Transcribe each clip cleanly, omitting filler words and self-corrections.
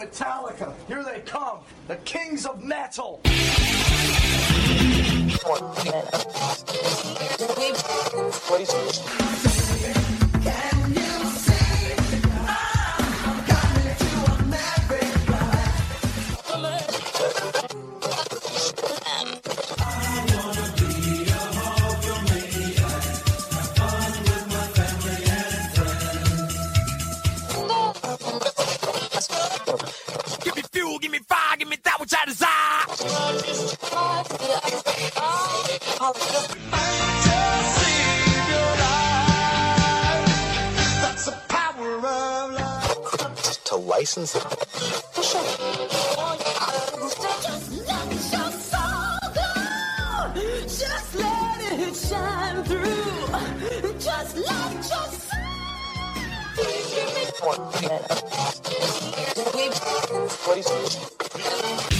Metallica, here they come, the kings of metal. Can you see? I'm coming to America. I wanna be a Hulkamaniac, have fun with my family and friends. Give me fuel, give me fire, give me that which I desire. To license it. For sure. Just let your soul go. Just let it shine through. Just let your soul. Please give me one minute.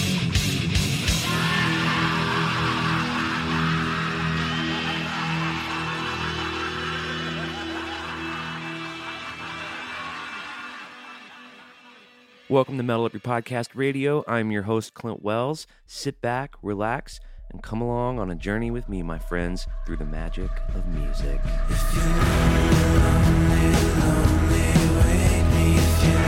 Welcome to Metal Up Your Podcast Radio. I'm your host, Clint Wells. Sit back, relax, and come along on a journey with me, my friends, through the magic of music. If you're lonely, lonely, wait me if you...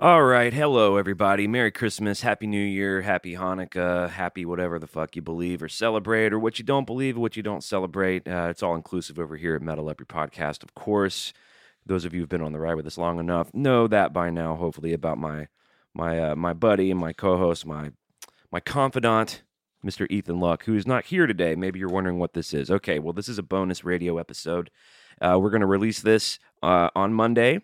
All right, hello everybody, Merry Christmas, Happy New Year, Happy Hanukkah, Happy whatever the fuck you believe or celebrate, or what you don't believe or what you don't celebrate. It's all inclusive over here at Metal Up Your Podcast, of course. Those of you who've been on the ride with us long enough know that by now, hopefully, about my buddy and my co-host, my confidant, Mr. Ethan Luck, who is not here today. Maybe you're wondering what this is. Okay, well, this is a bonus radio episode. We're going to release this on Monday.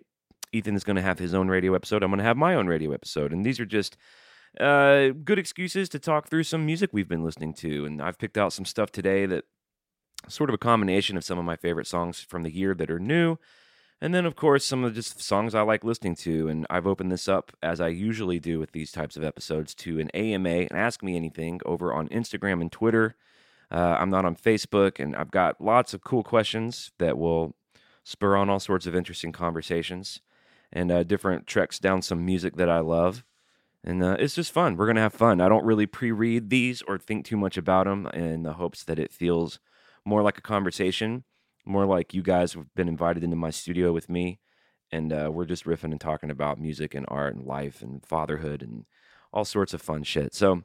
Ethan is going to have his own radio episode. I'm going to have my own radio episode. And these are just good excuses to talk through some music we've been listening to. And I've picked out some stuff today that sort of a combination of some of my favorite songs from the year that are new. And then, of course, some of just songs I like listening to. And I've opened this up, as I usually do with these types of episodes, to an AMA and Ask Me Anything over on Instagram and Twitter. I'm not on Facebook, and I've got lots of cool questions that will spur on all sorts of interesting conversations. And different treks down some music that I love. And it's just fun. We're going to have fun. I don't really pre-read these or think too much about them in the hopes that it feels more like a conversation, more like you guys have been invited into my studio with me, and we're just riffing and talking about music and art and life and fatherhood and all sorts of fun shit. So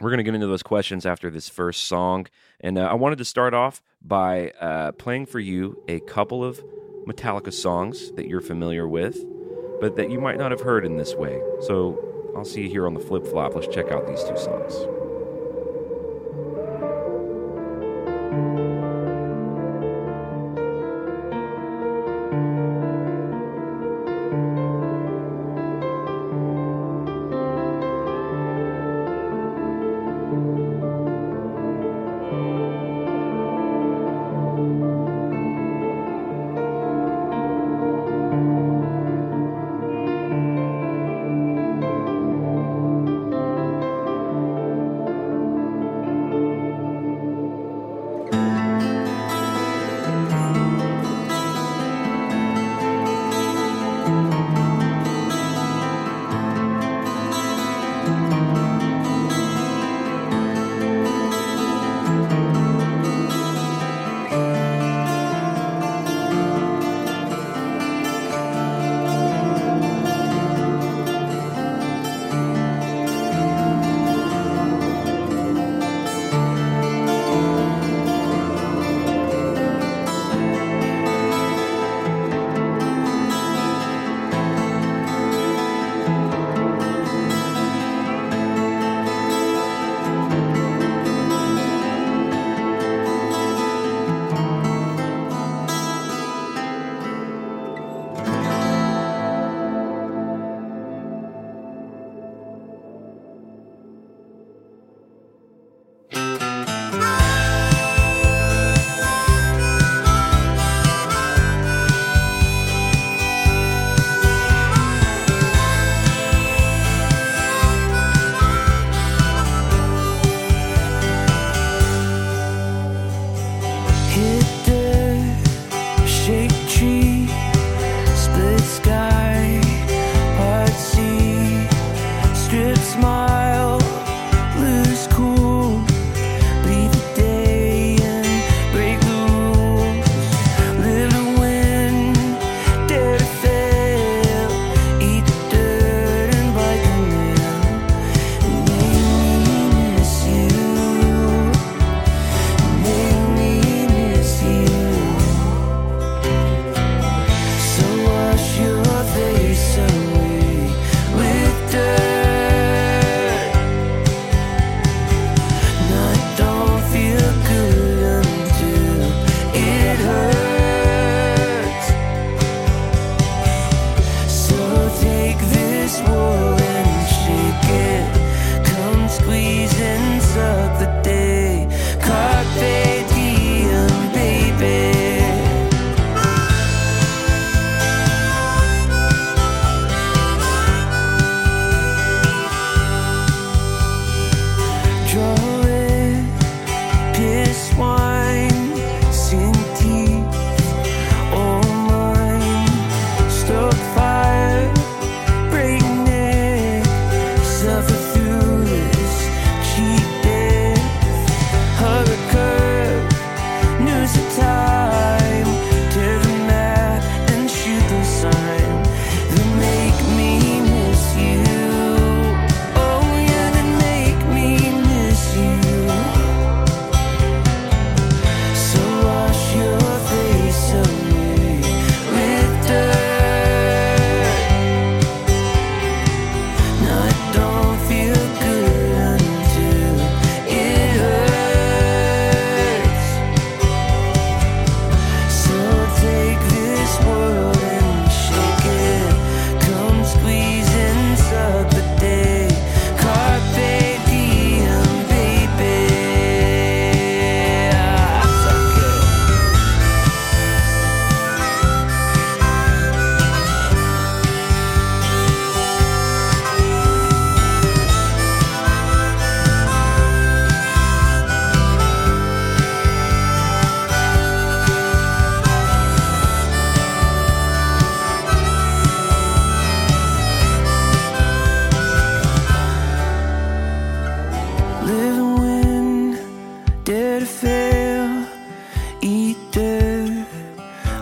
we're going to get into those questions after this first song. And I wanted to start off by playing for you a couple of Metallica songs that you're familiar with, but that you might not have heard in this way. So I'll see you here on the flip-flop. Let's check out these two songs.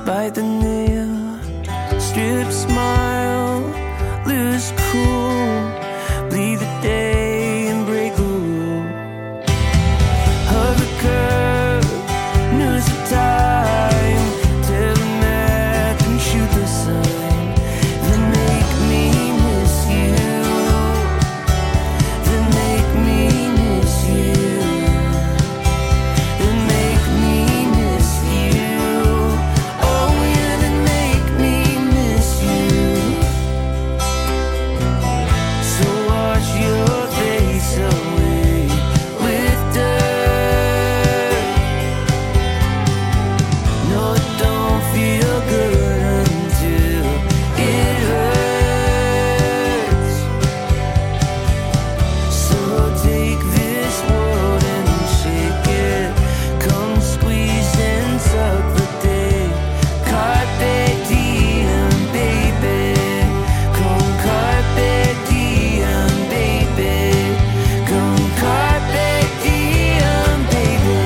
bite the nail, strip, smile, lose cool, bleed the day and break the rule. Hug the curve, lose the time, tell the math and shoot the sign. Then make me miss you, then make me miss you, then make me miss you. Oh yeah, then make me miss you. So wash your face away with dirt. No, it don't feel good until it hurts. So take this world and shake it. Come squeeze and suck the day. Carpe diem, baby. Come carpe diem, baby. Come carpe diem, baby.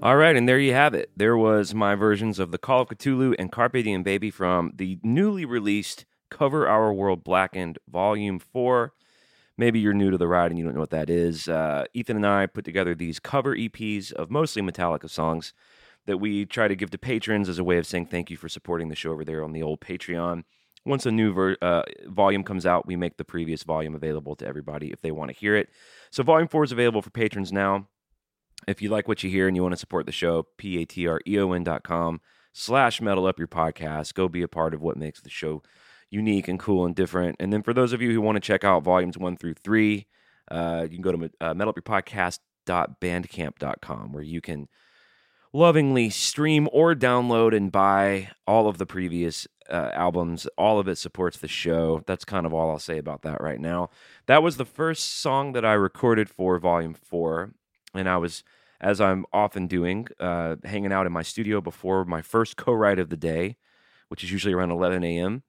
All right, and there you have it. There was my versions of The Call of Ktulu and Carpe Diem Baby from the newly released Cover Our World Blackened Volume 4. Maybe you're new to the ride and you don't know what that is. Ethan and I put together these cover EPs of mostly Metallica songs that we try to give to patrons as a way of saying thank you for supporting the show over there on the old Patreon. Once a new volume comes out, we make the previous volume available to everybody if they want to hear it. So Volume 4 is available for patrons now. If you like what you hear and you want to support the show, patreon.com/metal up your podcast. Go be a part of what makes the show unique and cool and different. And then for those of you who want to check out volumes 1 through 3, you can go to metalupyourpodcast.bandcamp.com, where you can lovingly stream or download and buy all of the previous albums. All of it supports the show. That's kind of all I'll say about that right now. That was the first song that I recorded for Volume 4. And I was, as I'm often doing, hanging out in my studio before my first co-write of the day, which is usually around 11 a.m.,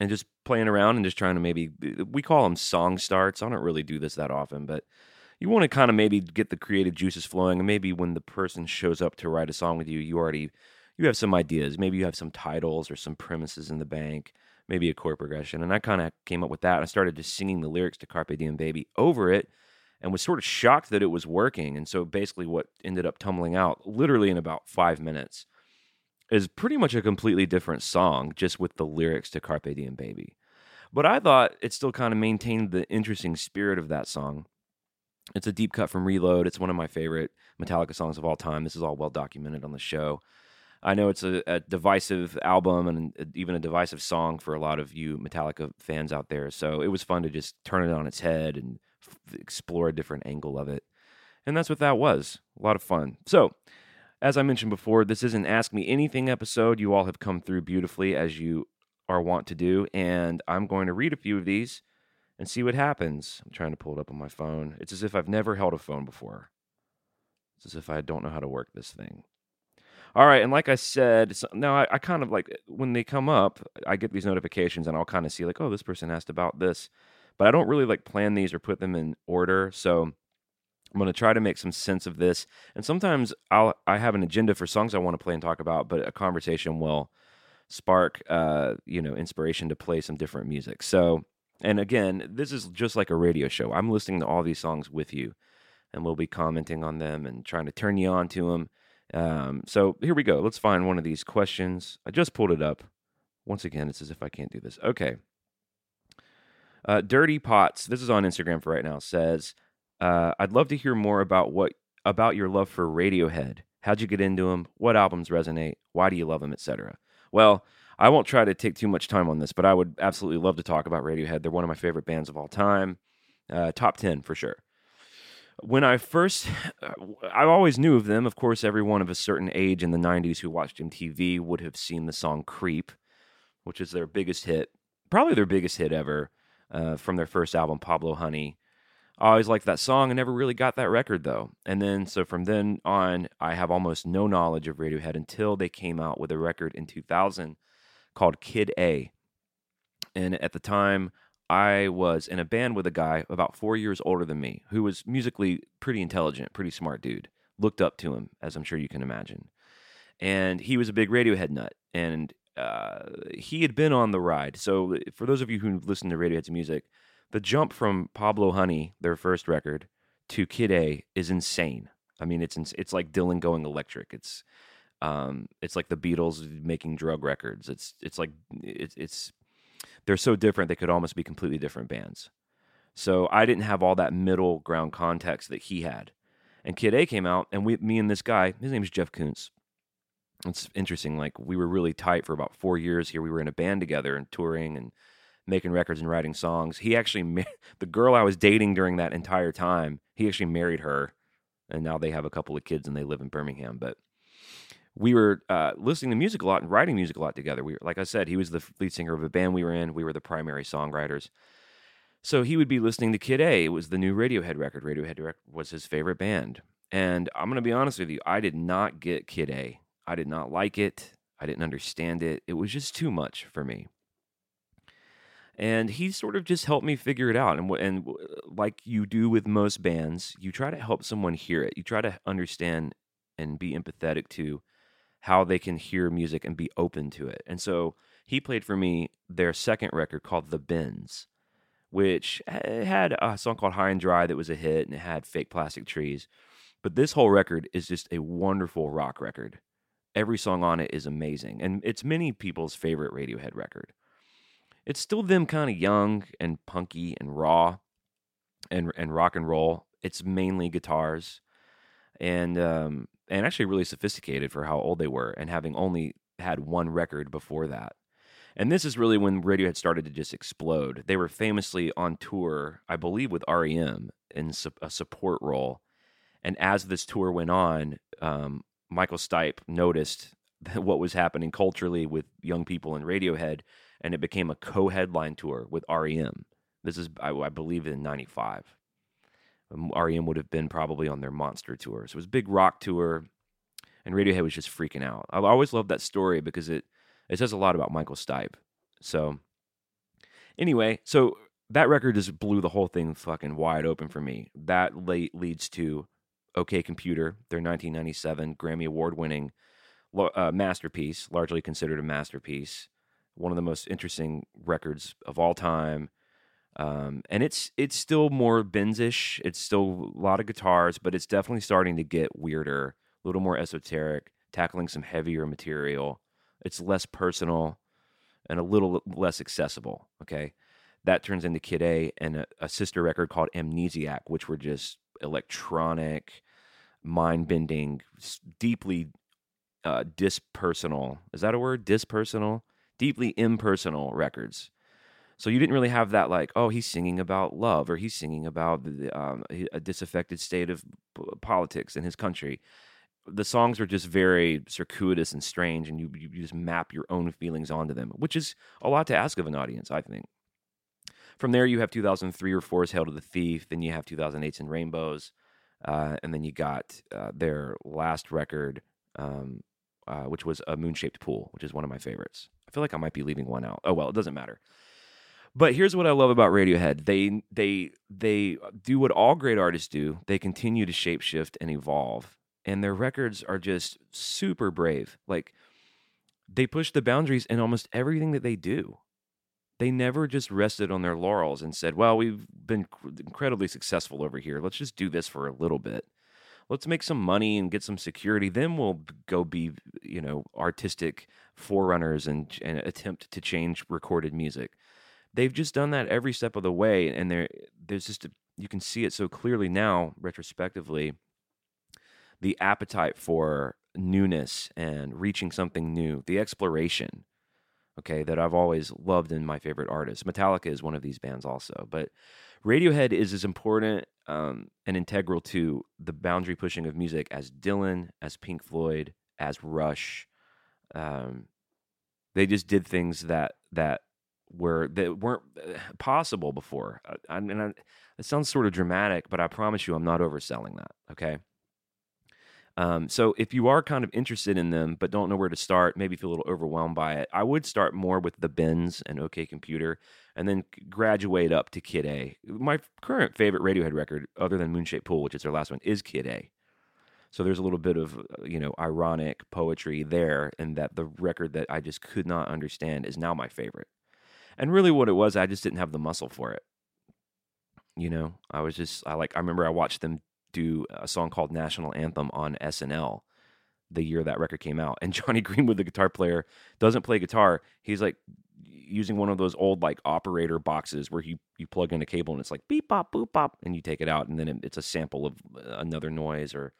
and just playing around and just trying to maybe, we call them song starts. I don't really do this that often, but you want to kind of maybe get the creative juices flowing, and maybe when the person shows up to write a song with you, you have some ideas. Maybe you have some titles or some premises in the bank, maybe a chord progression, and I kind of came up with that. I started just singing the lyrics to Carpe Diem Baby over it, and was sort of shocked that it was working. And so basically what ended up tumbling out, literally in about 5 minutes, is pretty much a completely different song, just with the lyrics to Carpe Diem Baby. But I thought it still kind of maintained the interesting spirit of that song. It's a deep cut from Reload. It's one of my favorite Metallica songs of all time. This is all well documented on the show. I know it's a divisive album and even a divisive song for a lot of you Metallica fans out there. So it was fun to just turn it on its head and explore a different angle of it. And that's what that was. A lot of fun. So, as I mentioned before, this is an Ask Me Anything episode. You all have come through beautifully, as you are wont to do, and I'm going to read a few of these and see what happens. I'm trying to pull it up on my phone. It's as if I've never held a phone before. It's as if I don't know how to work this thing. All right, and like I said, so now I kind of like, when they come up, I get these notifications, and I'll kind of see like, oh, this person asked about this. But I don't really like plan these or put them in order, so I'm going to try to make some sense of this. And sometimes I have an agenda for songs I want to play and talk about, but a conversation will spark inspiration to play some different music. So, and again, this is just like a radio show. I'm listening to all these songs with you, and we'll be commenting on them and trying to turn you on to them. So here we go. Let's find one of these questions. I just pulled it up. Once again, it's as if I can't do this. Okay. Dirty Potts, this is on Instagram for right now, says, I'd love to hear more about your love for Radiohead. How'd you get into them? What albums resonate? Why do you love them, etc.? Well, I won't try to take too much time on this, but I would absolutely love to talk about Radiohead. They're one of my favorite bands of all time. Top 10 for sure. When I first, I always knew of them. Of course, everyone of a certain age in the 90s who watched MTV would have seen the song Creep, which is their biggest hit, probably their biggest hit ever. From their first album, Pablo Honey. I always liked that song. I never really got that record, though. And then, so from then on, I have almost no knowledge of Radiohead until they came out with a record in 2000 called Kid A. And at the time, I was in a band with a guy about 4 years older than me who was musically pretty intelligent, pretty smart dude. Looked up to him, as I'm sure you can imagine. And he was a big Radiohead nut. And he had been on the ride. So for those of you who listen to Radiohead's music, the jump from Pablo Honey, their first record, to Kid A is insane. I mean, it's like Dylan going electric. It's like the Beatles making drug records. It's they're so different they could almost be completely different bands. So I didn't have all that middle ground context that he had. And Kid A came out, and me and this guy, his name is Jeff Koontz. It's interesting, like we were really tight for about 4 years here. We were in a band together and touring and making records and writing songs. He actually, the girl I was dating during that entire time, he actually married her, and now they have a couple of kids and they live in Birmingham. But we were listening to music a lot and writing music a lot together. We were, like I said, he was the lead singer of a band we were in. We were the primary songwriters. So he would be listening to Kid A. It was the new Radiohead record. Radiohead was his favorite band. And I'm going to be honest with you, I did not get Kid A. I did not like it. I didn't understand it. It was just too much for me. And he sort of just helped me figure it out. And like you do with most bands, you try to help someone hear it. You try to understand and be empathetic to how they can hear music and be open to it. And so he played for me their second record called The Bends, which had a song called High and Dry that was a hit, and it had Fake Plastic Trees. But this whole record is just a wonderful rock record. Every song on it is amazing, and it's many people's favorite Radiohead record. It's still them kind of young and punky and raw and rock and roll. It's mainly guitars and actually really sophisticated for how old they were and having only had one record before that. And this is really when Radiohead started to just explode. They were famously on tour, I believe, with R.E.M. in a support role. And as this tour went on, Michael Stipe noticed what was happening culturally with young people in Radiohead, and it became a co-headline tour with R.E.M. This is, I believe, in 95. R.E.M. would have been probably on their Monster tour. So it was a big rock tour, and Radiohead was just freaking out. I always loved that story because it says a lot about Michael Stipe. So anyway, so that record just blew the whole thing fucking wide open for me. That leads to OK Computer, their 1997 Grammy Award-winning masterpiece, largely considered a masterpiece, one of the most interesting records of all time. And it's still more Benz-ish. It's still a lot of guitars, but it's definitely starting to get weirder, a little more esoteric, tackling some heavier material. It's less personal and a little less accessible, okay? That turns into Kid A and a sister record called Amnesiac, which were just electronic, mind-bending, deeply dispersonal. Is that a word? Dispersonal? Deeply impersonal records. So you didn't really have that like, oh, he's singing about love or he's singing about a disaffected state of politics in his country. The songs are just very circuitous and strange, and you just map your own feelings onto them, which is a lot to ask of an audience, I think. From there, you have 2003 or 4's Hail to the Thief, then you have 2008's In Rainbows, and then you got their last record, which was A Moon Shaped Pool, which is one of my favorites. I feel like I might be leaving one out. Oh, well, it doesn't matter. But here's what I love about Radiohead. They do what all great artists do. They continue to shapeshift and evolve, and their records are just super brave. Like, they push the boundaries in almost everything that they do. They never just rested on their laurels and said, well, we've been incredibly successful over here. Let's just do this for a little bit. Let's make some money and get some security. Then we'll go be, artistic forerunners and attempt to change recorded music. They've just done that every step of the way, and there's just you can see it so clearly now, retrospectively, the appetite for newness and reaching something new, the exploration, okay, that I've always loved in my favorite artists. Metallica is one of these bands also, but Radiohead is as important and integral to the boundary pushing of music as Dylan, as Pink Floyd, as Rush. They just did things that that weren't possible before. It sounds sort of dramatic, but I promise you I'm not overselling that, okay? So if you are kind of interested in them but don't know where to start, maybe feel a little overwhelmed by it, I would start more with The Bends and OK Computer and then graduate up to Kid A. My current favorite Radiohead record, other than Moon Shaped Pool, which is their last one, is Kid A. So there's a little bit of, ironic poetry there, and that the record that I just could not understand is now my favorite. And really what it was, I just didn't have the muscle for it. I remember I watched them do a song called National Anthem on SNL the year that record came out. And Jonny Greenwood, the guitar player, doesn't play guitar. He's like using one of those old operator boxes where you plug in a cable and it's like beep, bop, boop, bop, and you take it out and then it's a sample of another noise. Or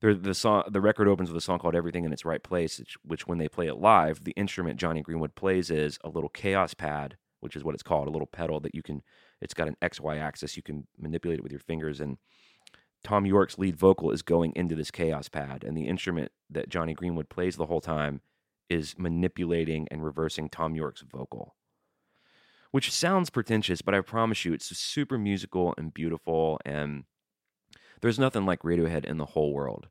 the record opens with a song called Everything in Its Right Place, which when they play it live, the instrument Jonny Greenwood plays is a little chaos pad, which is what it's called, a little pedal that it's got an XY axis, you can manipulate it with your fingers, and Tom York's lead vocal is going into this chaos pad, and the instrument that Jonny Greenwood plays the whole time is manipulating and reversing Tom York's vocal. Which sounds pretentious, but I promise you, it's super musical and beautiful, and there's nothing like Radiohead in the whole world.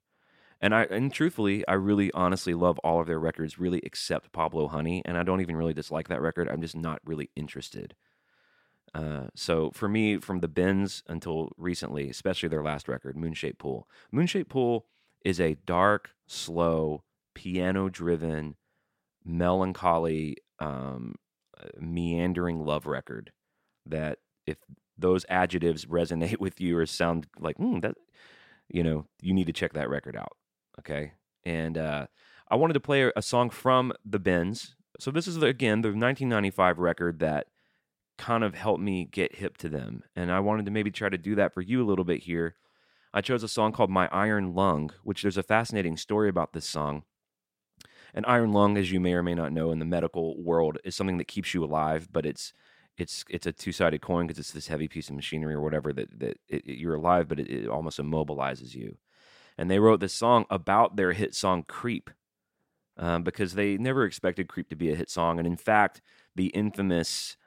And truthfully, I really honestly love all of their records, really except Pablo Honey, and I don't even really dislike that record. I'm just not really interested. So for me, from The Bends until recently, especially their last record, Moon Shaped Pool. Moon Shaped Pool is a dark, slow, piano-driven, melancholy, meandering love record that if those adjectives resonate with you or sound like, you need to check that record out, okay? And I wanted to play a song from The Bends. So this is, the 1995 record that kind of helped me get hip to them, and I wanted to maybe try to do that for you a little bit here. I chose a song called My Iron Lung, which there's a fascinating story about this song. An iron lung, as you may or may not know, in the medical world is something that keeps you alive, but it's a two-sided coin because it's this heavy piece of machinery or whatever that you're alive, but it almost immobilizes you. And they wrote this song about their hit song Creep because they never expected Creep to be a hit song. And in fact, the infamous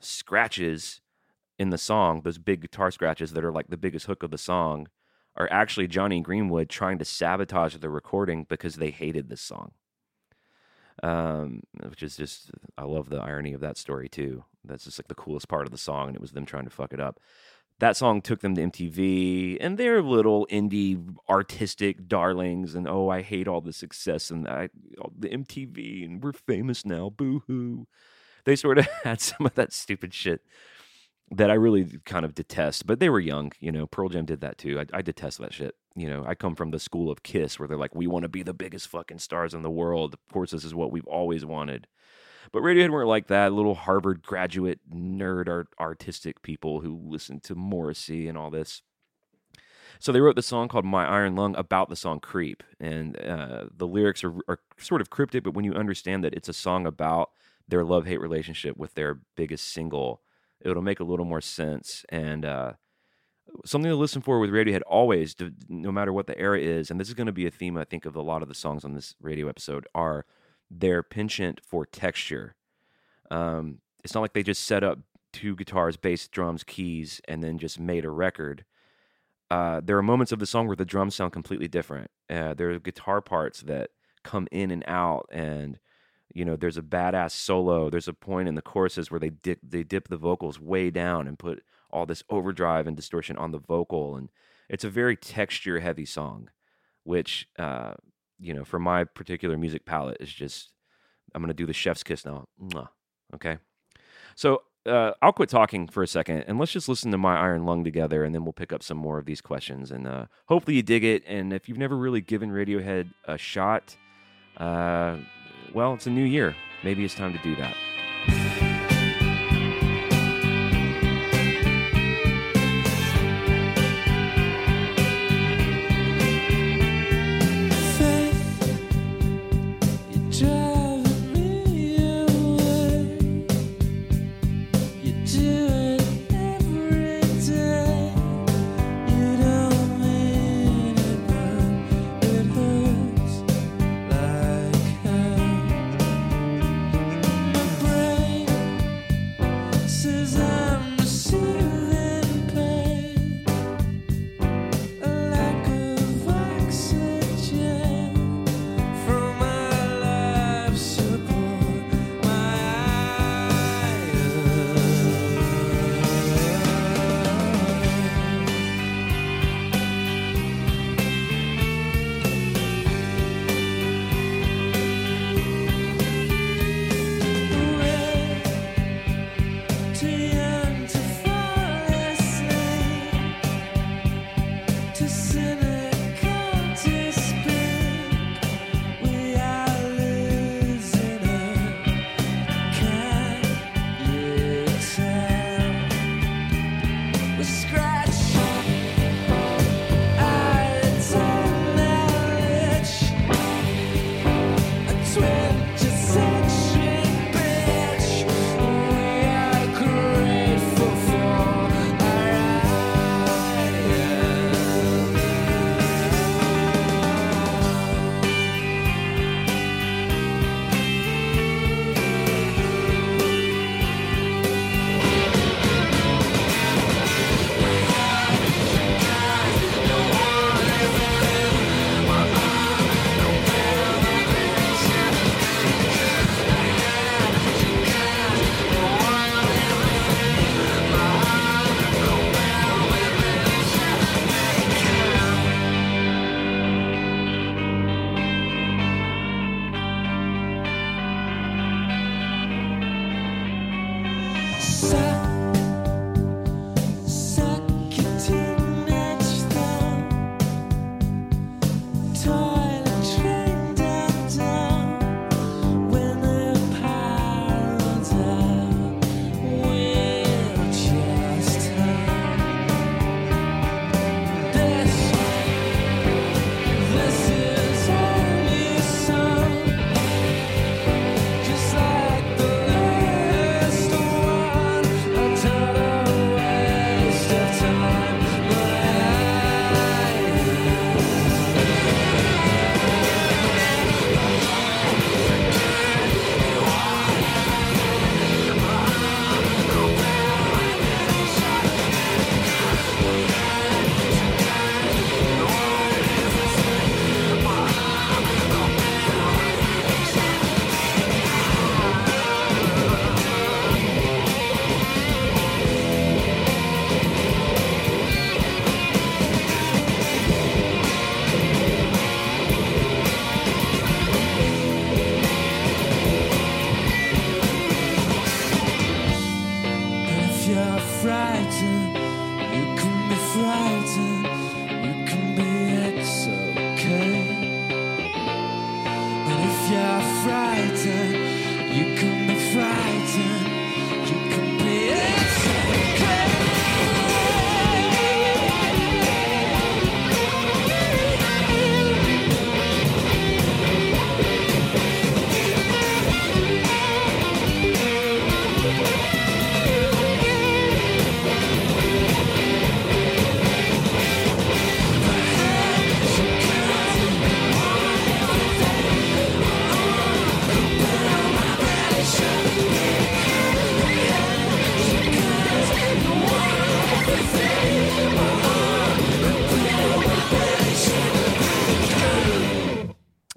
scratches in the song, those big guitar scratches that are like the biggest hook of the song, are actually Jonny Greenwood trying to sabotage the recording because they hated this song. Which is just, I love the irony of that story too. That's just like the coolest part of the song, and it was them trying to fuck it up. That song took them to MTV, and they're little indie artistic darlings, and I hate all the success and the MTV, and we're famous now, boo-hoo. They sort of had some of that stupid shit that I really kind of detest, but they were young, Pearl Jam did that too. I detest that shit. I come from the school of Kiss, where they're like, we want to be the biggest fucking stars in the world. Of course, this is what we've always wanted. But Radiohead weren't like that, little Harvard graduate nerd artistic people who listened to Morrissey and all this. So they wrote the song called My Iron Lung about the song Creep, and the lyrics are sort of cryptic, but when you understand that it's a song about their love-hate relationship with their biggest single, it'll make a little more sense, and something to listen for with Radiohead always, no matter what the era is, and this is going to be a theme, I think, of a lot of the songs on this radio episode, are their penchant for texture. It's not like they just set up two guitars, bass, drums, keys, and then just made a record. There are moments of the song where the drums sound completely different. There are guitar parts that come in and out, and there's a badass solo. There's a point in the choruses where they dip the vocals way down and put all this overdrive and distortion on the vocal. And it's a very texture-heavy song, which, for my particular music palette, is just, I'm going to do the chef's kiss now. Okay? So I'll quit talking for a second, and let's just listen to My Iron Lung together, and then we'll pick up some more of these questions. And hopefully you dig it. And if you've never really given Radiohead a shot, well, it's a new year. Maybe it's time to do that.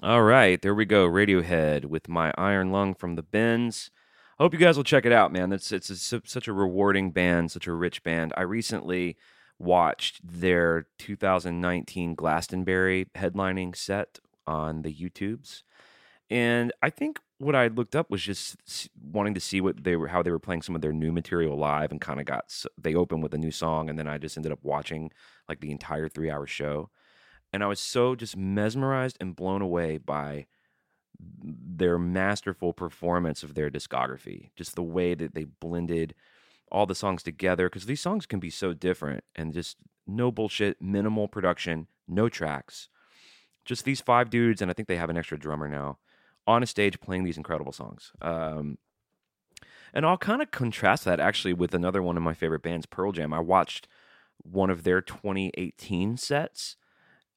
All right, there we go. Radiohead with My Iron Lung from The Bends. I hope you guys will check it out, man. It's such a rewarding band, such a rich band. I recently watched their 2019 Glastonbury headlining set on the YouTubes, and I think what I looked up was just wanting to see how they were playing some of their new material live, and kind of they opened with a new song, and then I just ended up watching like the entire 3-hour show. And I was so just mesmerized and blown away by their masterful performance of their discography. Just the way that they blended all the songs together, because these songs can be so different, and just no bullshit, minimal production, no tracks. Just these 5 dudes, and I think they have an extra drummer now, on a stage playing these incredible songs. And I'll kind of contrast that actually with another one of my favorite bands, Pearl Jam. I watched one of their 2018 sets.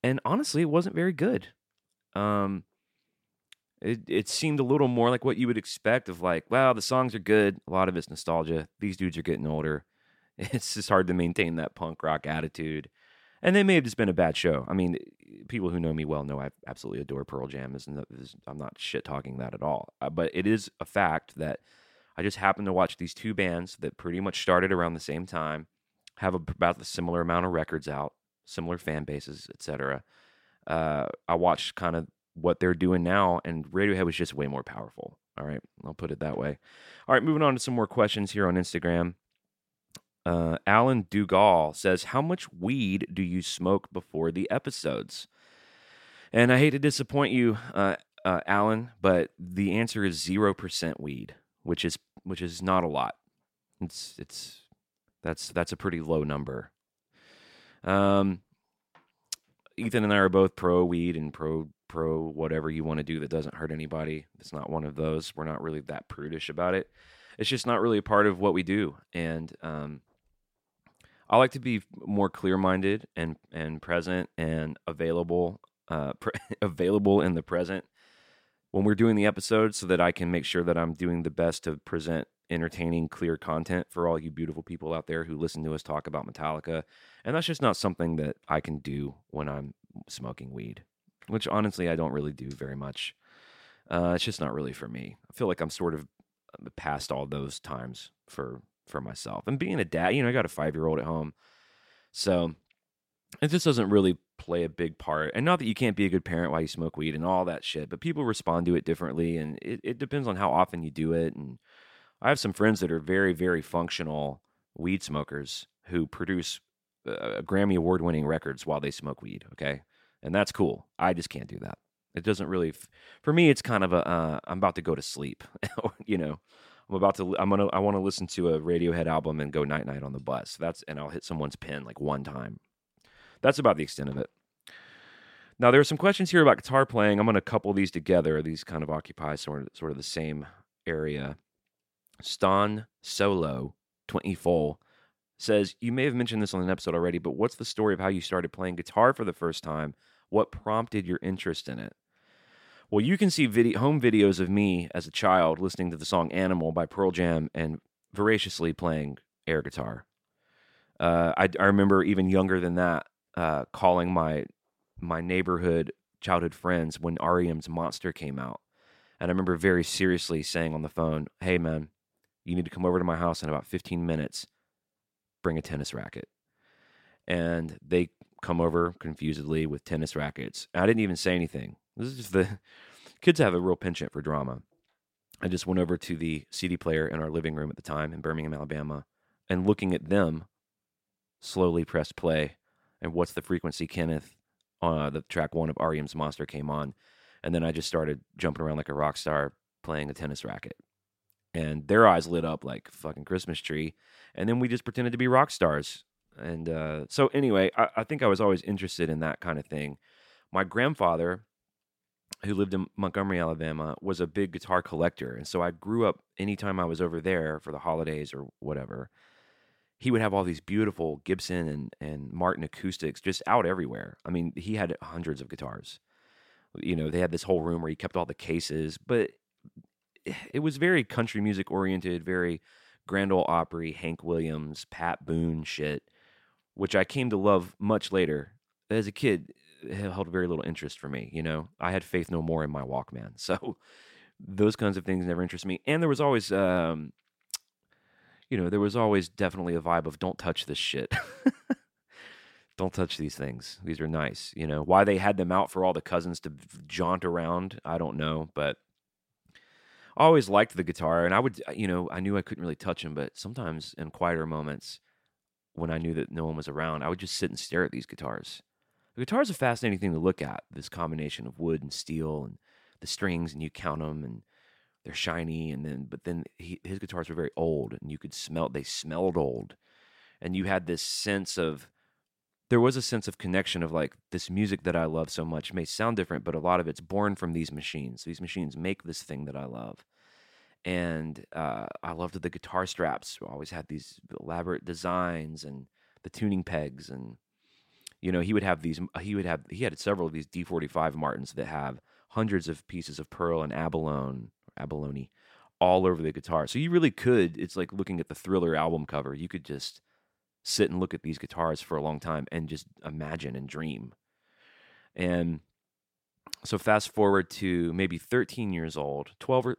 And honestly, it wasn't very good. It seemed a little more like what you would expect of like, wow, the songs are good. A lot of it's nostalgia. These dudes are getting older. It's just hard to maintain that punk rock attitude. And they may have just been a bad show. I mean, people who know me well know I absolutely adore Pearl Jam. I'm not shit-talking that at all. But it is a fact that I just happened to watch these 2 bands that pretty much started around the same time, have about the similar amount of records out, similar fan bases, etc. I watched kind of what they're doing now, and Radiohead was just way more powerful. All right, I'll put it that way. All right, moving on to some more questions here on Instagram. Alan Dugal says, how much weed do you smoke before the episodes? And I hate to disappoint you, Alan, but the answer is 0% weed, which is not a lot. That's a pretty low number. Ethan and I are both pro weed and pro whatever you want to do that doesn't hurt anybody. It's not one of those. We're not really that prudish about it. It's just not really a part of what we do. And I like to be more clear-minded and present and available, available in the present when we're doing the episode, so that I can make sure that I'm doing the best to present entertaining, clear content for all you beautiful people out there who listen to us talk about Metallica. And that's just not something that I can do when I'm smoking weed, which honestly I don't really do very much. It's just not really for me. I feel like I'm sort of past all those times for myself. And being a dad, I got a 5-year-old at home, so it just doesn't really play a big part. And not that you can't be a good parent while you smoke weed and all that shit, but people respond to it differently, and it depends on how often you do it. And I have some friends that are very, very functional weed smokers who produce Grammy Award-winning records while they smoke weed, okay? And that's cool. I just can't do that. It doesn't really... For me, it's kind of a, I'm about to go to sleep, I want to listen to a Radiohead album and go night-night on the bus. And I'll hit someone's pen like one time. That's about the extent of it. Now, there are some questions here about guitar playing. I'm going to couple these together. These kind of occupy sort of the same area. Stan Solo 24 says, you may have mentioned this on an episode already, but what's the story of how you started playing guitar for the first time? What prompted your interest in it? Well, you can see home videos of me as a child listening to the song Animal by Pearl Jam and voraciously playing air guitar. I remember even younger than that, calling my neighborhood childhood friends when R.E.M.'s Monster came out. And I remember very seriously saying on the phone, hey, man, you need to come over to my house in about 15 minutes. Bring a tennis racket. And they come over confusedly with tennis rackets. I didn't even say anything. This is just the kids have a real penchant for drama. I just went over to the CD player in our living room at the time in Birmingham, Alabama, and looking at them, slowly pressed play. And What's the Frequency, Kenneth, the track 1 of R.E.M.'s Monster came on. And then I just started jumping around like a rock star, playing a tennis racket. And their eyes lit up like fucking Christmas tree. And then we just pretended to be rock stars. And so anyway, I think I was always interested in that kind of thing. My grandfather, who lived in Montgomery, Alabama, was a big guitar collector. And so I grew up, anytime I was over there for the holidays or whatever, he would have all these beautiful Gibson and Martin acoustics just out everywhere. I mean, he had hundreds of guitars. You know, they had this whole room where he kept all the cases. But it was very country music oriented, very Grand Ole Opry, Hank Williams, Pat Boone shit, which I came to love much later. As a kid, it held very little interest for me, you know. I had Faith No More in my Walkman, so those kinds of things never interest me. And there was always, there was always definitely a vibe of don't touch this shit. Don't touch these things. These are nice, you know. Why they had them out for all the cousins to jaunt around, I don't know, but I always liked the guitar, and I would, you know, I knew I couldn't really touch them, but sometimes in quieter moments when I knew that no one was around, I would just sit and stare at these guitars. The guitar's a fascinating thing to look at, this combination of wood and steel and the strings, and you count them, and they're shiny, and then, but then his guitars were very old, and you could smell, they smelled old, and you had this sense of, there was a sense of connection of like, this music that I love so much may sound different, but a lot of it's born from these machines. These machines make this thing that I love. And I loved the guitar straps. We always had these elaborate designs and the tuning pegs. And, you know, he had several of these D45 Martins that have hundreds of pieces of pearl and abalone all over the guitar. So you really could, it's like looking at the Thriller album cover. You could just sit and look at these guitars for a long time and just imagine and dream. And so fast forward to maybe 13 years old, 12,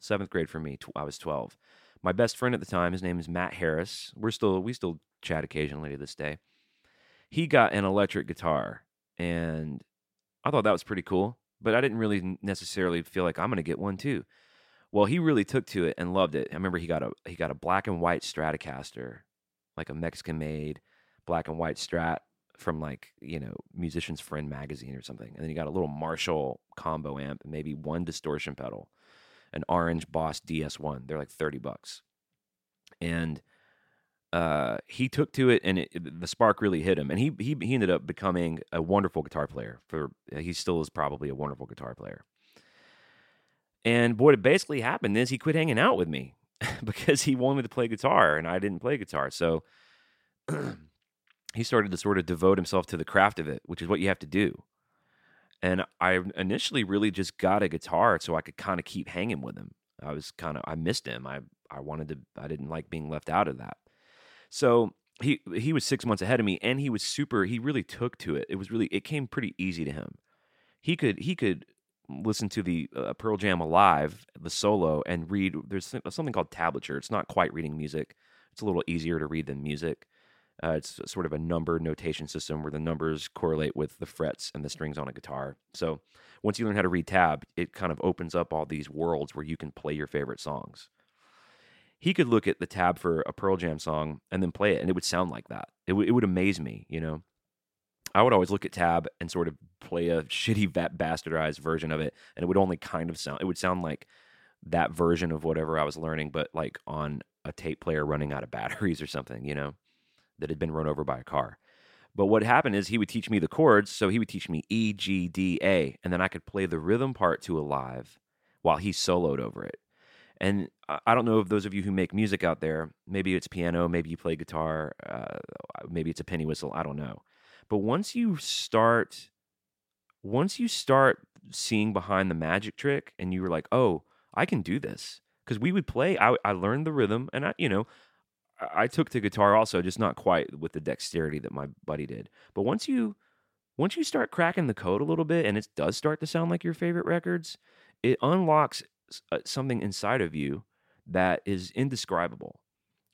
seventh grade for me. I was 12. My best friend at the time, his name is Matt Harris. We still chat occasionally to this day. He got an electric guitar, and I thought that was pretty cool, but I didn't really necessarily feel like I'm going to get one too. Well, he really took to it and loved it. I remember he got a black and white Stratocaster, like a Mexican-made black and white Strat from like, you know, Musician's Friend magazine or something. And then he got a little Marshall combo amp and maybe one distortion pedal, an orange Boss DS1. They're like $30. And he took to it, and the spark really hit him. And he ended up becoming a wonderful guitar player. He still is probably a wonderful guitar player. And boy, what basically happened is he quit hanging out with me, because he wanted to play guitar and I didn't play guitar. So he started to sort of devote himself to the craft of it, which is what you have to do. And I initially really just got a guitar so I could kind of keep hanging with him. I missed him. I didn't like being left out of that. So he was 6 months ahead of me, and he really took to it. It came pretty easy to him. He could listen to the Pearl Jam Alive, the solo, and read. There's something called tablature. It's not quite reading music. It's a little easier to read than music. It's sort of a number notation system where the numbers correlate with the frets and the strings on a guitar. So once you learn how to read tab, it kind of opens up all these worlds where you can play your favorite songs. He could look at the tab for a Pearl Jam song and then play it, and it would sound like that. It would amaze me, you know. I would always look at tab and sort of play a shitty bastardized version of it, and it would only kind of sound, it would sound like that version of whatever I was learning, but like on a tape player running out of batteries or something, you know, that had been run over by a car. But what happened is he would teach me the chords, so he would teach me E, G, D, A, and then I could play the rhythm part to Alive while he soloed over it. And I don't know if those of you who make music out there, maybe it's piano, maybe you play guitar, maybe it's a penny whistle, I don't know. But once you start seeing behind the magic trick, and you were like, oh, I can do this. Because we would play, I learned the rhythm, and I took to guitar also, just not quite with the dexterity that my buddy did. But once you start cracking the code a little bit, and it does start to sound like your favorite records, it unlocks something inside of you that is indescribable.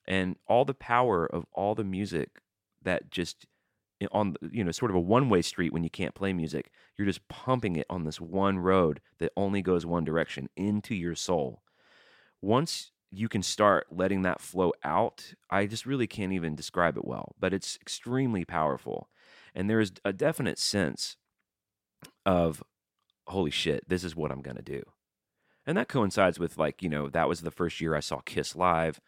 And all the power of all the music that just, on, you know, sort of a one-way street when you can't play music, you're just pumping it on this one road that only goes one direction, into your soul. Once you can start letting that flow out, I just really can't even describe it well, but it's extremely powerful. And there is a definite sense of, holy shit, this is what I'm going to do. And that coincides with, like, you know, that was the first year I saw Kiss live.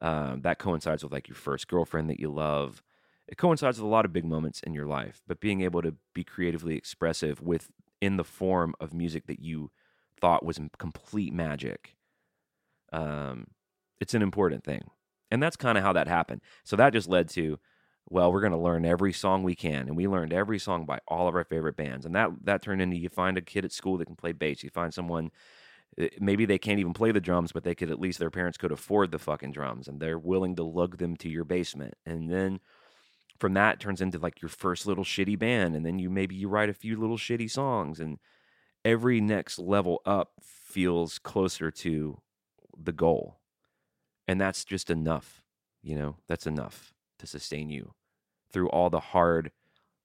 That coincides with, like, your first girlfriend that you love. It coincides with a lot of big moments in your life, but being able to be creatively expressive within the form of music that you thought was complete magic, it's an important thing. And that's kind of how that happened. So that just led to, well, we're going to learn every song we can. And we learned every song by all of our favorite bands. And that turned into, you find a kid at school that can play bass. You find someone, maybe they can't even play the drums, but they could, at least their parents could afford the fucking drums, and they're willing to lug them to your basement. And then from that it turns into, like, your first little shitty band. And then you write a few little shitty songs, and every next level up feels closer to the goal. And that's just enough, you know, that's enough to sustain you through all the hard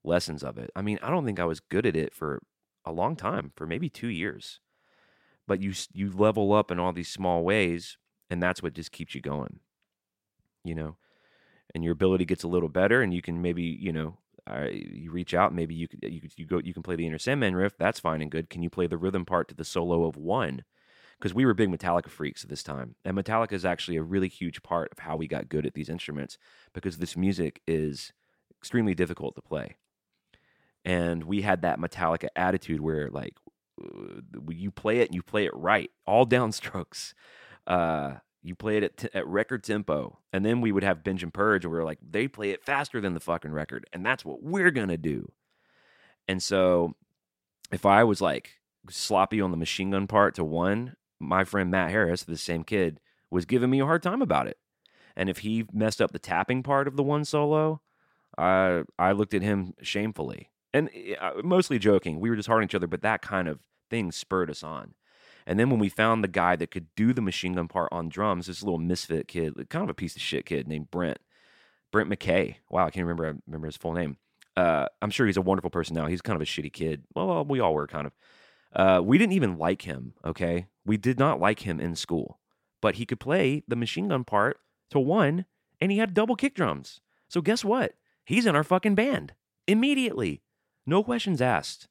lessons of it. I mean, I don't think I was good at it for a long time, for maybe 2 years. But you level up in all these small ways, and that's what just keeps you going, you know. And your ability gets a little better, and you can maybe, you know, you reach out. Maybe you can play the Inner Sandman riff. That's fine and good. Can you play the rhythm part to the solo of one? Because we were big Metallica freaks at this time, and Metallica is actually a really huge part of how we got good at these instruments, because this music is extremely difficult to play. And we had that Metallica attitude where, like, you play it and you play it right, all downstrokes. You play it at record tempo, and then we would have Binge and Purge, and we were like, they play it faster than the fucking record, and that's what we're gonna do. And so, if I was, like, sloppy on the machine gun part to one, my friend Matt Harris, the same kid, was giving me a hard time about it. And if he messed up the tapping part of the one solo, I looked at him shamefully. And mostly joking. We were just hard on each other, but that kind of thing spurred us on. And then when we found the guy that could do the machine gun part on drums, this little misfit kid, kind of a piece of shit kid named Brent McKay. Wow, I can't remember his full name. I'm sure he's a wonderful person now. He's kind of a shitty kid. Well, we all were kind of. We didn't even like him, okay? We did not like him in school. But he could play the machine gun part to one, and he had double kick drums. So guess what? He's in our fucking band immediately. No questions asked.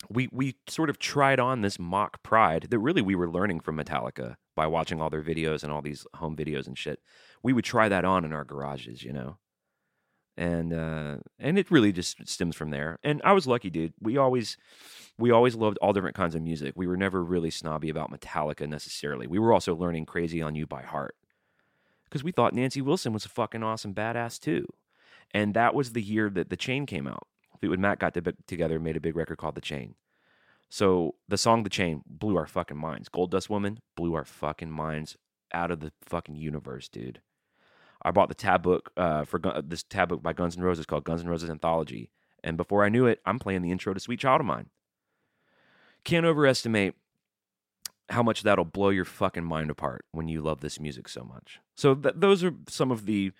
We sort of tried on this mock pride that really we were learning from Metallica by watching all their videos and all these home videos and shit. We would try that on in our garages, you know? And it really just stems from there. And I was lucky, dude. We always loved all different kinds of music. We were never really snobby about Metallica necessarily. We were also learning Crazy on You by heart, because we thought Nancy Wilson was a fucking awesome badass too. And that was the year that The Chain came out. Fleetwood Mac got together and made a big record called The Chain. So the song The Chain blew our fucking minds. Gold Dust Woman blew our fucking minds out of the fucking universe, dude. I bought the tab book, this tab book by Guns N' Roses called Guns N' Roses Anthology. And before I knew it, I'm playing the intro to Sweet Child of Mine. Can't overestimate how much that'll blow your fucking mind apart when you love this music so much. So those are some of the...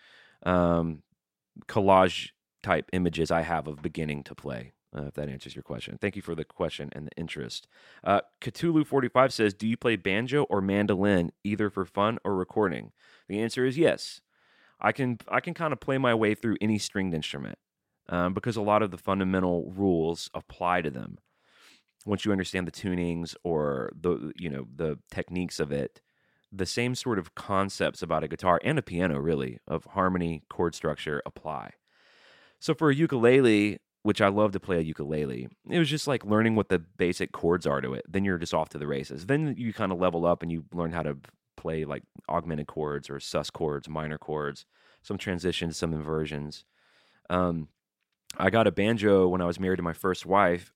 collage type images I have of beginning to play, if that answers your question. Thank you for the question and the interest. Ktulu45 says, do you play banjo or mandolin either for fun or recording? The answer is yes. I can kind of play my way through any stringed instrument, because a lot of the fundamental rules apply to them. Once you understand the tunings or the techniques of it, the same sort of concepts about a guitar and a piano, really, of harmony, chord structure, apply. So for a ukulele, which I love to play a ukulele, it was just like learning what the basic chords are to it. Then you're just off to the races. Then you kind of level up and you learn how to play like augmented chords or sus chords, minor chords, some transitions, some inversions. I got a banjo when I was married to my first wife,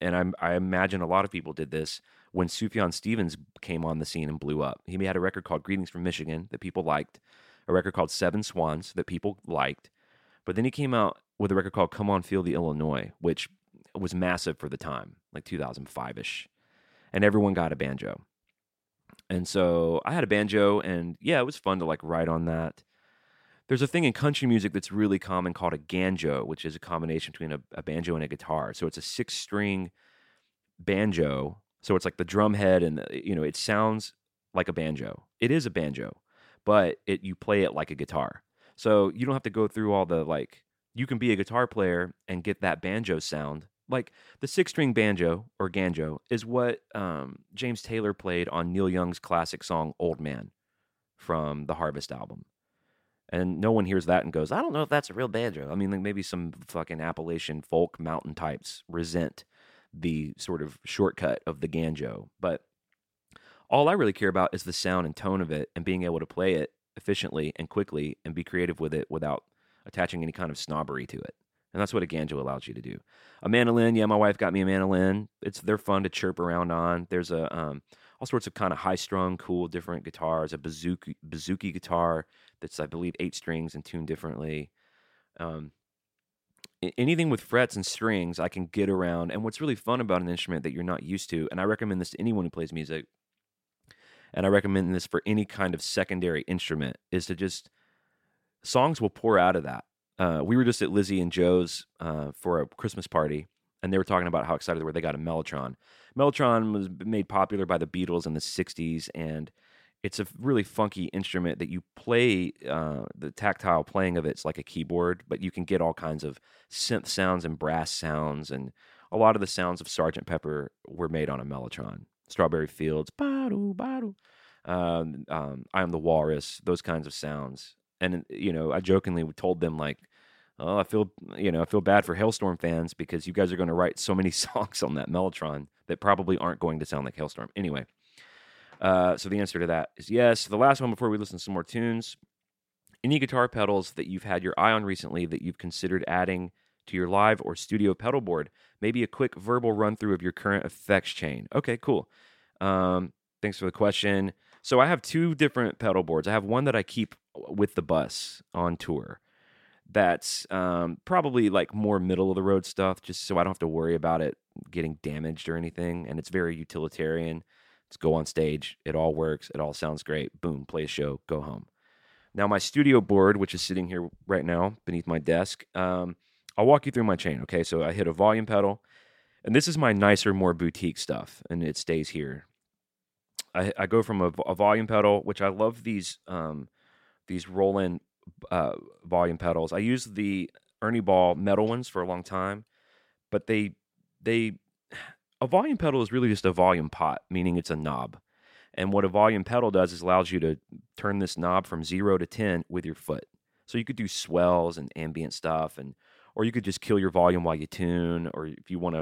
and I imagine a lot of people did this. When Sufjan Stevens came on the scene and blew up, he had a record called Greetings from Michigan that people liked, a record called Seven Swans that people liked, but then he came out with a record called Come On Feel the Illinois, which was massive for the time, like 2005-ish, and everyone got a banjo. And so I had a banjo, and yeah, it was fun to like write on that. There's a thing in country music that's really common called a ganjo, which is a combination between a banjo and a guitar. So it's a 6-string banjo. So it's like the drum head, and it sounds like a banjo. It is a banjo, but you play it like a guitar. So you don't have to go through all the, like, you can be a guitar player and get that banjo sound Like the six-string banjo or ganjo is what James Taylor played on Neil Young's classic song "Old Man" from the Harvest album, and no one hears that and goes, "I don't know if that's a real banjo." I mean, like maybe some fucking Appalachian folk mountain types resent the sort of shortcut of the banjo, but all I really care about is the sound and tone of it, and being able to play it efficiently and quickly, and be creative with it without attaching any kind of snobbery to it. And that's what a banjo allows you to do. A mandolin, yeah, my wife got me a mandolin. They're fun to chirp around on. There's a all sorts of kind of high-strung, cool, different guitars. A bouzouki guitar that's, I believe, 8 strings and tuned differently. Anything with frets and strings I can get around. And what's really fun about an instrument that you're not used to, and I recommend this to anyone who plays music, and I recommend this for any kind of secondary instrument, is to just... songs will pour out of that. We were just at Lizzie and Joe's for a Christmas party, and they were talking about how excited they were. They got a Mellotron. Mellotron was made popular by the Beatles in the 60s, and it's a really funky instrument that you play, the tactile playing of it's like a keyboard, but you can get all kinds of synth sounds and brass sounds, and a lot of the sounds of Sgt. Pepper were made on a Mellotron. Strawberry Fields, I Am the Walrus, those kinds of sounds. And, you know, I jokingly told them, like, oh, I feel bad for Hailstorm fans because you guys are going to write so many songs on that Mellotron that probably aren't going to sound like Hailstorm. Anyway, so the answer to that is yes. The last one before we listen to some more tunes. Any guitar pedals that you've had your eye on recently that you've considered adding to your live or studio pedal board? Maybe a quick verbal run-through of your current effects chain. Okay, cool. Thanks for the question. So I have 2 different pedal boards. I have one that I keep with the bus on tour. That's probably like more middle of the road stuff, just so I don't have to worry about it getting damaged or anything. And it's very utilitarian. Let's go on stage. It all works. It all sounds great. Boom, play a show, go home. Now my studio board, which is sitting here right now beneath my desk, I'll walk you through my chain. Okay, so I hit a volume pedal, and this is my nicer, more boutique stuff, and it stays here. I go from a volume pedal, which I love these Roland volume pedals. I used the Ernie Ball metal ones for a long time, but a volume pedal is really just a volume pot, meaning it's a knob. And what a volume pedal does is allows you to turn this knob from 0 to 10 with your foot. So you could do swells and ambient stuff, or you could just kill your volume while you tune, or if you want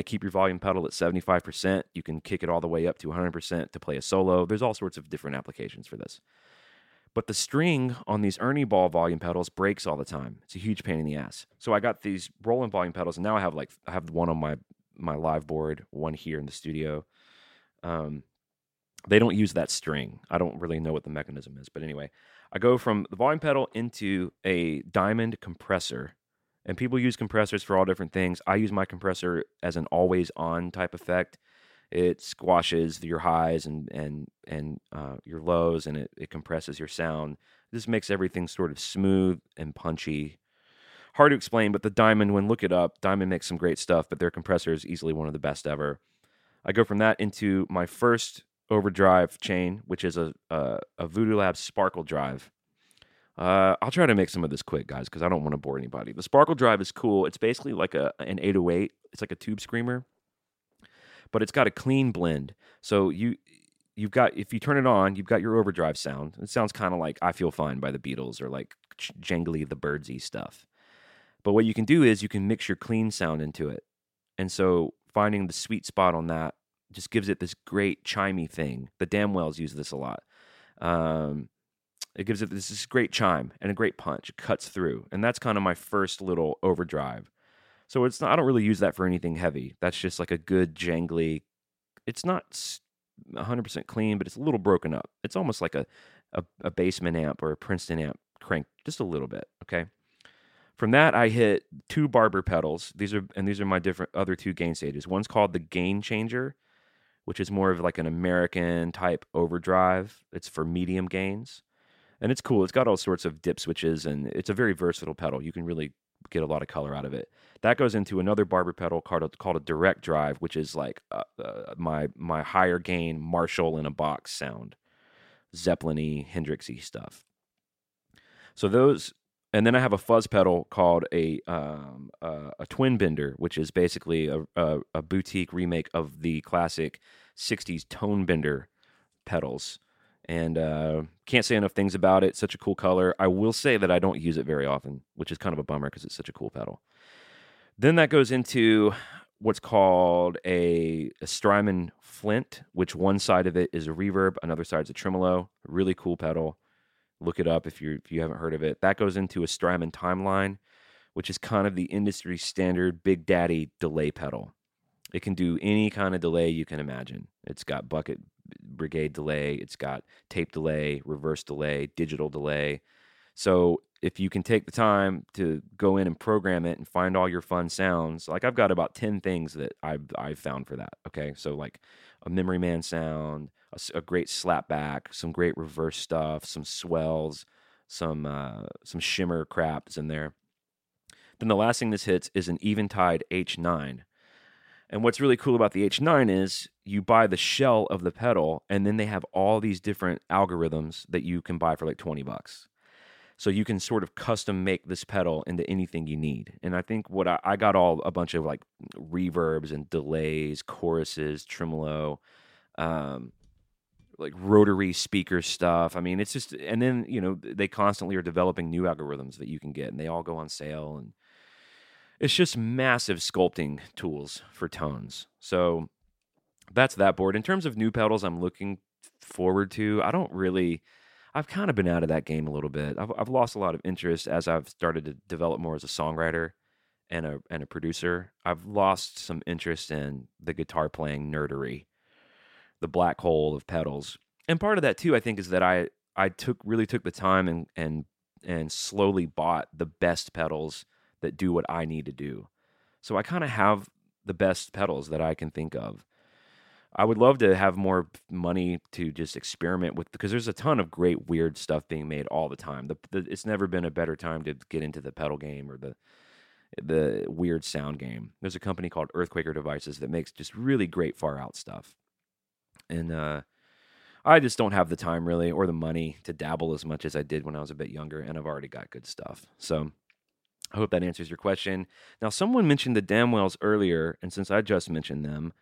to keep your volume pedal at 75%, you can kick it all the way up to 100% to play a solo. There's all sorts of different applications for this. But the string on these Ernie Ball volume pedals breaks all the time. It's a huge pain in the ass. So I got these Roland volume pedals, and now I have one on my live board, one here in the studio. They don't use that string. I don't really know what the mechanism is, but anyway, I go from the volume pedal into a diamond compressor. And people use compressors for all different things. I use my compressor as an always-on type effect. It squashes your highs and your lows, and it compresses your sound. This makes everything sort of smooth and punchy. Hard to explain, but the Diamond, when look it up, Diamond makes some great stuff, but their compressor is easily one of the best ever. I go from that into my first overdrive chain, which is a Voodoo Lab Sparkle Drive. I'll try to make some of this quick, guys, because I don't want to bore anybody. The Sparkle Drive is cool. It's basically like an 808. It's like a tube screamer, but it's got a clean blend. So you've got, if you turn it on, you've got your overdrive sound. It sounds kind of like "I Feel Fine" by the Beatles, or like jangly the Birdsy stuff. But what you can do is you can mix your clean sound into it, and so finding the sweet spot on that just gives it this great chimey thing. The Damwells use this a lot. It gives it this great chime and a great punch. It cuts through, and that's kind of my first little overdrive. So it's not, I don't really use that for anything heavy. That's just like a good jangly. It's not 100% clean, but it's a little broken up. It's almost like a basement amp or a Princeton amp cranked just a little bit. Okay. From that, I hit 2 Barber pedals. These are my different other 2 gain stages. One's called the Gain Changer, which is more of like an American type overdrive. It's for medium gains. And it's cool. It's got all sorts of dip switches, and it's a very versatile pedal. You can really get a lot of color out of it. That goes into another Barber pedal called a Direct Drive, which is like my higher gain Marshall in a box sound, Zeppelin-y, Hendrix-y stuff. So those And then I have a fuzz pedal called a twin bender, which is basically a boutique remake of the classic 60s tone bender pedals. And can't say enough things about it. Such a cool color. I will say that I don't use it very often, which is kind of a bummer because it's such a cool pedal. Then that goes into what's called a Strymon Flint, which one side of it is a reverb, another side's a tremolo. Really cool pedal. Look it up if you haven't heard of it. That goes into a Strymon Timeline, which is kind of the industry standard Big Daddy delay pedal. It can do any kind of delay you can imagine. It's got bucket brigade delay, it's got tape delay, reverse delay, digital delay. So if you can take the time to go in and program it and find all your fun sounds, like I've got about 10 things that I've found for that, okay? So like a Memory Man sound, a great slapback, some great reverse stuff, some swells, some shimmer crap is in there. Then the last thing this hits is an Eventide H9. And what's really cool about the H9 is you buy the shell of the pedal, and then they have all these different algorithms that you can buy for like $20. So you can sort of custom make this pedal into anything you need. And I think what I got all a bunch of like reverbs and delays, choruses, tremolo, like rotary speaker stuff. I mean, it's just, and then, you know, they constantly are developing new algorithms that you can get, and they all go on sale, and it's just massive sculpting tools for tones. So that's that board. In terms of new pedals I'm looking forward to, I've kind of been out of that game a little bit. I've lost a lot of interest as I've started to develop more as a songwriter and a producer. I've lost some interest in the guitar playing nerdery, the black hole of pedals. And part of that too, I think, is that I really took the time and slowly bought the best pedals that do what I need to do. So I kind of have the best pedals that I can think of. I would love to have more money to just experiment with, because there's a ton of great weird stuff being made all the time. It's never been a better time to get into the pedal game or the weird sound game. There's a company called Earthquaker Devices that makes just really great far out stuff. And I just don't have the time really, or the money, to dabble as much as I did when I was a bit younger, and I've already got good stuff. So I hope that answers your question. Now, someone mentioned the Damwells earlier, and since I just mentioned them,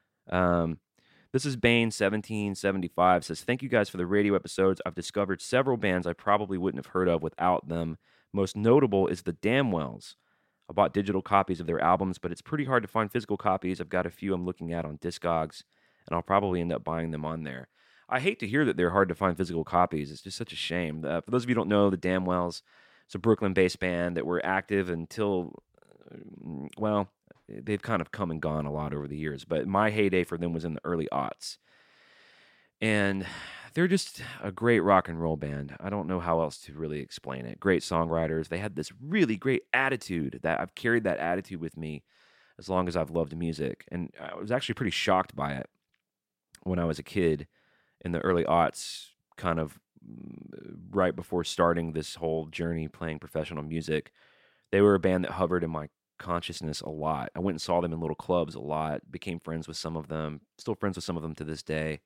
this is Bane1775, says, "Thank you guys for the radio episodes. I've discovered several bands I probably wouldn't have heard of without them. Most notable is the Damwells. I bought digital copies of their albums, but it's pretty hard to find physical copies. I've got a few I'm looking at on Discogs, and I'll probably end up buying them on there." I hate to hear that they're hard to find physical copies. It's just such a shame. For those of you who don't know, the Damwells, it's a Brooklyn-based band that were active until, well, they've kind of come and gone a lot over the years, but my heyday for them was in the early aughts. And they're just a great rock and roll band. I don't know how else to really explain it. Great songwriters. They had this really great attitude that I've carried that attitude with me as long as I've loved music. And I was actually pretty shocked by it when I was a kid in the early aughts, kind of right before starting this whole journey playing professional music. They were a band that hovered in my consciousness a lot. I went and saw them in little clubs a lot, became friends with some of them, still friends with some of them to this day.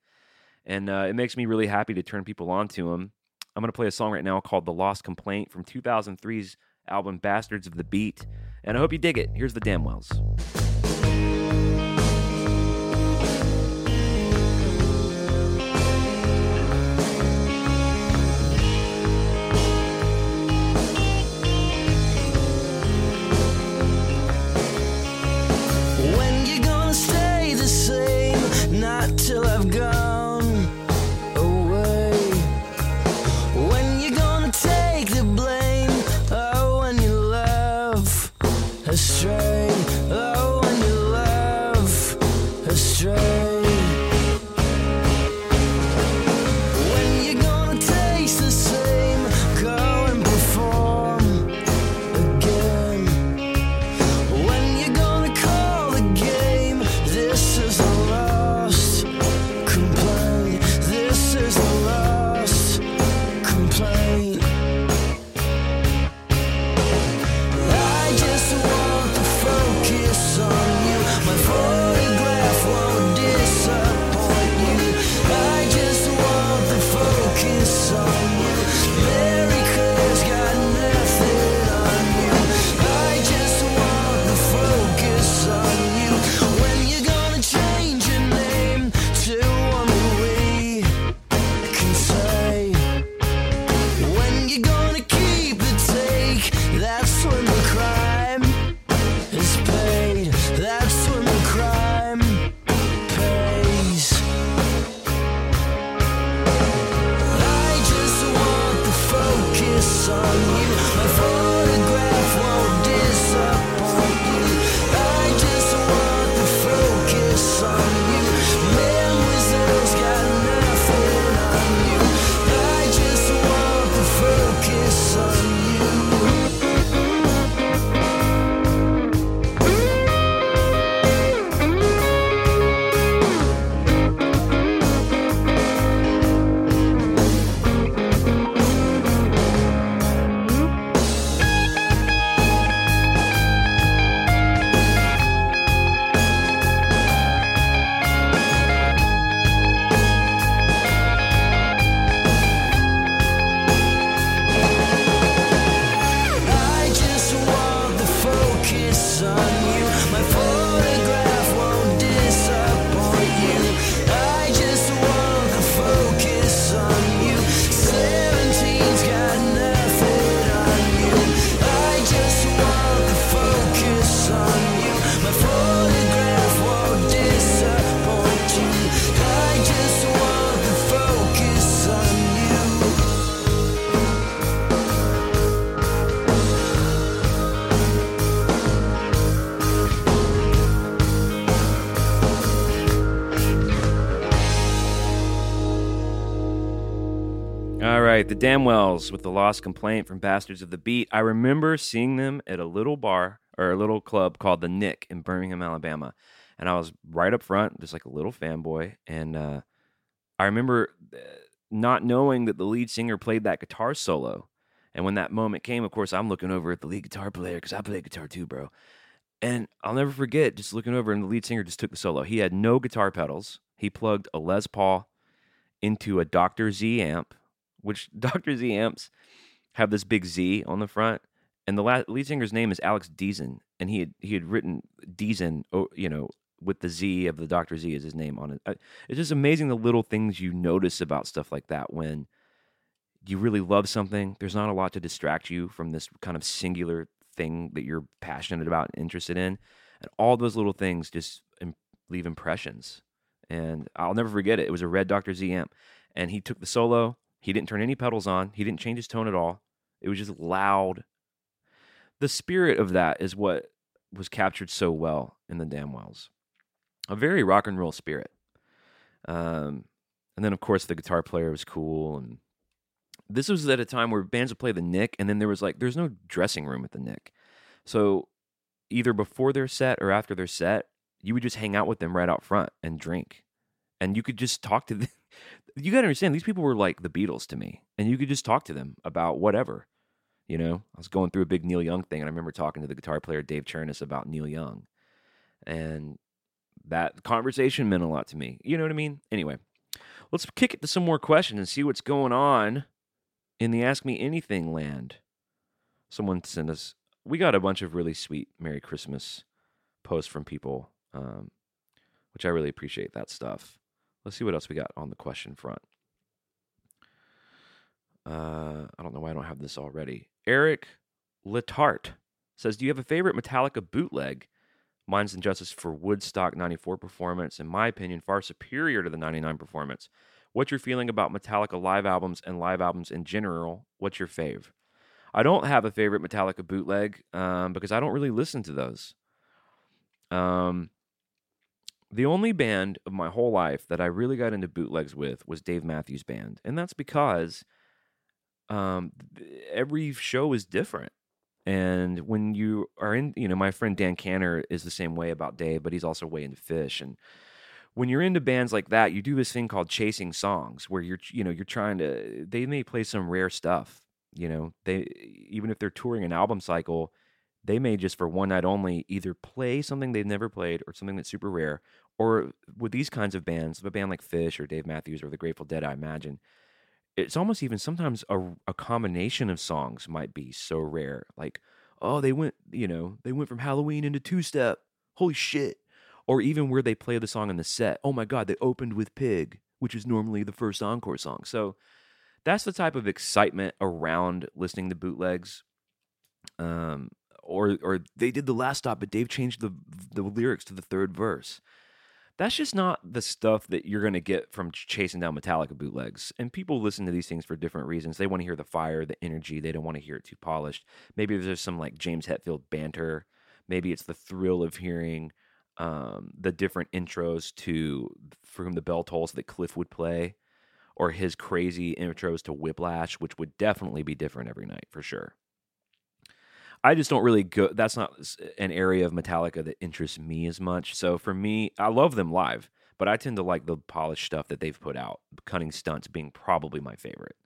And it makes me really happy to turn people on to them. I'm going to play a song right now called The Lost Complaint from 2003's album Bastards of the Beat. And I hope you dig it. Here's the Damwells. Till I've gone away. When you gonna take the blame? Oh, when you love astray. Oh. The Damwells with The Lost Complaint from Bastards of the Beat. I remember seeing them at a little bar or a little club called The Nick in Birmingham, Alabama. And I was right up front, just like a little fanboy. And I remember not knowing that the lead singer played that guitar solo. And when that moment came, of course, I'm looking over at the lead guitar player because I play guitar too, bro. And I'll never forget just looking over and the lead singer just took the solo. He had no guitar pedals. He plugged a Les Paul into a Dr. Z amp, which Dr. Z amps have this big Z on the front, and the lead singer's name is Alex Deason, and he had written Deason, you know, with the Z of the Dr. Z as his name on it. It's just amazing the little things you notice about stuff like that when you really love something. There's not a lot to distract you from this kind of singular thing that you're passionate about and interested in, and all those little things just leave impressions, and I'll never forget it. It was a red Dr. Z amp, and he took the solo. He didn't turn any pedals on. He didn't change his tone at all. It was just loud. The spirit of that is what was captured so well in the Damwells. A very rock and roll spirit. And then, of course, the guitar player was cool. And this was at a time where bands would play the Nick, and then there's no dressing room at the Nick. So either before their set or after their set, you would just hang out with them right out front and drink. And you could just talk to them. You got to understand, these people were like the Beatles to me. And you could just talk to them about whatever. You know, I was going through a big Neil Young thing, and I remember talking to the guitar player, Dave Chernus, about Neil Young. And that conversation meant a lot to me. You know what I mean? Anyway, let's kick it to some more questions and see what's going on in the Ask Me Anything land. Someone sent us... We got a bunch of really sweet Merry Christmas posts from people, which I really appreciate that stuff. Let's see what else we got on the question front. I don't know why I don't have this already. Eric Letarte says, do you have a favorite Metallica bootleg? Mine's Injustice for Woodstock 94 performance. In my opinion, far superior to the 99 performance. What's your feeling about Metallica live albums and live albums in general? What's your fave? I don't have a favorite Metallica bootleg because I don't really listen to those. The only band of my whole life that I really got into bootlegs with was Dave Matthews Band. And that's because every show is different. And when you are in, you know, my friend Dan Canner is the same way about Dave, but he's also way into Fish. And when you're into bands like that, you do this thing called chasing songs where you're trying to, they may play some rare stuff, you know, they, even if they're touring an album cycle, they may just for one night only either play something they've never played or something that's super rare. Or with these kinds of bands, a band like Fish or Dave Matthews or the Grateful Dead, I imagine, it's almost even sometimes a combination of songs might be so rare. Like, oh, they went from Halloween into two-step. Holy shit. Or even where they play the song in the set. Oh my God, they opened with Pig, which is normally the first encore song. So that's the type of excitement around listening to bootlegs. Or they did the last stop, but Dave changed the lyrics to the third verse. That's just not the stuff that you're going to get from chasing down Metallica bootlegs. And people listen to these things for different reasons. They want to hear the fire, the energy. They don't want to hear it too polished. Maybe there's some like James Hetfield banter. Maybe it's the thrill of hearing the different intros to From the Bell Tolls that Cliff would play, or his crazy intros to Whiplash, which would definitely be different every night for sure. I just don't really go, that's not an area of Metallica that interests me as much. So for me, I love them live, but I tend to like the polished stuff that they've put out, Cutting Stunts being probably my favorite.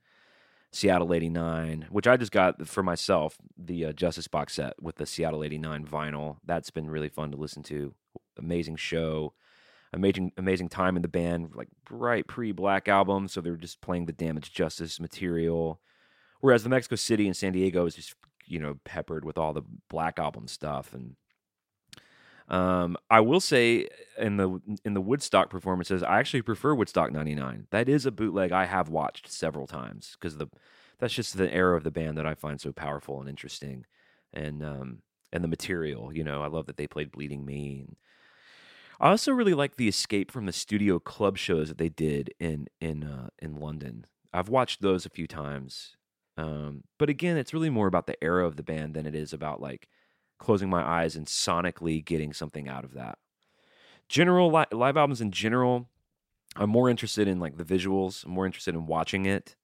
Seattle 89, which I just got for myself, the Justice box set with the Seattle 89 vinyl. That's been really fun to listen to. Amazing show, amazing time in the band, like right pre-Black Album. So they were just playing the Damaged Justice material. Whereas the Mexico City and San Diego is just, you know, peppered with all the Black Album stuff. And I will say in the Woodstock performances, I actually prefer Woodstock 99. That is a bootleg I have watched several times because that's just the era of the band that I find so powerful and interesting. And the material, you know, I love that they played Bleeding Me. And I also really like the Escape from the Studio club shows that they did in London. I've watched those a few times. But again, it's really more about the era of the band than it is about like closing my eyes and sonically getting something out of that. Live albums in general, I'm more interested in like the visuals. I'm more interested in watching it.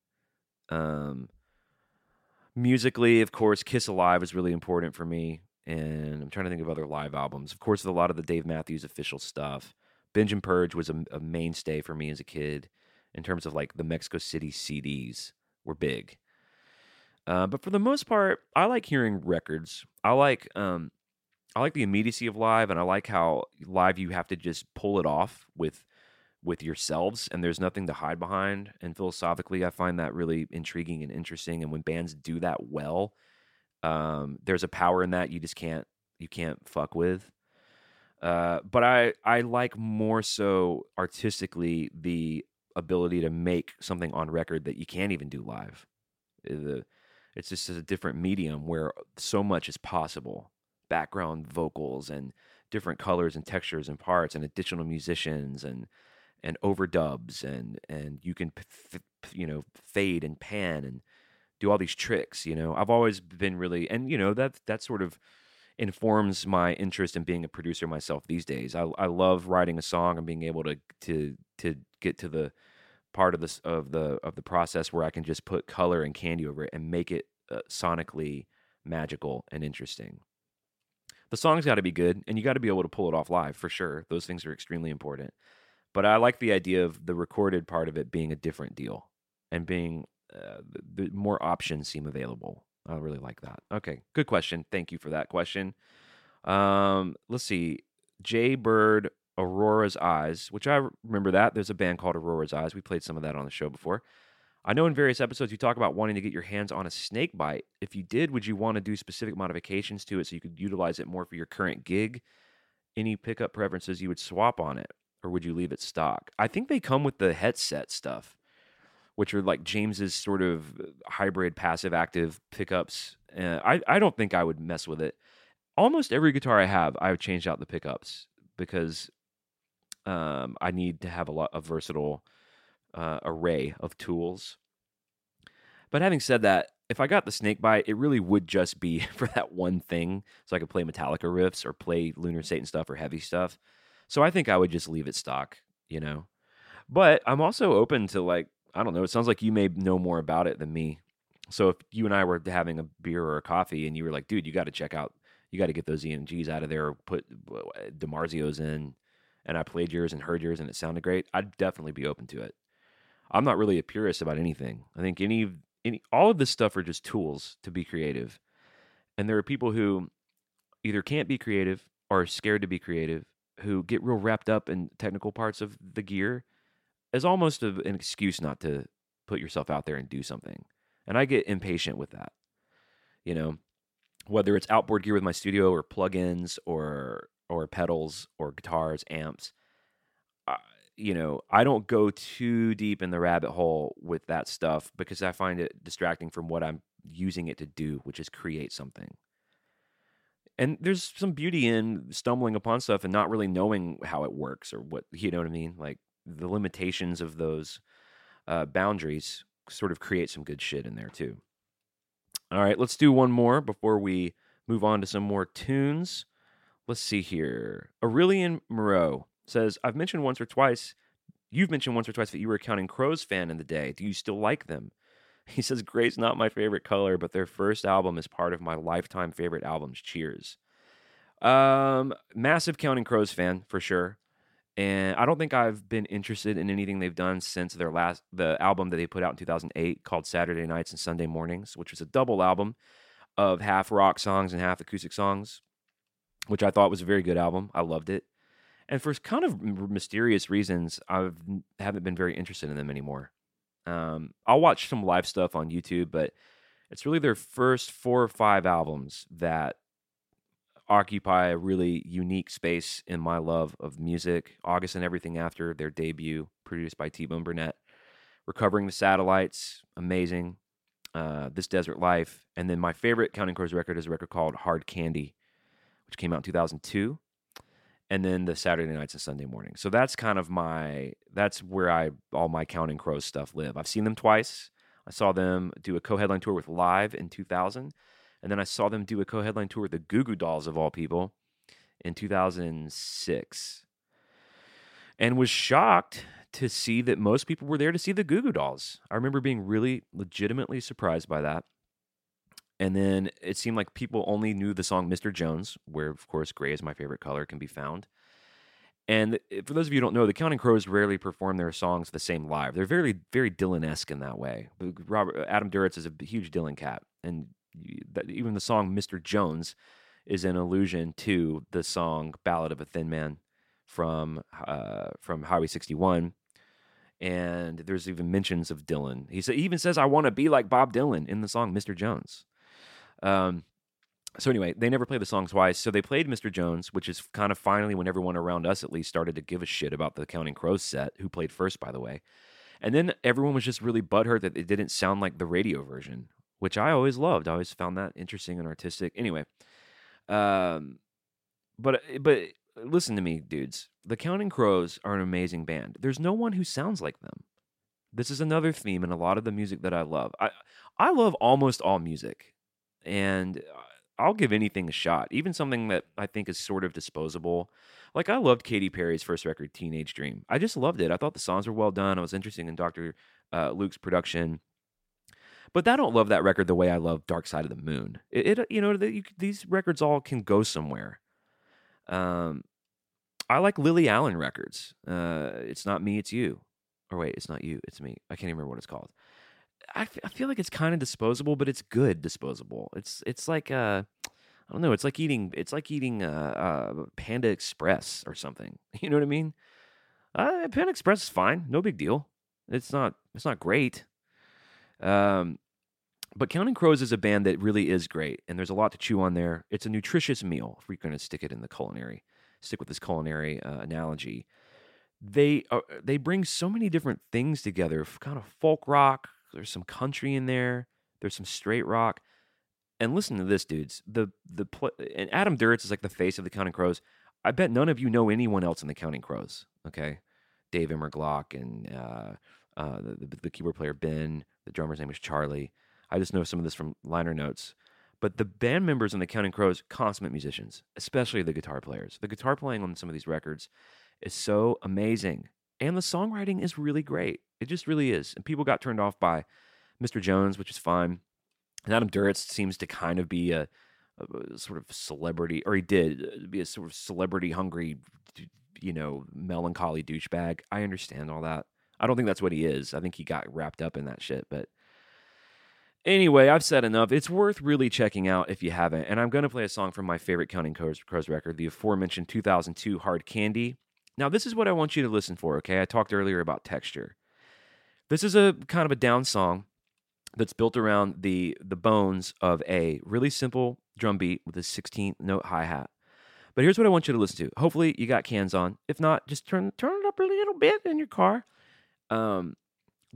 Musically, of course, Kiss Alive is really important for me. And I'm trying to think of other live albums. Of course, a lot of the Dave Matthews official stuff. Binge and Purge was a mainstay for me as a kid in terms of like the Mexico City CDs were big. But for the most part, I like hearing records. I like the immediacy of live, and I like how live you have to just pull it off with yourselves, and there's nothing to hide behind. And philosophically, I find that really intriguing and interesting. And when bands do that well, there's a power in that you just can't fuck with. But I like more so artistically the ability to make something on record that you can't even do live. It's just a different medium where so much is possible. Background vocals and different colors and textures and parts and additional musicians and overdubs and you can, you know, fade and pan and do all these tricks, you know. I've always been really, and you know, that sort of informs my interest in being a producer myself these days. I love writing a song and being able to get to the part of this of the process where I can just put color and candy over it and make it sonically magical and interesting. The song's got to be good, and you got to be able to pull it off live for sure. Those things are extremely important. But I like the idea of the recorded part of it being a different deal and being the more options seem available. I really like that. Okay, good question. Thank you for that question. Let's see. Jay Bird. Aurora's Eyes, which I remember that. There's a band called Aurora's Eyes. We played some of that on the show before. I know in various episodes you talk about wanting to get your hands on a snake bite. If you did, would you want to do specific modifications to it so you could utilize it more for your current gig? Any pickup preferences you would swap on it, or would you leave it stock? I think they come with the headset stuff, which are like James's sort of hybrid passive-active pickups. I don't think I would mess with it. Almost every guitar I have, I've changed out the pickups because... I need to have a versatile array of tools. But having said that, if I got the snake bite, it really would just be for that one thing, so I could play Metallica riffs or play Lunar Satan stuff or heavy stuff. So I think I would just leave it stock, you know. But I'm also open to, like, I don't know, it sounds like you may know more about it than me. So if you and I were having a beer or a coffee and you were like, dude, you got to check out, you got to get those EMGs out of there, put DiMarzio's in, and I played yours and heard yours and it sounded great, I'd definitely be open to it. I'm not really a purist about anything. I think any all of this stuff are just tools to be creative. And there are people who either can't be creative or are scared to be creative, who get real wrapped up in technical parts of the gear as almost an excuse not to put yourself out there and do something. And I get impatient with that. You know, whether it's outboard gear with my studio or plugins or pedals or guitars, amps, you know, I don't go too deep in the rabbit hole with that stuff because I find it distracting from what I'm using it to do, which is create something. And there's some beauty in stumbling upon stuff and not really knowing how it works or what, you know what I mean? Like the limitations of those boundaries sort of create some good shit in there too. All right, let's do one more before we move on to some more tunes. Let's see here. Aurelian Moreau says, you've mentioned once or twice that you were a Counting Crows fan in the day. Do you still like them? He says, gray's not my favorite color, but their first album is part of my lifetime favorite albums. Cheers. Massive Counting Crows fan, for sure. And I don't think I've been interested in anything they've done since the album that they put out in 2008 called Saturday Nights and Sunday Mornings, which was a double album of half rock songs and half acoustic songs, which I thought was a very good album. I loved it. And for kind of mysterious reasons, I haven't been very interested in them anymore. I'll watch some live stuff on YouTube, but it's really their first 4 or 5 albums that occupy a really unique space in my love of music. August and Everything After, their debut, produced by T-Bone Burnett. Recovering the Satellites, amazing. This Desert Life. And then my favorite Counting Crows record is a record called Hard Candy, which came out in 2002. And then the Saturday Nights and Sunday Mornings. So that's kind of that's where all my Counting Crows stuff live. I've seen them twice. I saw them do a co-headline tour with Live in 2000. And then I saw them do a co-headline tour with the Goo Goo Dolls, of all people, in 2006. And was shocked to see that most people were there to see the Goo Goo Dolls. I remember being really legitimately surprised by that. And then it seemed like people only knew the song Mr. Jones, where, of course, gray is my favorite color, can be found. And for those of you who don't know, the Counting Crows rarely perform their songs the same live. They're very, very Dylan-esque in that way. Adam Duritz is a huge Dylan cat. And even the song Mr. Jones is an allusion to the song Ballad of a Thin Man from Highway 61. And there's even mentions of Dylan. He even says, I want to be like Bob Dylan in the song Mr. Jones. So anyway, they never play the song twice. So they played Mr. Jones, which is kind of finally when everyone around us at least started to give a shit about the Counting Crows set, who played first, by the way. And then everyone was just really butthurt that it didn't sound like the radio version, which I always loved. I always found that interesting and artistic. Anyway, but listen to me, dudes. The Counting Crows are an amazing band. There's no one who sounds like them. This is another theme in a lot of the music that I love. I love almost all music. And I'll give anything a shot, even something that I think is sort of disposable. Like, I loved Katy Perry's first record, Teenage Dream. I just loved it. I thought the songs were well done. I was interested in Dr. Luke's production. But I don't love that record the way I love Dark Side of the Moon. These records all can go somewhere. I like Lily Allen records. It's Not Me, It's You. Or wait, It's Not You, It's Me. I can't even remember what it's called. I feel like it's kind of disposable, but it's good disposable. It's like I don't know. It's like eating Panda Express or something. You know what I mean? Panda Express is fine, no big deal. It's not great. But Counting Crows is a band that really is great, and there's a lot to chew on there. It's a nutritious meal. If we're going to stick with this culinary analogy. They bring so many different things together. Kind of folk rock. There's some country in there. There's some straight rock. And listen to this, dudes. And Adam Duritz is like the face of the Counting Crows. I bet none of you know anyone else in the Counting Crows. Okay, Dave Immergluck and the keyboard player Ben. The drummer's name is Charlie. I just know some of this from liner notes. But the band members in the Counting Crows, consummate musicians, especially the guitar players. The guitar playing on some of these records is so amazing. And the songwriting is really great. It just really is. And people got turned off by Mr. Jones, which is fine. And Adam Duritz seems to kind of be a sort of celebrity, or he did, be a sort of celebrity-hungry, melancholy douchebag. I understand all that. I don't think that's what he is. I think he got wrapped up in that shit. But anyway, I've said enough. It's worth really checking out if you haven't. And I'm going to play a song from my favorite Counting Crows record, the aforementioned 2002 Hard Candy. Now, this is what I want you to listen for, okay? I talked earlier about texture. This is a kind of a down song that's built around the bones of a really simple drum beat with a 16th note hi-hat. But here's what I want you to listen to. Hopefully, you got cans on. If not, just turn it up a little bit in your car.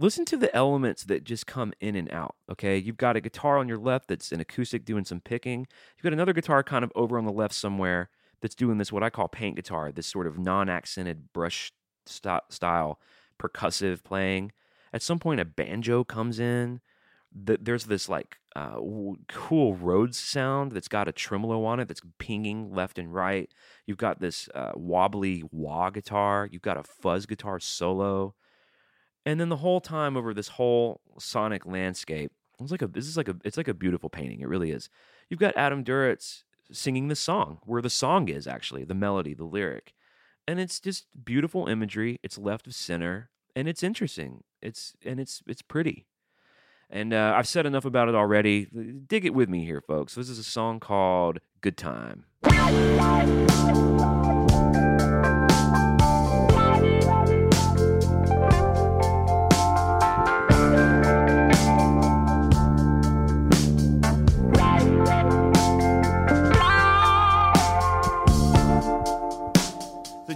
Listen to the elements that just come in and out, okay? You've got a guitar on your left that's an acoustic doing some picking. You've got another guitar kind of over on the left somewhere that's doing this, what I call paint guitar, this sort of non-accented brush style percussive playing. At some point, a banjo comes in. There's this like cool Rhodes sound that's got a tremolo on it that's pinging left and right. You've got this wobbly wah guitar. You've got a fuzz guitar solo. And then the whole time over this whole sonic landscape, it's like a beautiful painting. It really is. You've got Adam Duritz singing the song, where the song is actually the melody, the lyric, and it's just beautiful imagery. It's left of center, and it's interesting. It's pretty. And I've said enough about it already. Dig it with me here, folks. This is a song called "Good Time."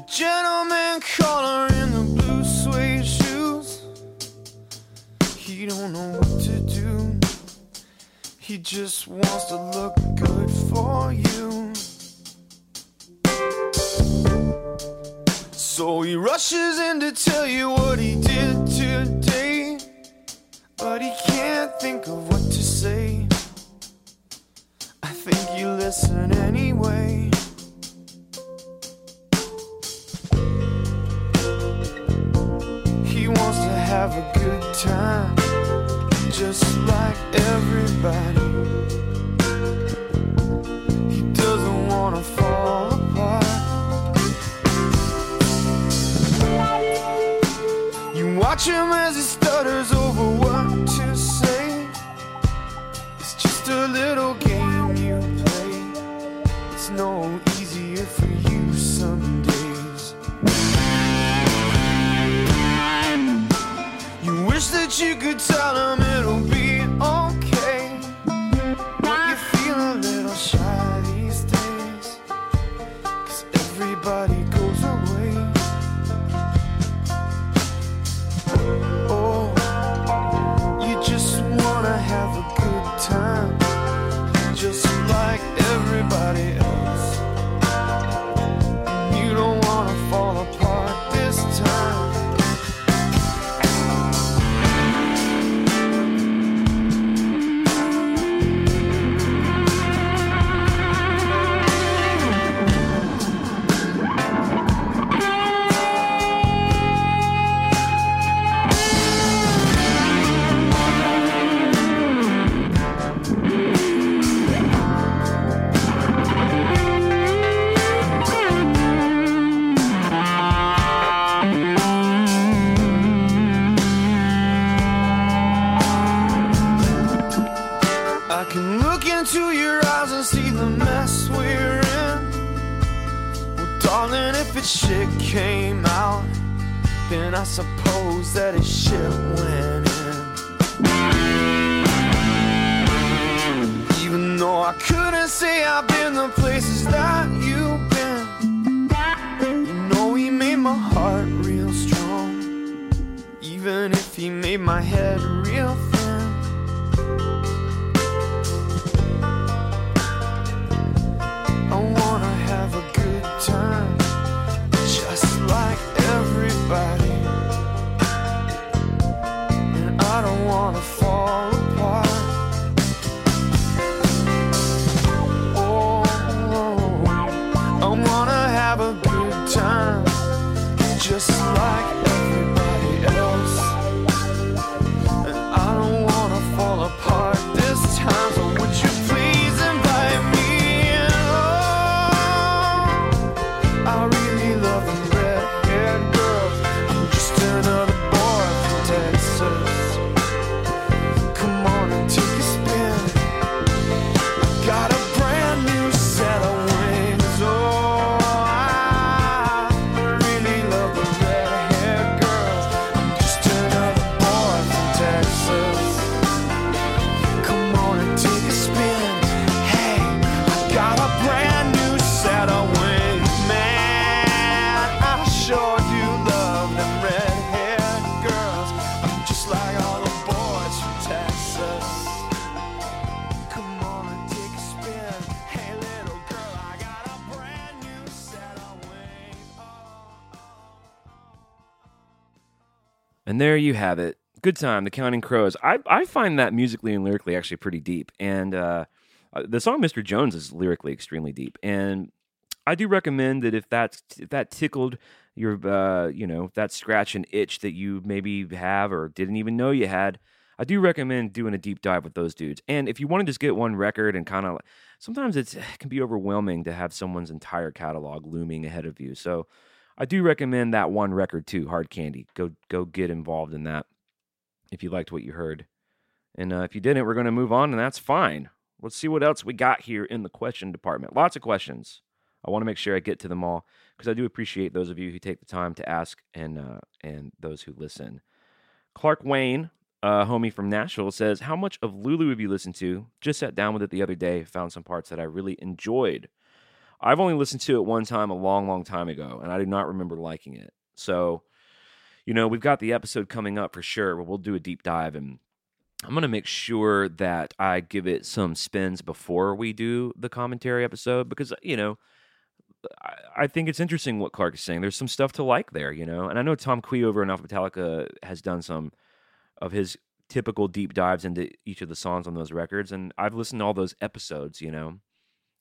Gentleman caller in the blue suede shoes. He don't know what to do. He just wants to look good for you. So he rushes in to tell you what he did today, but he can't think of what to say. I think you listen anyway. Have a good time, just like everybody. He doesn't want to fall apart. You watch him as he stutters over what to say. It's just a little game you play. It's no easier for you someday. That you could tell him it'll be okay, but you feel a little shy these days, 'cause everybody goes away. Oh, you just wanna have a good time, just like everybody else. You don't wanna fall apart this time. Shit came out, then I suppose that his shit went in. Even though I couldn't say I've been the places that you've been, you know he made my heart real strong, even if he made my head real thin. I wanna have a good time, like everybody, and I don't wanna fall apart. Oh, I wanna have a good time, just like everybody else, and I don't wanna fall apart this time. So would you please invite me in? Oh, I really love you. Girl, I'm just another boy from Texas. And there you have it. Good Time, The Counting Crows. I find that musically and lyrically actually pretty deep. And the song Mr. Jones is lyrically extremely deep. And I do recommend that if that tickled your, that scratch and itch that you maybe have or didn't even know you had, I do recommend doing a deep dive with those dudes. And if you want to just get one record and kind of, sometimes it can be overwhelming to have someone's entire catalog looming ahead of you. So I do recommend that one record too, Hard Candy. Go get involved in that if you liked what you heard. And if you didn't, we're going to move on, and that's fine. Let's see what else we got here in the question department. Lots of questions. I want to make sure I get to them all because I do appreciate those of you who take the time to ask and those who listen. Clark Wayne, a homie from Nashville, says, how much of Lulu have you listened to? Just sat down with it the other day, found some parts that I really enjoyed. I've only listened to it one time a long, long time ago, and I do not remember liking it. So, we've got the episode coming up for sure, where we'll do a deep dive, and I'm going to make sure that I give it some spins before we do the commentary episode because, I think it's interesting what Clark is saying. There's some stuff to like there, And I know Tom Queover and Off Metallica has done some of his typical deep dives into each of the songs on those records, and I've listened to all those episodes,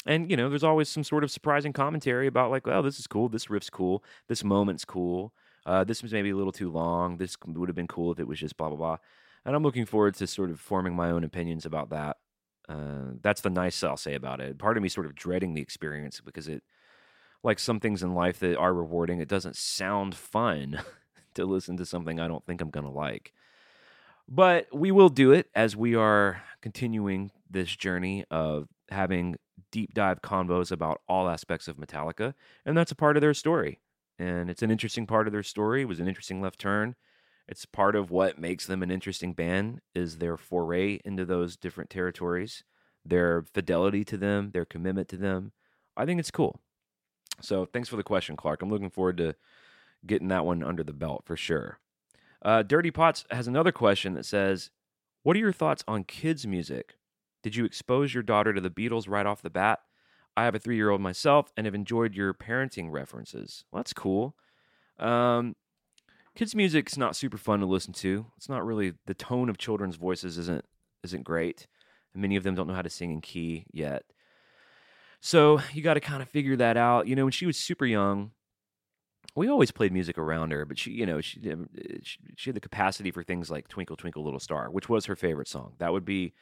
And, there's always some sort of surprising commentary about like, oh, this is cool, this riff's cool, this moment's cool, this was maybe a little too long, this would have been cool if it was just blah, blah, blah. And I'm looking forward to sort of forming my own opinions about that. That's the nice I'll say about it. Part of me sort of dreading the experience because it, like some things in life that are rewarding, it doesn't sound fun to listen to something I don't think I'm going to like. But we will do it as we are continuing this journey of having deep dive convos about all aspects of Metallica, and that's a part of their story. And it's an interesting part of their story. It was an interesting left turn. It's part of what makes them an interesting band is their foray into those different territories, their fidelity to them, their commitment to them. I think it's cool. So thanks for the question, Clark. I'm looking forward to getting that one under the belt for sure. Dirty Potts has another question that says, what are your thoughts on kids' music? Did you expose your daughter to the Beatles right off the bat? I have a 3-year-old myself and have enjoyed your parenting references. Well, that's cool. Kids' music's not super fun to listen to. It's not really, the tone of children's voices isn't great. Many of them don't know how to sing in key yet. So you got to kind of figure that out. When she was super young, we always played music around her, but she had the capacity for things like Twinkle, Twinkle, Little Star, which was her favorite song. That would be,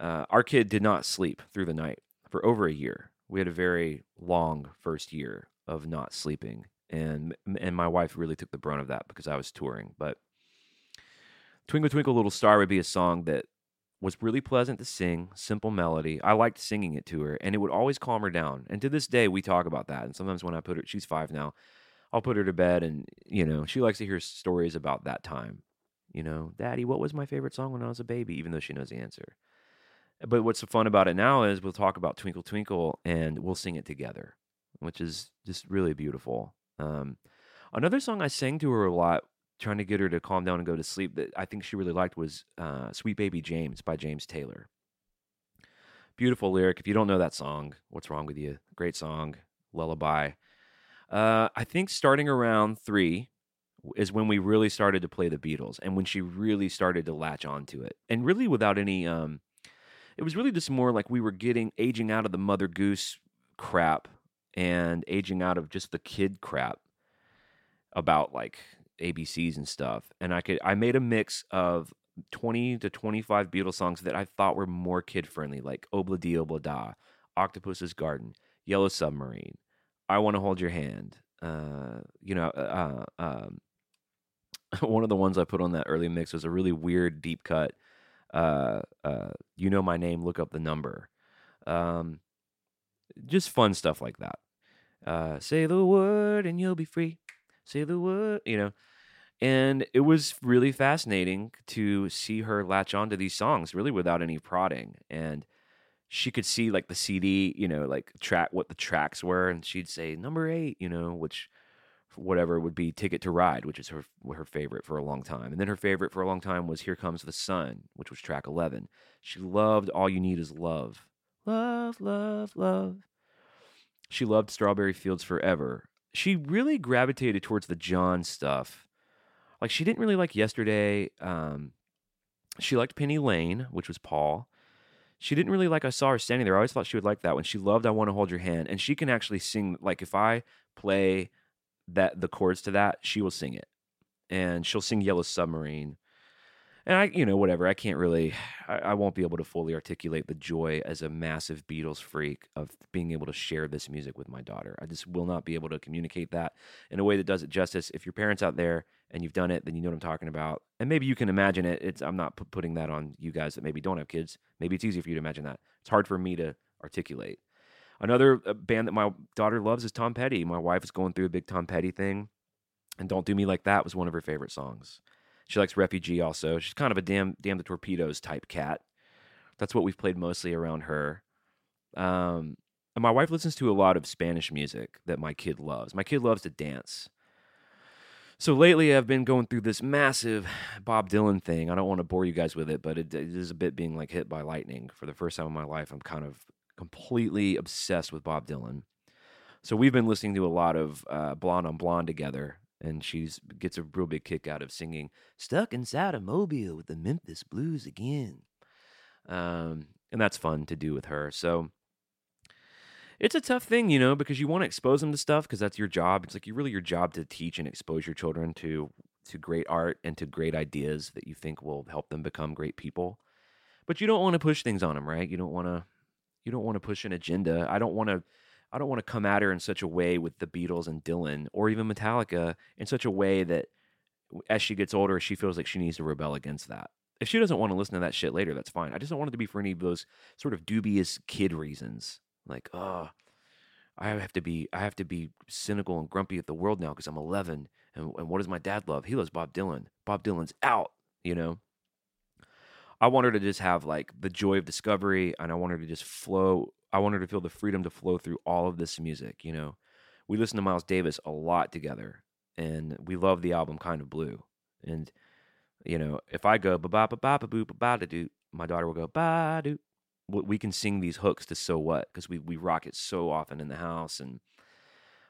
our kid did not sleep through the night for over a year. We had a very long first year of not sleeping. And my wife really took the brunt of that because I was touring. But Twinkle, Twinkle, Little Star would be a song that was really pleasant to sing, simple melody. I liked singing it to her, and it would always calm her down. And to this day, we talk about that. And sometimes when I put her, she's 5 now, I'll put her to bed, and, she likes to hear stories about that time. Daddy, what was my favorite song when I was a baby? Even though she knows the answer. But what's so fun about it now is we'll talk about Twinkle, Twinkle, and we'll sing it together, which is just really beautiful. Another song I sang to her a lot, trying to get her to calm down and go to sleep, that I think she really liked was Sweet Baby James by James Taylor. Beautiful lyric. If you don't know that song, what's wrong with you? Great song, lullaby. I think starting around 3 is when we really started to play the Beatles and when she really started to latch onto it. And really without any... it was really just more like we were aging out of the Mother Goose crap and aging out of just the kid crap about like ABCs and stuff. And I made a mix of 20 to 25 Beatles songs that I thought were more kid-friendly, like Obla Dee Obla Da, Octopus's Garden, Yellow Submarine, I Want to Hold Your Hand. One of the ones I put on that early mix was a really weird deep cut. You Know My Name, Look Up the Number. Just fun stuff like that. Say the word and you'll be free. Say the word, And it was really fascinating to see her latch onto these songs really without any prodding. And she could see like the CD, like track what the tracks were. And she'd say number 8, which whatever would be Ticket to Ride, which is her favorite for a long time. And then her favorite for a long time was Here Comes the Sun, which was track 11. She loved All You Need Is Love. Love, love, love. She loved Strawberry Fields Forever. She really gravitated towards the John stuff Like, she didn't really like Yesterday. She liked Penny Lane, which was Paul. She didn't really like I Saw Her Standing There. I always thought she would like that one. She loved I Want to Hold Your Hand. And she can actually sing. Like, if I play that the chords to that, she will sing it. And she'll sing Yellow Submarine. And I, you know, whatever. I can't really, I won't be able to fully articulate the joy as a massive Beatles freak of being able to share this music with my daughter. I just will not be able to communicate that in a way that does it justice. If your parents out there and you've done it, then you know what I'm talking about. And maybe you can imagine it. I'm not putting that on you guys that maybe don't have kids. Maybe it's easier for you to imagine that. It's hard for me to articulate. Another band that my daughter loves is Tom Petty. My wife is going through a big Tom Petty thing. And Don't Do Me Like That was one of her favorite songs. She likes Refugee also. She's kind of a damn the Torpedoes type cat. That's what we've played mostly around her. And my wife listens to a lot of Spanish music that my kid loves. My kid loves to dance. So lately I've been going through this massive Bob Dylan thing. I don't want to bore you guys with it, but it is a bit being like hit by lightning. For the first time in my life, I'm kind of completely obsessed with Bob Dylan. So we've been listening to a lot of Blonde on Blonde together. And she gets a real big kick out of singing Stuck Inside of Mobile with the Memphis Blues again. And that's fun to do with her. So it's a tough thing, you know, because you want to expose them to stuff because that's your job. It's like really your job to teach and expose your children to great art and to great ideas that you think will help them become great people. But you don't want to push things on them, right? You don't want to push an agenda. I don't want to come at her in such a way with the Beatles and Dylan or even Metallica in such a way that as she gets older, she feels like she needs to rebel against that. If she doesn't want to listen to that shit later, that's fine. I just don't want it to be for any of those sort of dubious kid reasons. Like, oh, I have to be cynical and grumpy at the world now because I'm 11. And what does my dad love? He loves Bob Dylan. Bob Dylan's out, you know? I want her to just have like the joy of discovery and I want her to just flow. I want her to feel the freedom to flow through all of this music, you know. We listen to Miles Davis a lot together, and we love the album Kind of Blue. And, you know, if I go ba-ba-ba-ba-ba-boo-ba-ba-da-doo, my daughter will go ba-doo. We can sing these hooks to So What because we rock it so often in the house. And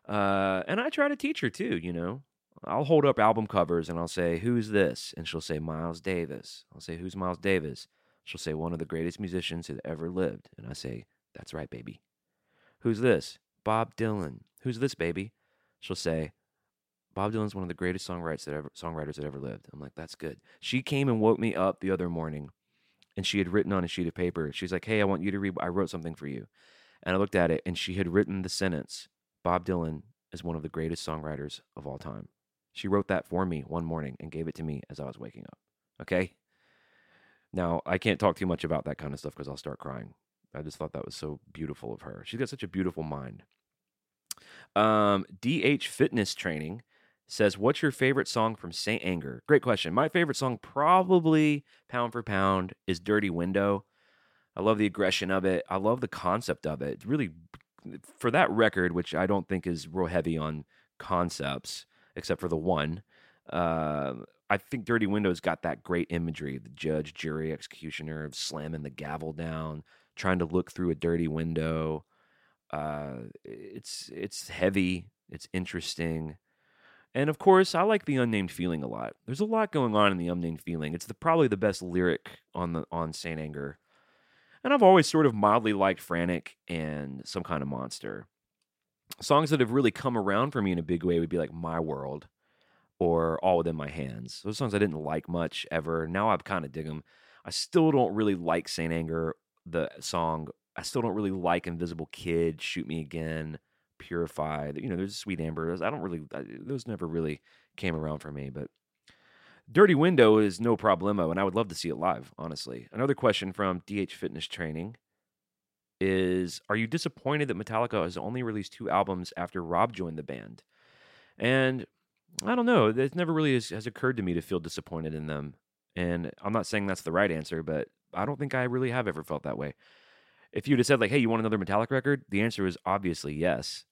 I try to teach her, too, you know. I'll hold up album covers, and I'll say, who's this? And she'll say, Miles Davis. I'll say, who's Miles Davis? She'll say, one of the greatest musicians who ever lived. And I say, that's right, baby. Who's this? Bob Dylan. Who's this, baby? She'll say, Bob Dylan's one of the greatest songwriters that ever lived. I'm like, that's good. She came and woke me up the other morning, and she had written on a sheet of paper. She's like, hey, I want you to read. I wrote something for you. And I looked at it, and she had written the sentence, Bob Dylan is one of the greatest songwriters of all time. She wrote that for me one morning and gave it to me as I was waking up. Okay? Now, I can't talk too much about that kind of stuff because I'll start crying. I just thought that was so beautiful of her. She's got such a beautiful mind. DH Fitness Training says, what's your favorite song from St. Anger? Great question. My favorite song probably, pound for pound, is Dirty Window. I love the aggression of it. I love the concept of it. It's really, for that record, which I don't think is real heavy on concepts, except for the one, I think Dirty Window's got that great imagery. The judge, jury, executioner, slamming the gavel down, trying to look through a dirty window. It's heavy. It's interesting. And, of course, I like The Unnamed Feeling a lot. There's a lot going on in The Unnamed Feeling. It's probably the best lyric on St. Anger. And I've always sort of mildly liked Frantic and Some Kind of Monster. Songs that have really come around for me in a big way would be like My World or All Within My Hands. Those songs I didn't like much ever. Now I kind of dig them. I still don't really like St. Anger, the song. I still don't really like Invisible Kid, Shoot Me Again, Purify. You know, there's Sweet Amber. Those never really came around for me, but Dirty Window is no problemo, and I would love to see it live, honestly. Another question from DH Fitness Training is, are you disappointed that Metallica has only released 2 albums after Rob joined the band? And I don't know. It never really has occurred to me to feel disappointed in them. And I'm not saying that's the right answer, but I don't think I really have ever felt that way. If you'd have said, like, hey, you want another Metallica record? The answer is obviously yes.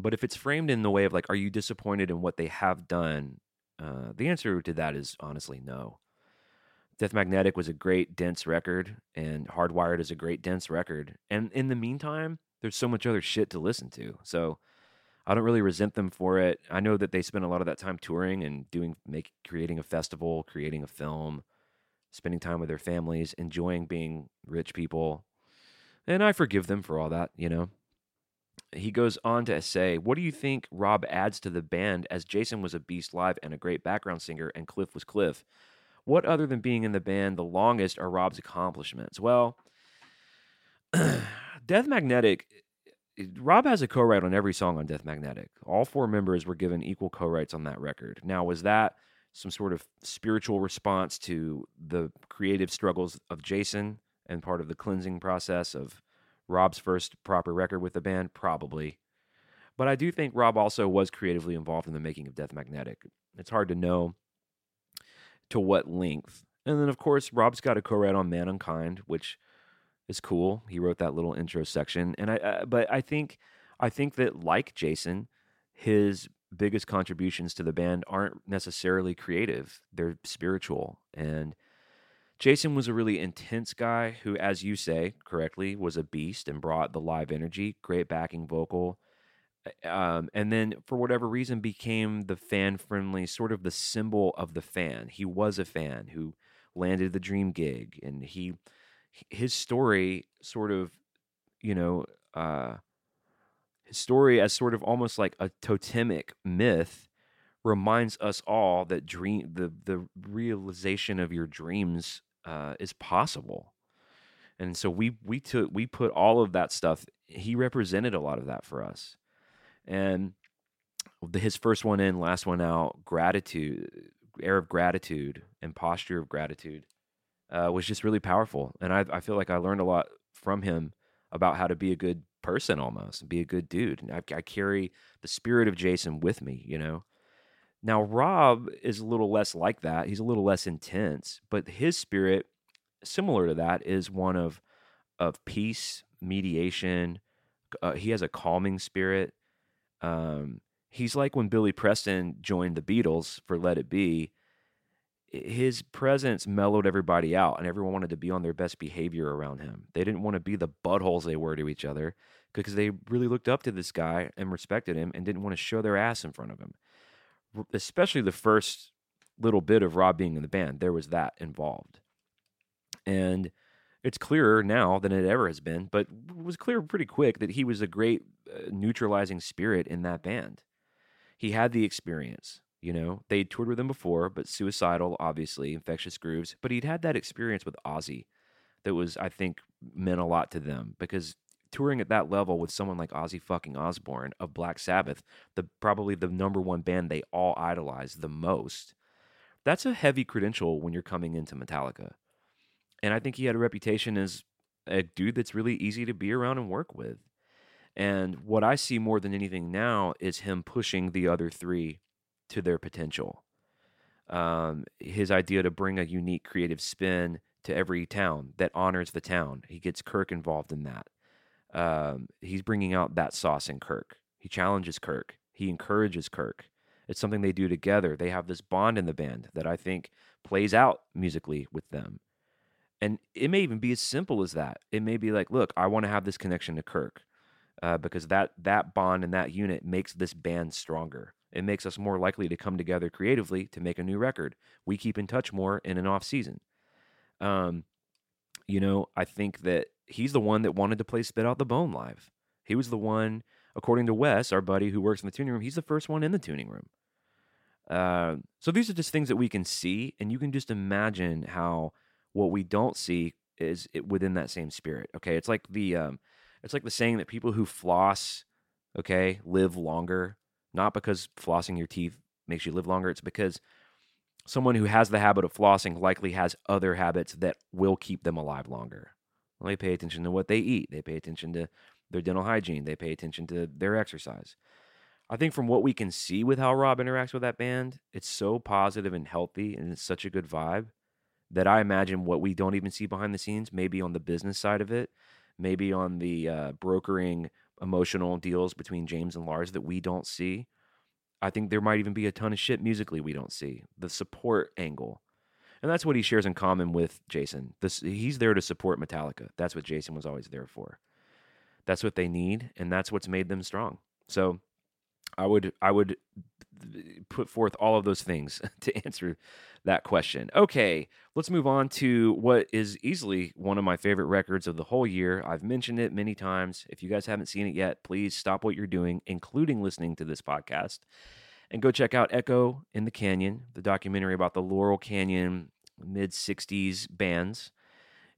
But if it's framed in the way of, like, are you disappointed in what they have done? The answer to that is honestly no. Death Magnetic was a great, dense record, and Hardwired is a great, dense record. And in the meantime, there's so much other shit to listen to. So I don't really resent them for it. I know that they spend a lot of that time touring and creating a festival, creating a film, spending time with their families, enjoying being rich people. And I forgive them for all that, you know. He goes on to say, what do you think Rob adds to the band, as Jason was a beast live and a great background singer, and Cliff was Cliff? What, other than being in the band the longest, are Rob's accomplishments? Well, Death Magnetic, Rob has a co-write on every song on Death Magnetic. All four members were given equal co-writes on that record. Now, was that some sort of spiritual response to the creative struggles of Jason and part of the cleansing process of Rob's first proper record with the band? Probably. But I do think Rob also was creatively involved in the making of Death Magnetic. It's hard to know to what length. And then, of course, Rob's got a co-write on Man Unkind, which is cool. He wrote that little intro section. And I think that, like Jason, his biggest contributions to the band aren't necessarily creative. They're spiritual. And Jason was a really intense guy who, as you say correctly, was a beast and brought the live energy, great backing vocal, and then for whatever reason became the fan-friendly, sort of the symbol of the fan. He was a fan who landed the dream gig, and his story as sort of almost like a totemic myth reminds us all that the realization of your dreams is possible. And so we put all of that stuff. He represented a lot of that for us. And his first one in, last one out, gratitude, air of gratitude and posture of gratitude was just really powerful. And I feel like I learned a lot from him about how to be a good person almost, and be a good dude. And I carry the spirit of Jason with me, you know. Now, Rob is a little less like that. He's a little less intense, but his spirit, similar to that, is one of peace, mediation. He has a calming spirit. He's like when Billy Preston joined the Beatles for Let It Be. His presence mellowed everybody out, and everyone wanted to be on their best behavior around him. They didn't want to be the buttholes they were to each other, because they really looked up to this guy and respected him and didn't want to show their ass in front of him. Especially the first little bit of Rob being in the band, there was that involved. And it's clearer now than it ever has been, but it was clear pretty quick that he was a great neutralizing spirit in that band. He had the experience, you know. They'd toured with him before, but Suicidal, obviously, Infectious Grooves, but he'd had that experience with Ozzy that was, I think, meant a lot to them, because touring at that level with someone like Ozzy fucking Osbourne of Black Sabbath, probably the number one band they all idolize the most, that's a heavy credential when you're coming into Metallica. And I think he had a reputation as a dude that's really easy to be around and work with. And what I see more than anything now is him pushing the other three to their potential. His idea to bring a unique creative spin to every town that honors the town. He gets Kirk involved in that. He's bringing out that sauce in Kirk. He challenges Kirk. He encourages Kirk. It's something they do together. They have this bond in the band that I think plays out musically with them. And it may even be as simple as that. It may be like, look, I want to have this connection to Kirk because that bond and that unit makes this band stronger. It makes us more likely to come together creatively to make a new record. We keep in touch more in an off season. You know, I think that he's the one that wanted to play Spit Out the Bone live. He was the one, according to Wes, our buddy who works in the tuning room, he's the first one in the tuning room. So these are just things that we can see, and you can just imagine how what we don't see is within that same spirit. Okay, it's like the saying that people who floss, okay, live longer. Not because flossing your teeth makes you live longer. It's because someone who has the habit of flossing likely has other habits that will keep them alive longer. Well, they pay attention to what they eat. They pay attention to their dental hygiene. They pay attention to their exercise. I think from what we can see with how Rob interacts with that band, it's so positive and healthy, and it's such a good vibe that I imagine what we don't even see behind the scenes, maybe on the business side of it, maybe on the brokering emotional deals between James and Lars that we don't see. I think there might even be a ton of shit musically we don't see. The support angle. And that's what he shares in common with Jason. He's there to support Metallica. That's what Jason was always there for. That's what they need, and that's what's made them strong. So I would put forth all of those things to answer that question. Okay, let's move on to what is easily one of my favorite records of the whole year. I've mentioned it many times. If you guys haven't seen it yet, please stop what you're doing, including listening to this podcast, and go check out Echo in the Canyon, the documentary about the Laurel Canyon mid-'60s bands,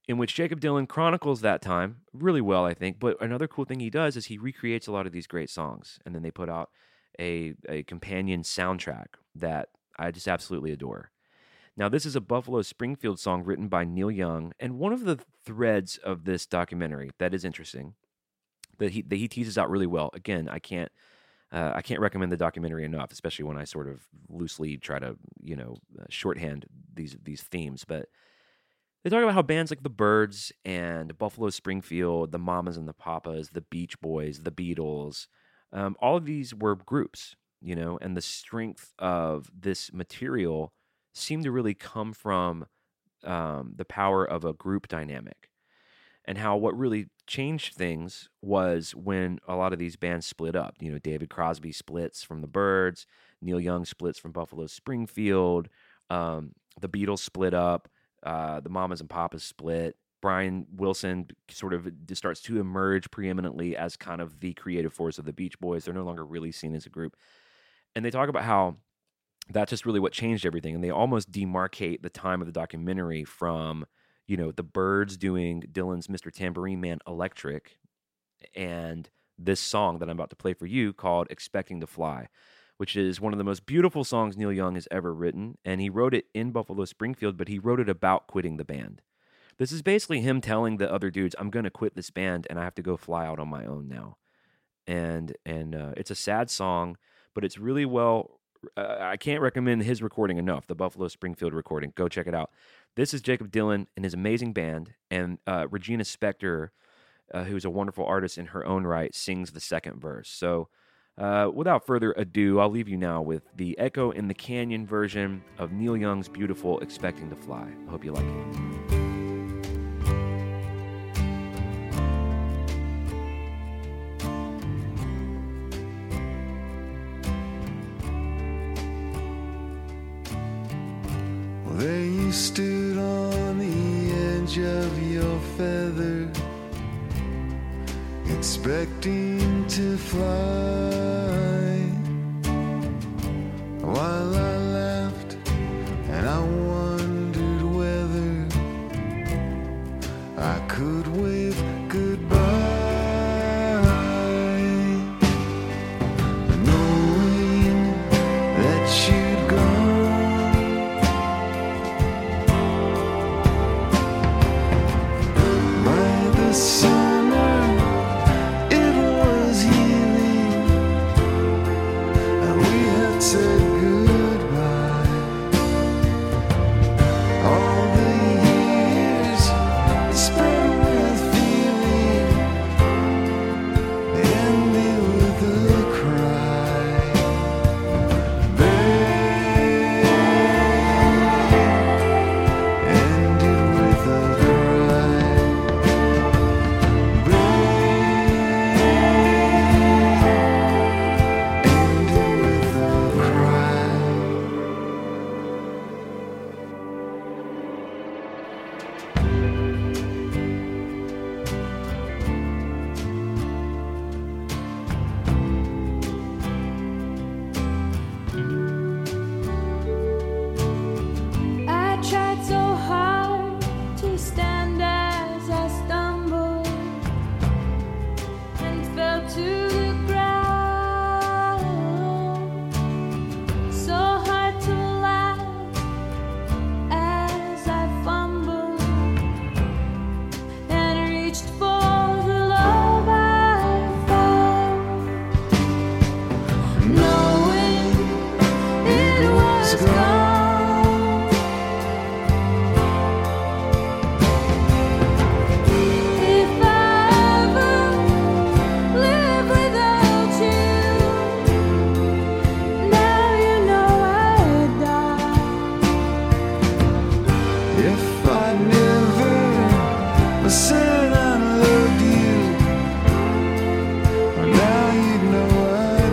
in which Jacob Dylan chronicles that time really well, I think. But another cool thing he does is he recreates a lot of these great songs, and then they put out a companion soundtrack that I just absolutely adore. Now, this is a Buffalo Springfield song written by Neil Young, and one of the threads of this documentary that is interesting, that he teases out really well. Again, I can't recommend the documentary enough, especially when I sort of loosely try to, shorthand these themes. But they talk about how bands like the Byrds and Buffalo Springfield, the Mamas and the Papas, the Beach Boys, the Beatles, all of these were groups, and the strength of this material seemed to really come from the power of a group dynamic, and how what really changed things was when a lot of these bands split up. David Crosby splits from the Byrds, Neil Young splits from Buffalo Springfield, the Beatles split up, the Mamas and Papas split. Brian Wilson sort of starts to emerge preeminently as kind of the creative force of the Beach Boys. They're no longer really seen as a group. And they talk about how that's just really what changed everything. And they almost demarcate the time of the documentary from, the Byrds doing Dylan's Mr. Tambourine Man Electric and this song that I'm about to play for you called Expecting to Fly, which is one of the most beautiful songs Neil Young has ever written. And he wrote it in Buffalo Springfield, but he wrote it about quitting the band. This is basically him telling the other dudes, I'm going to quit this band and I have to go fly out on my own now. And it's a sad song, but it's really well... I can't recommend his recording enough, the Buffalo Springfield recording. Go check it out. This is Jacob Dylan and his amazing band. And Regina Spektor, who's a wonderful artist in her own right, sings the second verse. So without further ado, I'll leave you now with the Echo in the Canyon version of Neil Young's beautiful Expecting to Fly. I hope you like it. They stood on the edge of your feather, expecting to fly, while I laughed and I wondered whether I could wave goodbye, knowing that you summer, it was healing, and we had said goodbye. All the years spent with feeling ended with a cry, babe. Ended with a cry.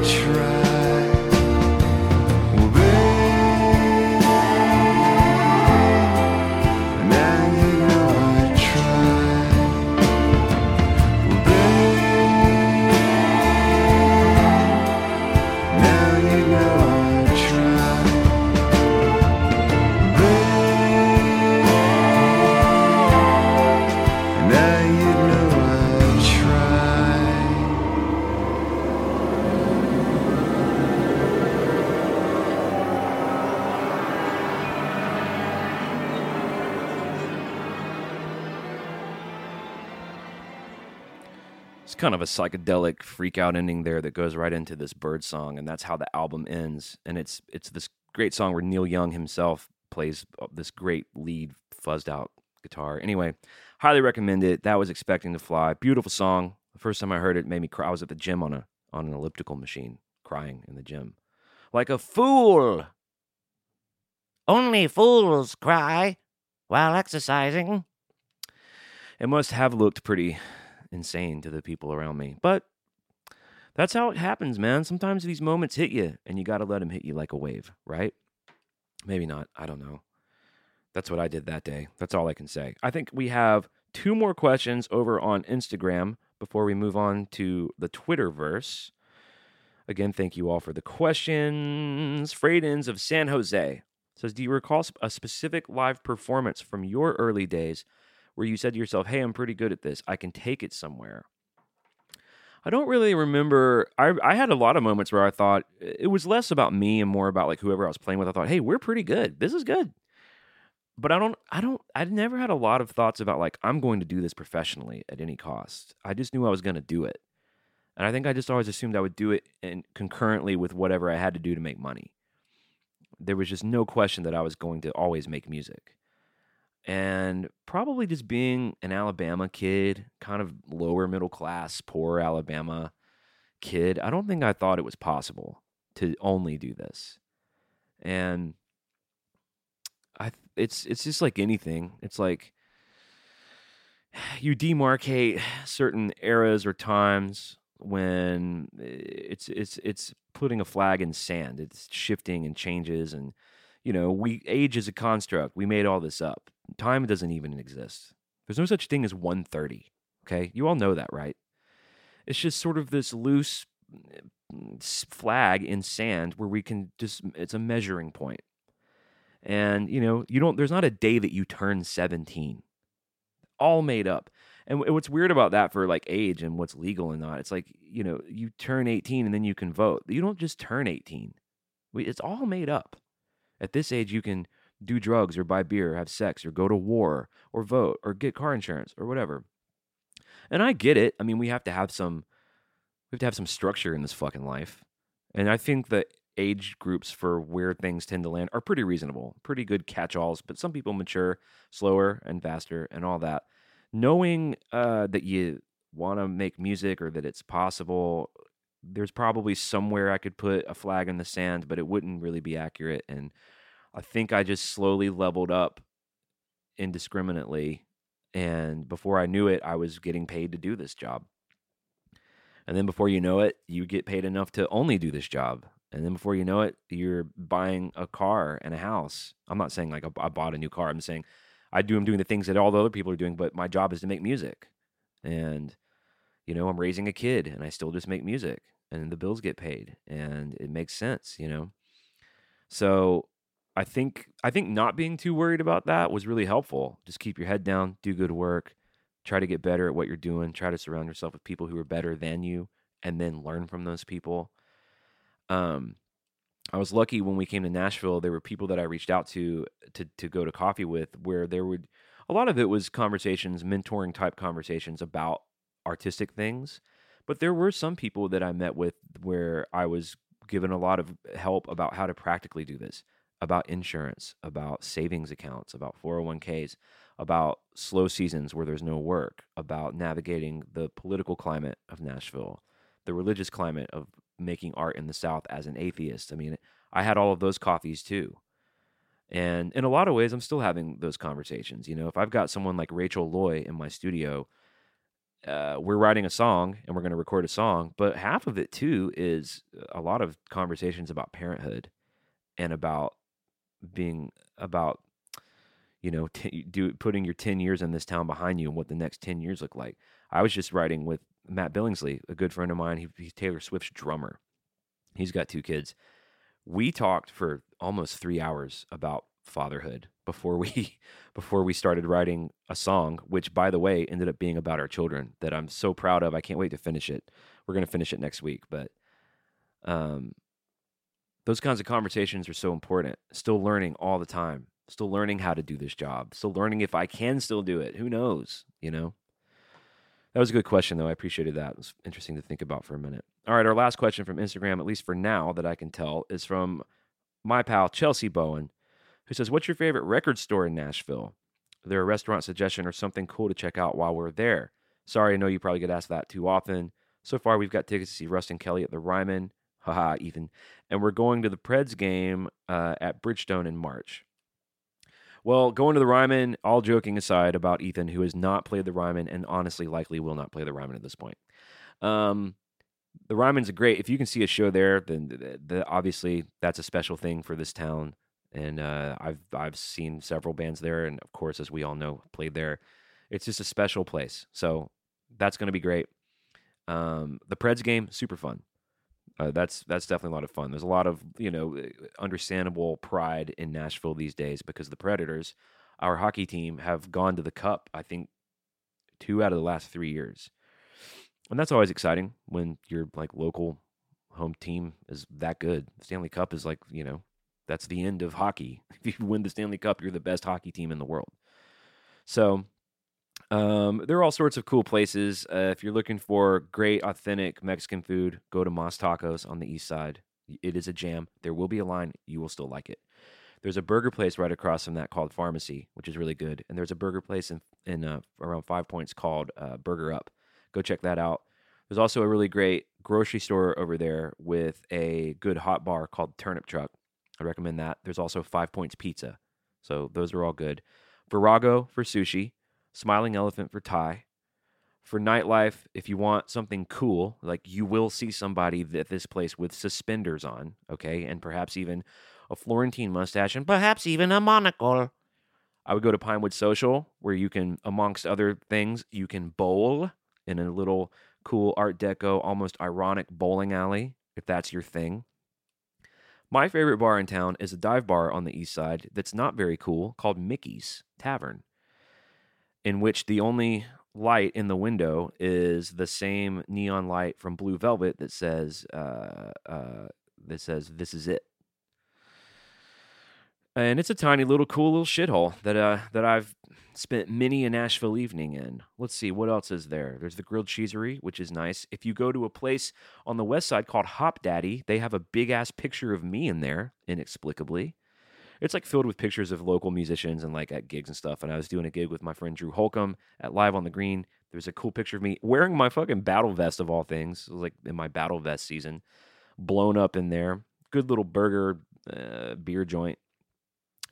Try. It's kind of a psychedelic freak out ending there that goes right into this bird song, and that's how the album ends. And it's this great song where Neil Young himself plays this great lead fuzzed out guitar. Anyway, highly recommend it. That was Expecting to Fly. Beautiful song. The first time I heard it made me cry. I was at the gym on an elliptical machine, crying in the gym. Like a fool. Only fools cry while exercising. It must have looked pretty insane to the people around me. But that's how it happens, man. Sometimes these moments hit you, and you got to let them hit you like a wave, right? Maybe not. I don't know. That's what I did that day. That's all I can say. I think we have two more questions over on Instagram before we move on to the Twitterverse. Again, thank you all for the questions. Freydens of San Jose says, do you recall a specific live performance from your early days where you said to yourself, hey, I'm pretty good at this. I can take it somewhere. I don't really remember. I had a lot of moments where I thought it was less about me and more about like whoever I was playing with. I thought, hey, we're pretty good. This is good. But I never had a lot of thoughts about like, I'm going to do this professionally at any cost. I just knew I was going to do it. And I think I just always assumed I would do it and concurrently with whatever I had to do to make money. There was just no question that I was going to always make music. And probably just being an Alabama kid, kind of lower middle class, poor Alabama kid, I don't think I thought it was possible to only do this. And it's just like anything. It's like you demarcate certain eras or times when it's putting a flag in sand. It's shifting and changes, and you know, age is a construct. We made all this up. Time doesn't even exist. There's no such thing as 1:30, okay? You all know that, right? It's just sort of this loose flag in sand where we can just, it's a measuring point. And, you know, there's not a day that you turn 17. All made up. And what's weird about that for like age and what's legal and not, it's like, you know, you turn 18 and then you can vote. You don't just turn 18. It's all made up. At this age, you can do drugs or buy beer or have sex or go to war or vote or get car insurance or whatever. And I get it. I mean, we have to have some structure in this fucking life. And I think the age groups for where things tend to land are pretty reasonable, pretty good catch-alls, but some people mature slower and faster and all that. Knowing that you want to make music or that it's possible, there's probably somewhere I could put a flag in the sand, but it wouldn't really be accurate. And I think I just slowly leveled up indiscriminately. And before I knew it, I was getting paid to do this job. And then before you know it, you get paid enough to only do this job. And then before you know it, you're buying a car and a house. I'm not saying like I bought a new car. I'm saying I'm doing the things that all the other people are doing, but my job is to make music. And, you know, I'm raising a kid and I still just make music and the bills get paid and it makes sense, you know? So I think not being too worried about that was really helpful. Just keep your head down, do good work, try to get better at what you're doing, try to surround yourself with people who are better than you, and then learn from those people. I was lucky when we came to Nashville, there were people that I reached out to go to coffee with, where a lot of it was conversations, mentoring type conversations about artistic things. But there were some people that I met with where I was given a lot of help about how to practically do this, about insurance, about savings accounts, about 401ks, about slow seasons where there's no work, about navigating the political climate of Nashville, the religious climate of making art in the South as an atheist. I mean, I had all of those coffees too. And in a lot of ways, I'm still having those conversations. You know, if I've got someone like Rachel Loy in my studio, we're writing a song and we're going to record a song, but half of it too is a lot of conversations about parenthood and about being about, you know, putting your 10 years in this town behind you and what the next 10 years look like. I was just writing with Matt Billingsley, a good friend of mine. He's Taylor Swift's drummer. He's got two kids. We talked for almost 3 hours about fatherhood before we started writing a song, which, by the way, ended up being about our children that I'm so proud of. I can't wait to finish it. We're going to finish it next week. But those kinds of conversations are so important. Still learning all the time. Still learning how to do this job. Still learning if I can still do it. Who knows, you know? That was a good question, though. I appreciated that. It was interesting to think about for a minute. All right, our last question from Instagram, at least for now that I can tell, is from my pal Chelsea Bowen, who says, what's your favorite record store in Nashville? Is there a restaurant suggestion or something cool to check out while we're there? Sorry, I know you probably get asked that too often. So far, we've got tickets to see Rust and Kelly at the Ryman. Haha, Ethan. And we're going to the Preds game at Bridgestone in March. Well, going to the Ryman, all joking aside about Ethan, who has not played the Ryman and honestly likely will not play the Ryman at this point. The Ryman's a great, if you can see a show there, then obviously that's a special thing for this town. And I've seen several bands there, and of course, as we all know, played there. It's just a special place, so that's going to be great. The Preds game, super fun. That's definitely a lot of fun. There's a lot of, you know, understandable pride in Nashville these days because the Predators, our hockey team, have gone to the Cup, I think, 2 out of the last 3 years. And that's always exciting when your like local home team is that good. The Stanley Cup is like, you know, that's the end of hockey. If you win the Stanley Cup, you're the best hockey team in the world. So there are all sorts of cool places. If you're looking for great, authentic Mexican food, go to Mas Tacos on the east side. It is a jam. There will be a line. You will still like it. There's a burger place right across from that called Pharmacy, which is really good. And there's a burger place in around 5 points called Burger Up. Go check that out. There's also a really great grocery store over there with a good hot bar called Turnip Truck. I recommend that. There's also 5 Points Pizza. So those are all good. Virago for sushi. Smiling Elephant for Thai. For nightlife, if you want something cool, like you will see somebody at this place with suspenders on, okay, and perhaps even a Florentine mustache and perhaps even a monocle. I would go to Pinewood Social, where you can, amongst other things, you can bowl in a little cool Art Deco, almost ironic bowling alley, if that's your thing. My favorite bar in town is a dive bar on the east side that's not very cool called Mickey's Tavern, in which the only light in the window is the same neon light from Blue Velvet that says this is it. And it's a tiny little cool little shithole that I've spent many a Nashville evening in. Let's see, what else is there? There's the Grilled Cheesery, which is nice. If you go to a place on the west side called Hop Daddy, they have a big-ass picture of me in there, inexplicably. It's like filled with pictures of local musicians and like at gigs and stuff. And I was doing a gig with my friend Drew Holcomb at Live on the Green. There's a cool picture of me wearing my fucking battle vest of all things. It was like in my battle vest season. Blown up in there. Good little burger, beer joint.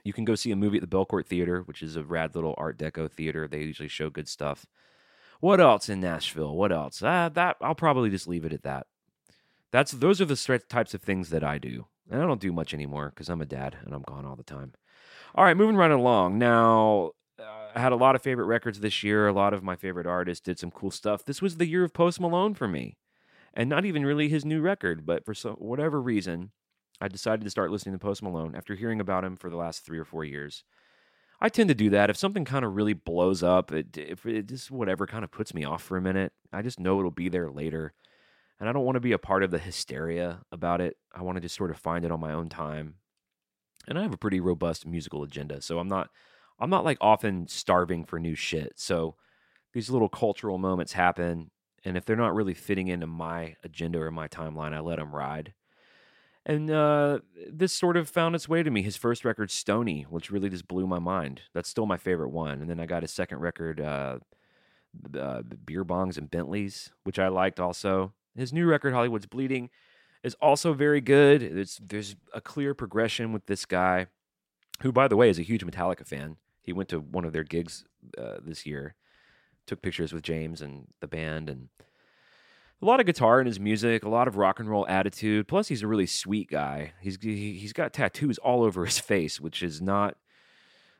You can go see a movie at the Belcourt Theater, which is a rad little Art Deco theater. They usually show good stuff. What else in Nashville? What else? That I'll probably just leave it at that. Those are the types of things that I do. And I don't do much anymore because I'm a dad and I'm gone all the time. All right, moving right along. Now, I had a lot of favorite records this year. A lot of my favorite artists did some cool stuff. This was the year of Post Malone for me. And not even really his new record, but for whatever reason, I decided to start listening to Post Malone after hearing about him for the last 3 or 4 years. I tend to do that. If something kind of really blows up, if it just whatever kind of puts me off for a minute, I just know it'll be there later. And I don't want to be a part of the hysteria about it. I want to just sort of find it on my own time. And I have a pretty robust musical agenda, so I'm not like often starving for new shit. So these little cultural moments happen, and if they're not really fitting into my agenda or my timeline, I let them ride. And this sort of found its way to me. His first record, Stony, which really just blew my mind. That's still my favorite one. And then I got his second record, Beer Bongs and Bentleys, which I liked also. His new record, Hollywood's Bleeding, is also very good. There's a clear progression with this guy, who, by the way, is a huge Metallica fan. He went to one of their gigs this year, took pictures with James and the band, and a lot of guitar in his music, a lot of rock and roll attitude. Plus, he's a really sweet guy. He's got tattoos all over his face, which is not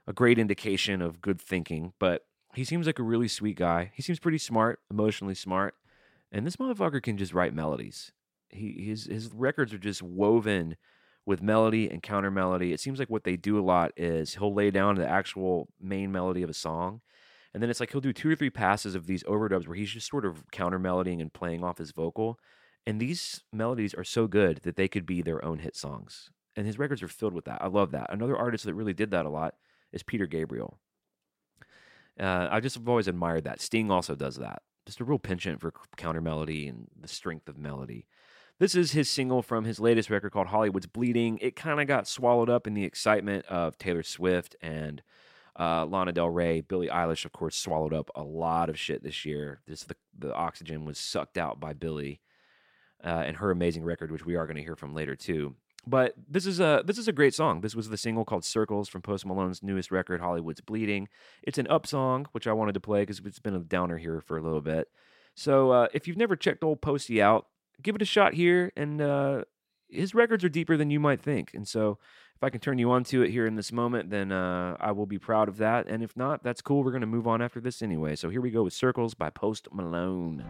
a great indication of good thinking. But he seems like a really sweet guy. He seems pretty smart, emotionally smart. And this motherfucker can just write melodies. His records are just woven with melody and counter melody. It seems like what they do a lot is he'll lay down the actual main melody of a song. And then it's like he'll do 2 or 3 passes of these overdubs where he's just sort of counter-melodying and playing off his vocal. And these melodies are so good that they could be their own hit songs. And his records are filled with that. I love that. Another artist that really did that a lot is Peter Gabriel. I've always admired that. Sting also does that. just a real penchant for counter melody and the strength of melody. This is his single from his latest record called Hollywood's Bleeding. It kind of got swallowed up in the excitement of Taylor Swift and Lana Del Rey. Billie Eilish, of course, swallowed up a lot of shit this year. The oxygen was sucked out by Billie and her amazing record, which we are going to hear from later too. But this is a great song. This was the single called Circles from Post Malone's newest record, Hollywood's Bleeding. It's an up song, which I wanted to play because it's been a downer here for a little bit. So if you've never checked old Posty out, give it a shot here. And his records are deeper than you might think. And so if I can turn you on to it here in this moment, then I will be proud of that. And if not, that's cool. We're going to move on after this anyway. So here we go with Circles by Post Malone.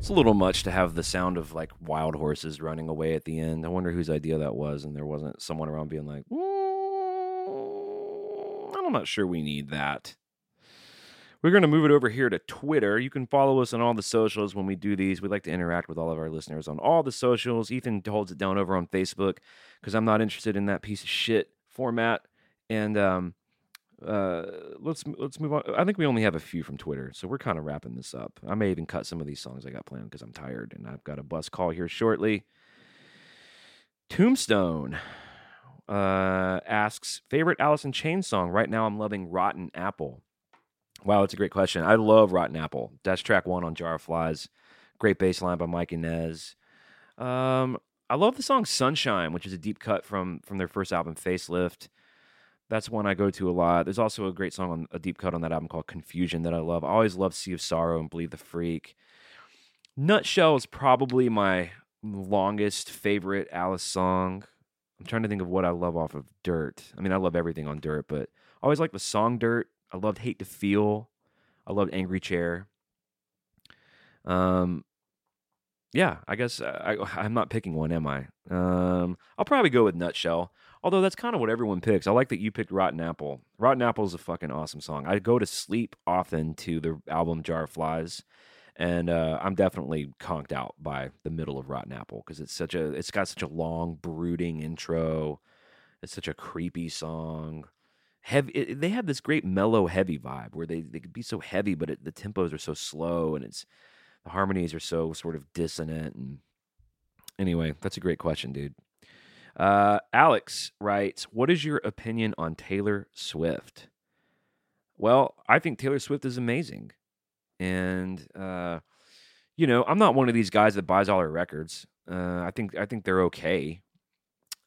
It's a little much to have the sound of like wild horses running away at the end. I wonder whose idea that was, and there wasn't someone around being like, I'm not sure we need that. We're going to move it over here to Twitter. You can follow us on all the socials when we do these. We'd like to interact with all of our listeners on all the socials. Ethan holds it down over on Facebook because I'm not interested in that piece of shit format. And let's move on. I think we only have a few from Twitter, so we're kind of wrapping this up. I may even cut some of these songs I got planned because I'm tired and I've got a bus call here shortly. Tombstone. asks, favorite Alice in Chains song? Right now I'm loving Rotten Apple. Wow, that's a great question. I love Rotten Apple. That's track one on Jar of Flies. Great bass line by Mike Inez. I love the song Sunshine, which is a deep cut from their first album, Facelift. That's one I go to a lot. There's also a great song, a deep cut on that album called Confusion that I love. I always love Sea of Sorrow and Bleed the Freak. Nutshell is probably my longest favorite Alice song. I'm trying to think of what I love off of Dirt. I mean, I love everything on Dirt, but I always like the song Dirt. I loved Hate to Feel. I loved Angry Chair. Yeah, I guess I'm not picking one, am I? I'll probably go with Nutshell, although that's kind of what everyone picks. I like that you picked Rotten Apple. Rotten Apple is a fucking awesome song. I go to sleep often to the album Jar of Flies, and I'm definitely conked out by the middle of Rotten Apple because it's got such a long, brooding intro. It's such a creepy song. They have this great mellow, heavy vibe where they could be so heavy, but the tempos are so slow, and the harmonies are so sort of dissonant. And anyway, that's a great question, dude. Alex writes, what is your opinion on Taylor Swift? Well, I think Taylor Swift is amazing. And, you know, I'm not one of these guys that buys all her records. I think they're okay.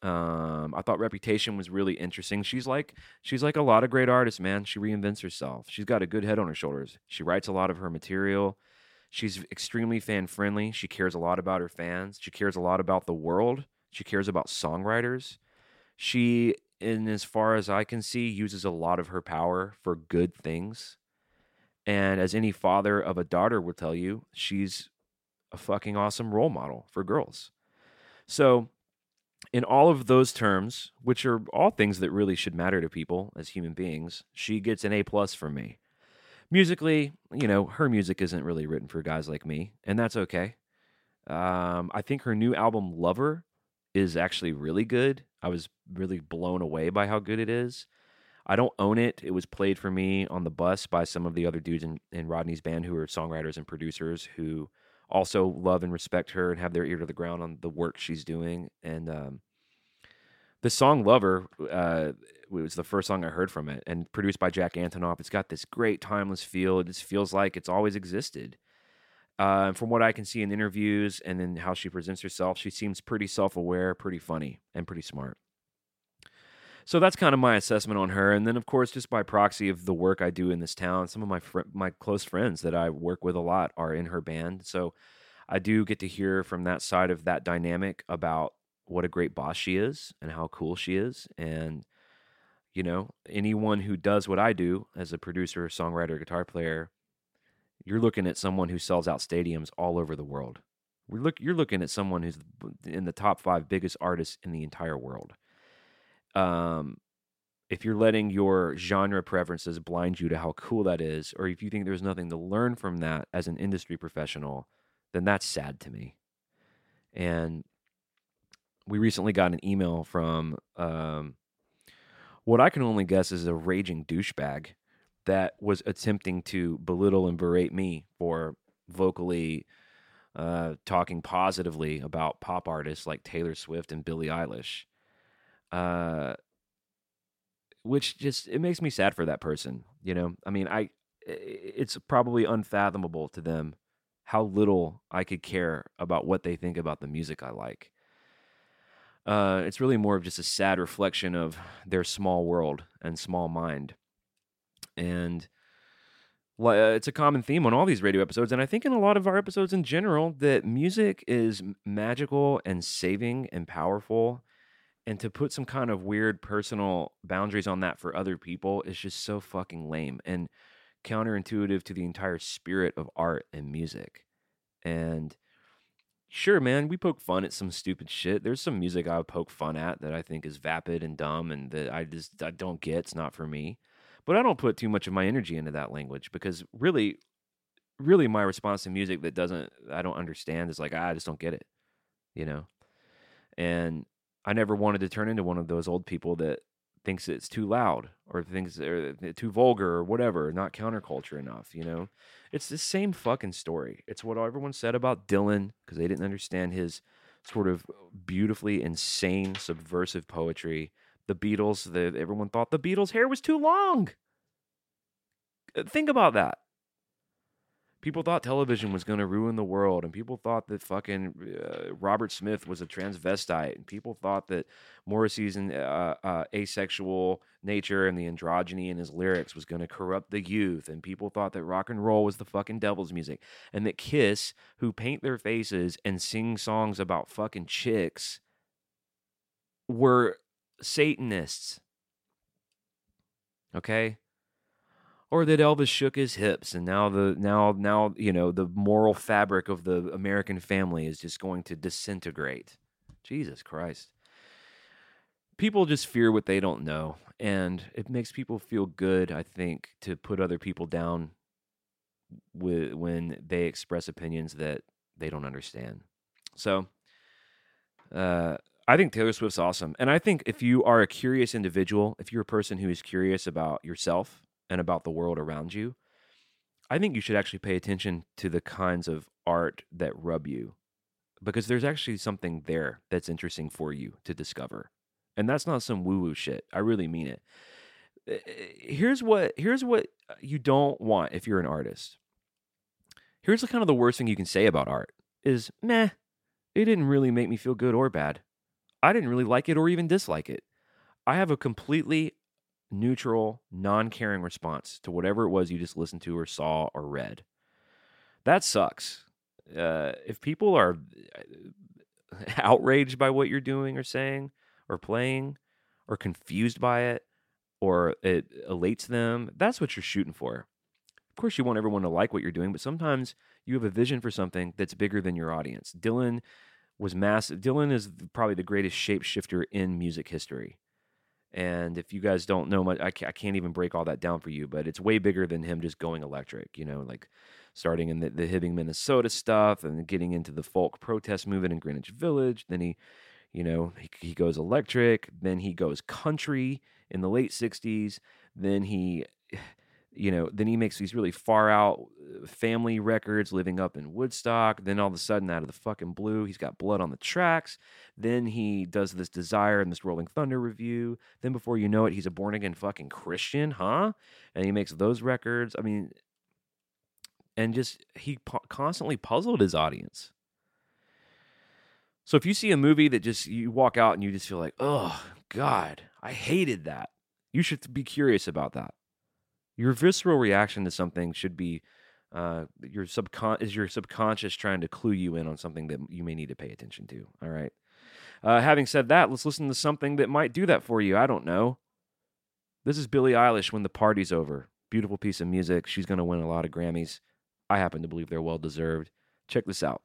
I thought Reputation was really interesting. She's like a lot of great artists, man. She reinvents herself. She's got a good head on her shoulders. She writes a lot of her material. She's extremely fan-friendly. She cares a lot about her fans. She cares a lot about the world. She cares about songwriters. She, and as far as I can see, uses a lot of her power for good things. And as any father of a daughter will tell you, she's a fucking awesome role model for girls. So in all of those terms, which are all things that really should matter to people as human beings, she gets an A+ from me. Musically, you know, her music isn't really written for guys like me, and that's okay. I think her new album, Lover, is actually really good. I was really blown away by how good it is. I don't own it. It was played for me on the bus by some of the other dudes in Rodney's band who are songwriters and producers who also love and respect her and have their ear to the ground on the work she's doing. And the song Lover was the first song I heard from it, and produced by Jack Antonoff. It's got this great timeless feel. It just feels like it's always existed. From what I can see in interviews and then how she presents herself, she seems pretty self-aware, pretty funny, and pretty smart. So that's kind of my assessment on her. And then, of course, just by proxy of the work I do in this town, some of my close friends that I work with a lot are in her band. So I do get to hear from that side of that dynamic about what a great boss she is and how cool she is. And, you know, anyone who does what I do as a producer, songwriter, guitar player, you're looking at someone who sells out stadiums all over the world. You're looking at someone who's in the top 5 biggest artists in the entire world. If you're letting your genre preferences blind you to how cool that is, or if you think there's nothing to learn from that as an industry professional, then that's sad to me. And we recently got an email from what I can only guess is a raging douchebag that was attempting to belittle and berate me for vocally talking positively about pop artists like Taylor Swift and Billie Eilish. Which just, it makes me sad for that person, you know? I mean, it's probably unfathomable to them how little I could care about what they think about the music I like. It's really more of just a sad reflection of their small world and small mind. And it's a common theme on all these radio episodes, and I think in a lot of our episodes in general, that music is magical and saving and powerful. And to put some kind of weird personal boundaries on that for other people is just so fucking lame and counterintuitive to the entire spirit of art and music. And sure, man, we poke fun at some stupid shit. There's some music I would poke fun at that I think is vapid and dumb and that I don't get. It's not for me. But I don't put too much of my energy into that language because really, really my response to music I don't understand is like, I just don't get it, you know? And I never wanted to turn into one of those old people that thinks it's too loud or thinks they're too vulgar or whatever, not counterculture enough, you know? It's the same fucking story. It's what everyone said about Dylan because they didn't understand his sort of beautifully insane subversive poetry The Beatles, everyone thought the Beatles' hair was too long. Think about that. People thought television was going to ruin the world, and people thought that fucking Robert Smith was a transvestite, and people thought that Morrissey's asexual nature and the androgyny in his lyrics was going to corrupt the youth, and people thought that rock and roll was the fucking devil's music, and that Kiss, who paint their faces and sing songs about fucking chicks, were Satanists. Okay? Or that Elvis shook his hips, and now you know the moral fabric of the American family is just going to disintegrate. Jesus Christ. People just fear what they don't know, and it makes people feel good, I think, to put other people down when they express opinions that they don't understand. So, I think Taylor Swift's awesome, and I think if you are a curious individual, if you're a person who is curious about yourself and about the world around you, I think you should actually pay attention to the kinds of art that rub you, because there's actually something there that's interesting for you to discover. And that's not some woo-woo shit. I really mean it. Here's what you don't want if you're an artist. Here's the kind of the worst thing you can say about art is, meh, it didn't really make me feel good or bad. I didn't really like it or even dislike it. I have a completely neutral, non-caring response to whatever it was you just listened to or saw or read. That sucks. If people are outraged by what you're doing or saying or playing or confused by it or it elates them, that's what you're shooting for. Of course, you want everyone to like what you're doing, but sometimes you have a vision for something that's bigger than your audience. Dylan was massive. Dylan is probably the greatest shapeshifter in music history. And if you guys don't know much, I can't even break all that down for you, but it's way bigger than him just going electric, you know, like starting in the Hibbing, Minnesota stuff and getting into the folk protest movement in Greenwich Village. Then he goes electric. Then he goes country in the late 60s. Then he makes these really far out family records, living up in Woodstock. Then all of a sudden, out of the fucking blue, he's got Blood on the Tracks. Then he does this Desire and this Rolling Thunder review. Then before you know it, he's a born again fucking Christian, huh? And he makes those records. I mean, and just he constantly puzzled his audience. So if you see a movie that just you walk out and you just feel like, oh God, I hated that, you should be curious about that. Your visceral reaction to something should be your subconscious trying to clue you in on something that you may need to pay attention to. All right. Having said that, let's listen to something that might do that for you. I don't know. This is Billie Eilish, When the Party's Over. Beautiful piece of music. She's going to win a lot of Grammys. I happen to believe they're well deserved. Check this out.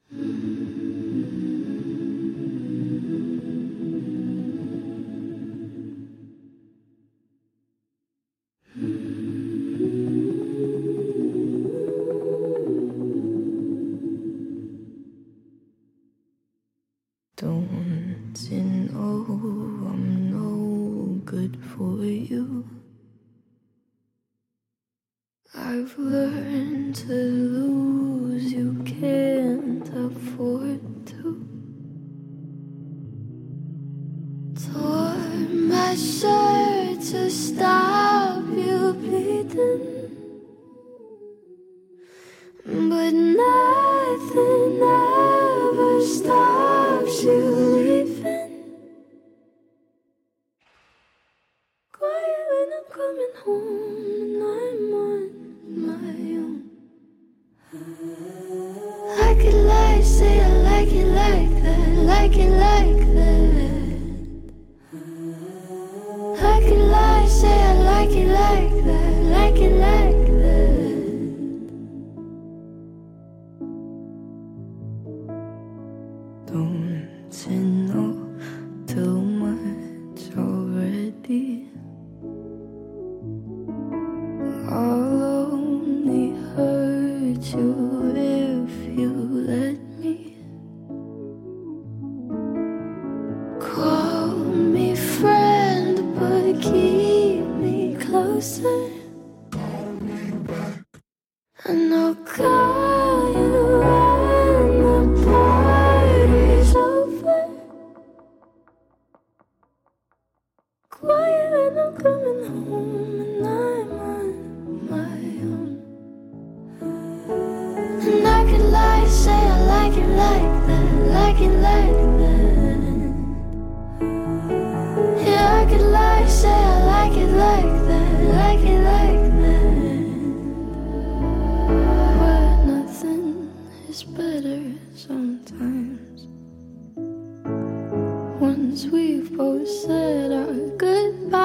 Call me friend, but keep me closer. quiet and I'm coming home and I'm on my own. And I could lie, say I like it like that, like it like that. Yeah, I could lie, say I like it like that, like it like that. But nothing is better sometimes. Once we've both said our goodbyes,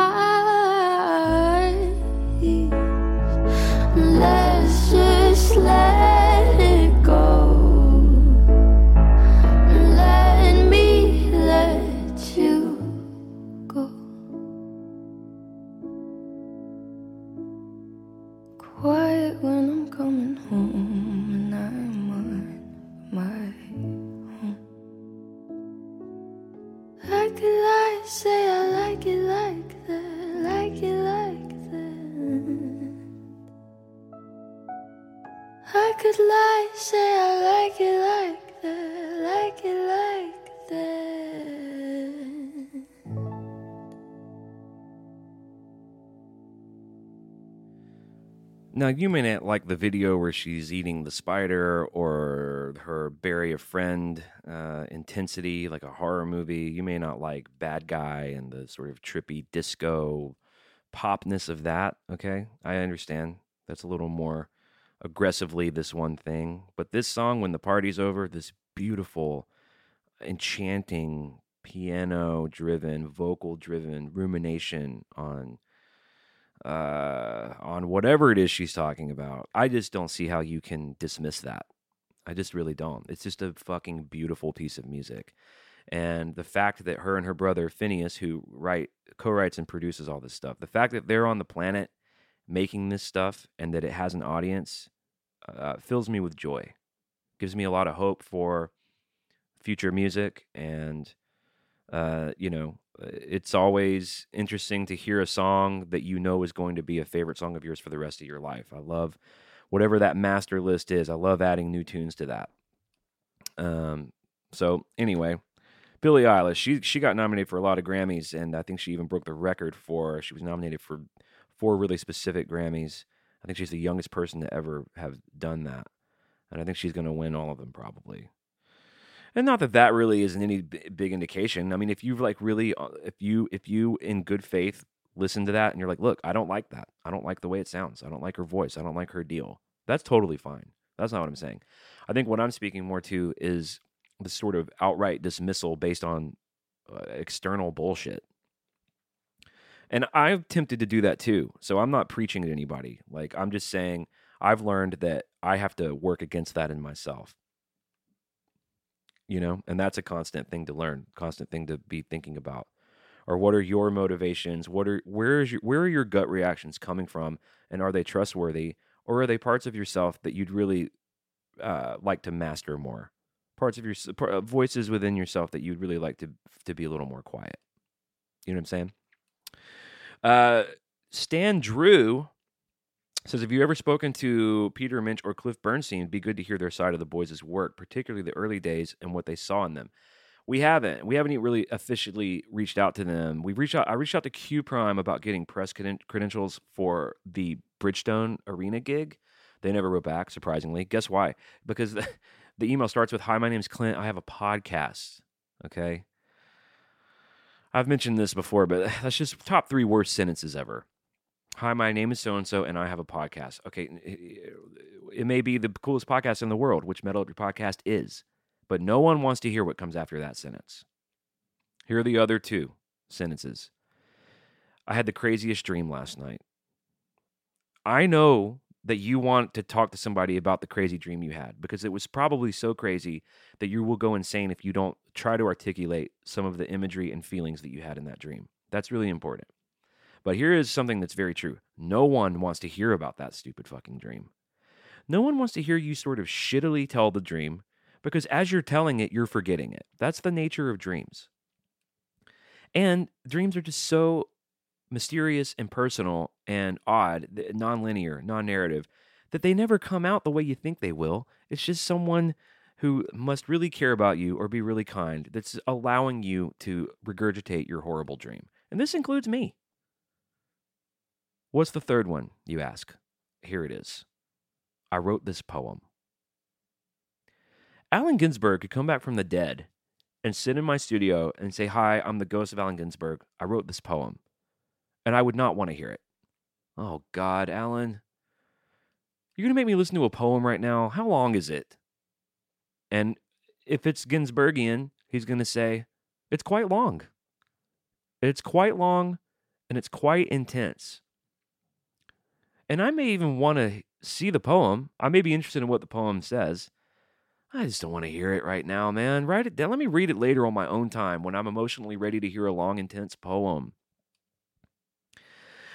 let's just let it go. Let me let you go. Quiet when I'm coming home and I'm on my I say I like it like that, like it like that. I could lie, say I like it like that, like it like that. Now you may not like the video where she's eating the spider or her bury a friend intensity, like a horror movie. You may not like Bad Guy and the sort of trippy disco popness of that, okay? I understand. That's a little more aggressively this one thing. But this song, When the Party's Over, this beautiful, enchanting, piano-driven, vocal-driven rumination on whatever it is she's talking about. I just don't see how you can dismiss that. I just really don't. It's just a fucking beautiful piece of music. And the fact that her and her brother Phineas, who co-writes and produces all this stuff, the fact that they're on the planet making this stuff and that it has an audience fills me with joy. Gives me a lot of hope for future music. And, you know, it's always interesting to hear a song that you know is going to be a favorite song of yours for the rest of your life. I love whatever that master list is. I love adding new tunes to that. So anyway, Billie Eilish, she got nominated for a lot of Grammys, and I think she even broke the record she was nominated for 4 really specific Grammys. I think she's the youngest person to ever have done that. And I think she's going to win all of them probably. And not that that really isn't any big indication. I mean, if you've like really, if you in good faith listen to that and you're like, look, I don't like that. I don't like the way it sounds. I don't like her voice. I don't like her deal. That's totally fine. That's not what I'm saying. I think what I'm speaking more to is the sort of outright dismissal based on external bullshit. And I'm tempted to do that too. So I'm not preaching to anybody. Like, I'm just saying I've learned that I have to work against that in myself. You know, and that's a constant thing to learn, constant thing to be thinking about. Or what are your motivations? Where are your gut reactions coming from? And are they trustworthy? Or are they parts of yourself that you'd really like to master more? Parts of your voices within yourself that you'd really like to be a little more quiet. You know what I'm saying? Stan Drew says, have you ever spoken to Peter Minch or Cliff Bernstein? Be good to hear their side of the boys' work, particularly the early days and what they saw in them. We haven't. We haven't really officially reached out to them. I reached out to Q Prime about getting press credentials for the Bridgestone Arena gig. They never wrote back, surprisingly. Guess why? Because the email starts with, hi, my name's Clint. I have a podcast. Okay? I've mentioned this before, but that's just top 3 worst sentences ever. Hi, my name is so-and-so, and I have a podcast. Okay, it may be the coolest podcast in the world, which Metal Up Your Podcast is, but no one wants to hear what comes after that sentence. Here are the other 2 sentences. I had the craziest dream last night. I know that you want to talk to somebody about the crazy dream you had, because it was probably so crazy that you will go insane if you don't try to articulate some of the imagery and feelings that you had in that dream. That's really important. But here is something that's very true. No one wants to hear about that stupid fucking dream. No one wants to hear you sort of shittily tell the dream, because as you're telling it, you're forgetting it. That's the nature of dreams. And dreams are just so mysterious and personal and odd, non-linear, non-narrative, that they never come out the way you think they will. It's just someone who must really care about you or be really kind that's allowing you to regurgitate your horrible dream. And this includes me. What's the third one, you ask? Here it is. I wrote this poem. Allen Ginsberg could come back from the dead and sit in my studio and say, hi, I'm the ghost of Allen Ginsberg. I wrote this poem. And I would not want to hear it. Oh, God, Allen. You're going to make me listen to a poem right now? How long is it? And if it's Ginsbergian, he's going to say, it's quite long. It's quite long, and it's quite intense. And I may even want to see the poem. I may be interested in what the poem says. I just don't want to hear it right now, man. Write it down. Let me read it later on my own time when I'm emotionally ready to hear a long, intense poem.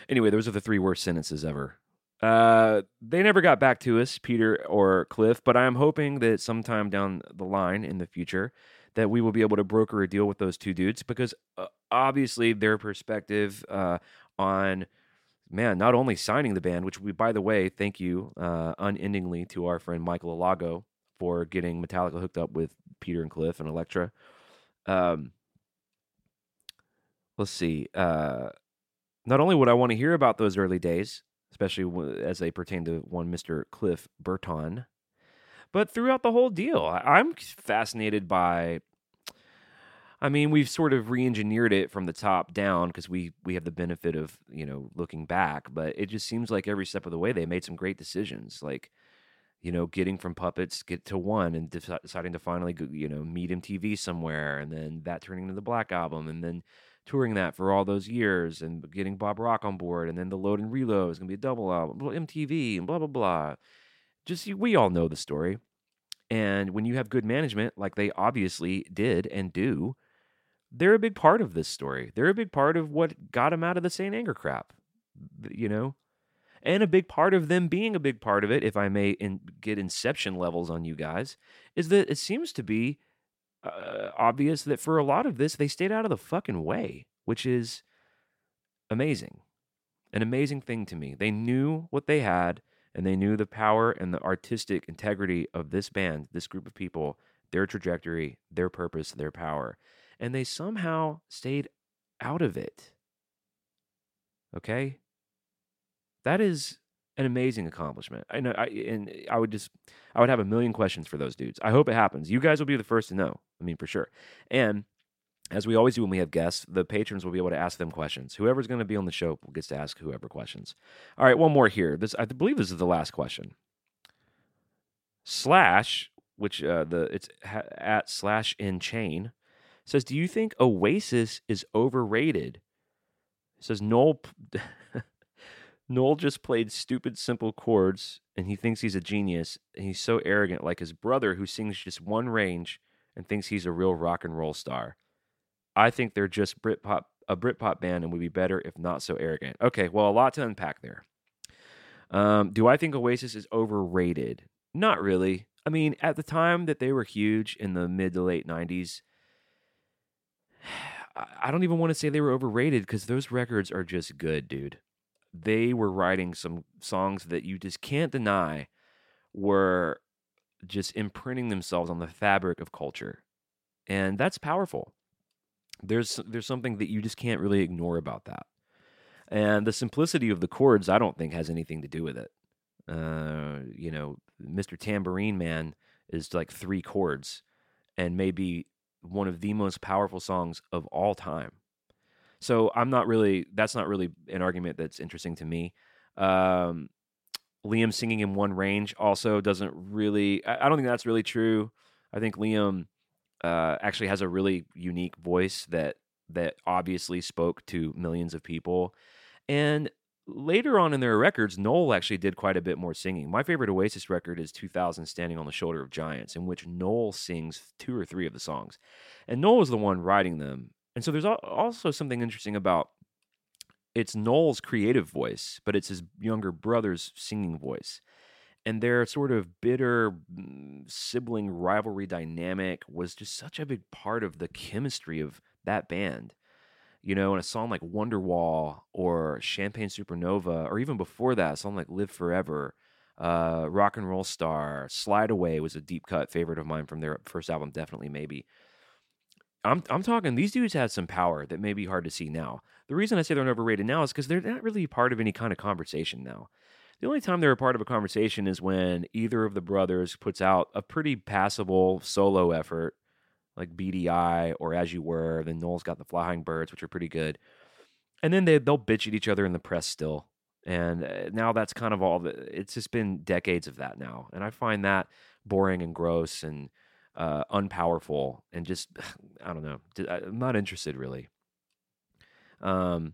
Anyway, those are the three worst sentences ever. They never got back to us, Peter or Cliff, but I am hoping that sometime down the line in the future that we will be able to broker a deal with those two dudes because obviously their perspective on, man, not only signing the band, which we, by the way, thank you unendingly to our friend Michael Alago for getting Metallica hooked up with Peter and Cliff and Elektra. Let's see. Not only would I want to hear about those early days, especially as they pertain to one Mr. Cliff Burton. But throughout the whole deal, I'm fascinated by, I mean, we've sort of re-engineered it from the top down because we have the benefit of, you know, looking back, but it just seems like every step of the way they made some great decisions, like, you know, getting from Puppets to One and deciding to finally, you know, meet MTV somewhere and then that turning into the Black Album and then touring that for all those years and getting Bob Rock on board and then the Load and Reload is going to be a double album, MTV and blah, blah, blah. Just, we all know the story. And when you have good management, like they obviously did and do, they're a big part of this story. They're a big part of what got them out of the St. Anger crap, you know? And a big part of them being a big part of it, if I may get inception levels on you guys, is that it seems to be obvious that for a lot of this, they stayed out of the fucking way, which is amazing. An amazing thing to me. They knew what they had, and they knew the power and the artistic integrity of this band, this group of people, their trajectory, their purpose, their power. And they somehow stayed out of it. Okay? That is an amazing accomplishment. I know, I would have a million questions for those dudes. I hope it happens. You guys will be the first to know. I mean, for sure. And as we always do when we have guests, the patrons will be able to ask them questions. Whoever's going to be on the show gets to ask whoever questions. All right, one more here. This, I believe, this is the last question. Slash, which it's at slash in chain, says, "Do you think Oasis is overrated?" It says Noel. Noel just played stupid, simple chords, and he thinks he's a genius, and he's so arrogant, like his brother who sings just one range and thinks he's a real rock and roll star. I think they're just a Britpop band and would be better if not so arrogant. Okay, well, a lot to unpack there. Do I think Oasis is overrated? Not really. I mean, at the time that they were huge in the mid to late 90s, I don't even want to say they were overrated because those records are just good, dude. They were writing some songs that you just can't deny were just imprinting themselves on the fabric of culture. And that's powerful. There's something that you just can't really ignore about that. And the simplicity of the chords, I don't think, has anything to do with it. You know, Mr. Tambourine Man is like three chords and maybe one of the most powerful songs of all time. So that's not really an argument that's interesting to me. Liam singing in one range also doesn't really, I don't think that's really true. I think Liam actually has a really unique voice that obviously spoke to millions of people. And later on in their records, Noel actually did quite a bit more singing. My favorite Oasis record is 2000 Standing on the Shoulder of Giants, in which Noel sings two or three of the songs. And Noel was the one writing them. And so there's also something interesting about it's Noel's creative voice, but it's his younger brother's singing voice. And their sort of bitter sibling rivalry dynamic was just such a big part of the chemistry of that band. You know, in a song like Wonderwall or Champagne Supernova, or even before that, a song like Live Forever, Rock and Roll Star, Slide Away was a deep cut favorite of mine from their first album, Definitely Maybe. I'm talking, these dudes had some power that may be hard to see now. The reason I say they're overrated now is because they're not really part of any kind of conversation now. The only time they're a part of a conversation is when either of the brothers puts out a pretty passable solo effort, like BDI or As You Were. Then Noel's got the Flying Birds, which are pretty good. And then they'll bitch at each other in the press still. And now that's kind of all. It's just been decades of that now. And I find that boring and gross and unpowerful and just, I don't know. I'm not interested really. So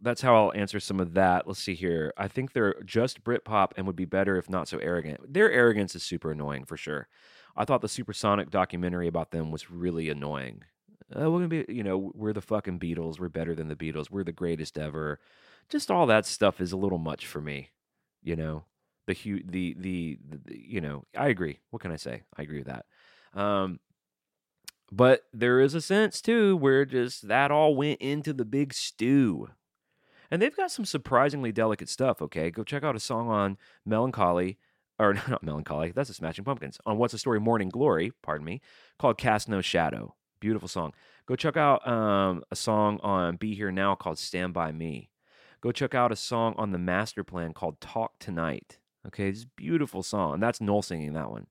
that's how I'll answer some of that. Let's see here. I think they're just Britpop and would be better if not so arrogant. Their arrogance is super annoying for sure. I thought the Supersonic documentary about them was really annoying. We're gonna be, we're the fucking Beatles. We're better than the Beatles. We're the greatest ever. Just all that stuff is a little much for me, I agree. What can I say? I agree with that. But there is a sense, too, where just that all went into the big stew. And they've got some surprisingly delicate stuff, okay? Go check out a song on Melancholy, or not Melancholy, that's the Smashing Pumpkins, on What's the Story, Morning Glory, called Cast No Shadow. Beautiful song. Go check out a song on Be Here Now called Stand By Me. Go check out a song on The Master Plan called Talk Tonight. Okay, it's a beautiful song. That's Noel singing that one.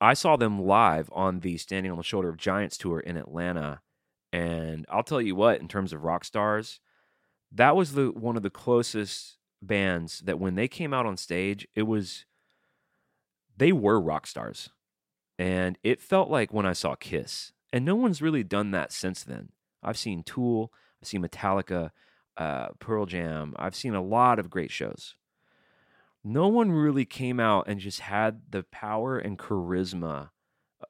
I saw them live on the Standing on the Shoulder of Giants tour in Atlanta. And I'll tell you what, in terms of rock stars, that was one of the closest bands that when they came out on stage, they were rock stars. And it felt like when I saw Kiss. And no one's really done that since then. I've seen Tool, I've seen Metallica, Pearl Jam. I've seen a lot of great shows. No one really came out and just had the power and charisma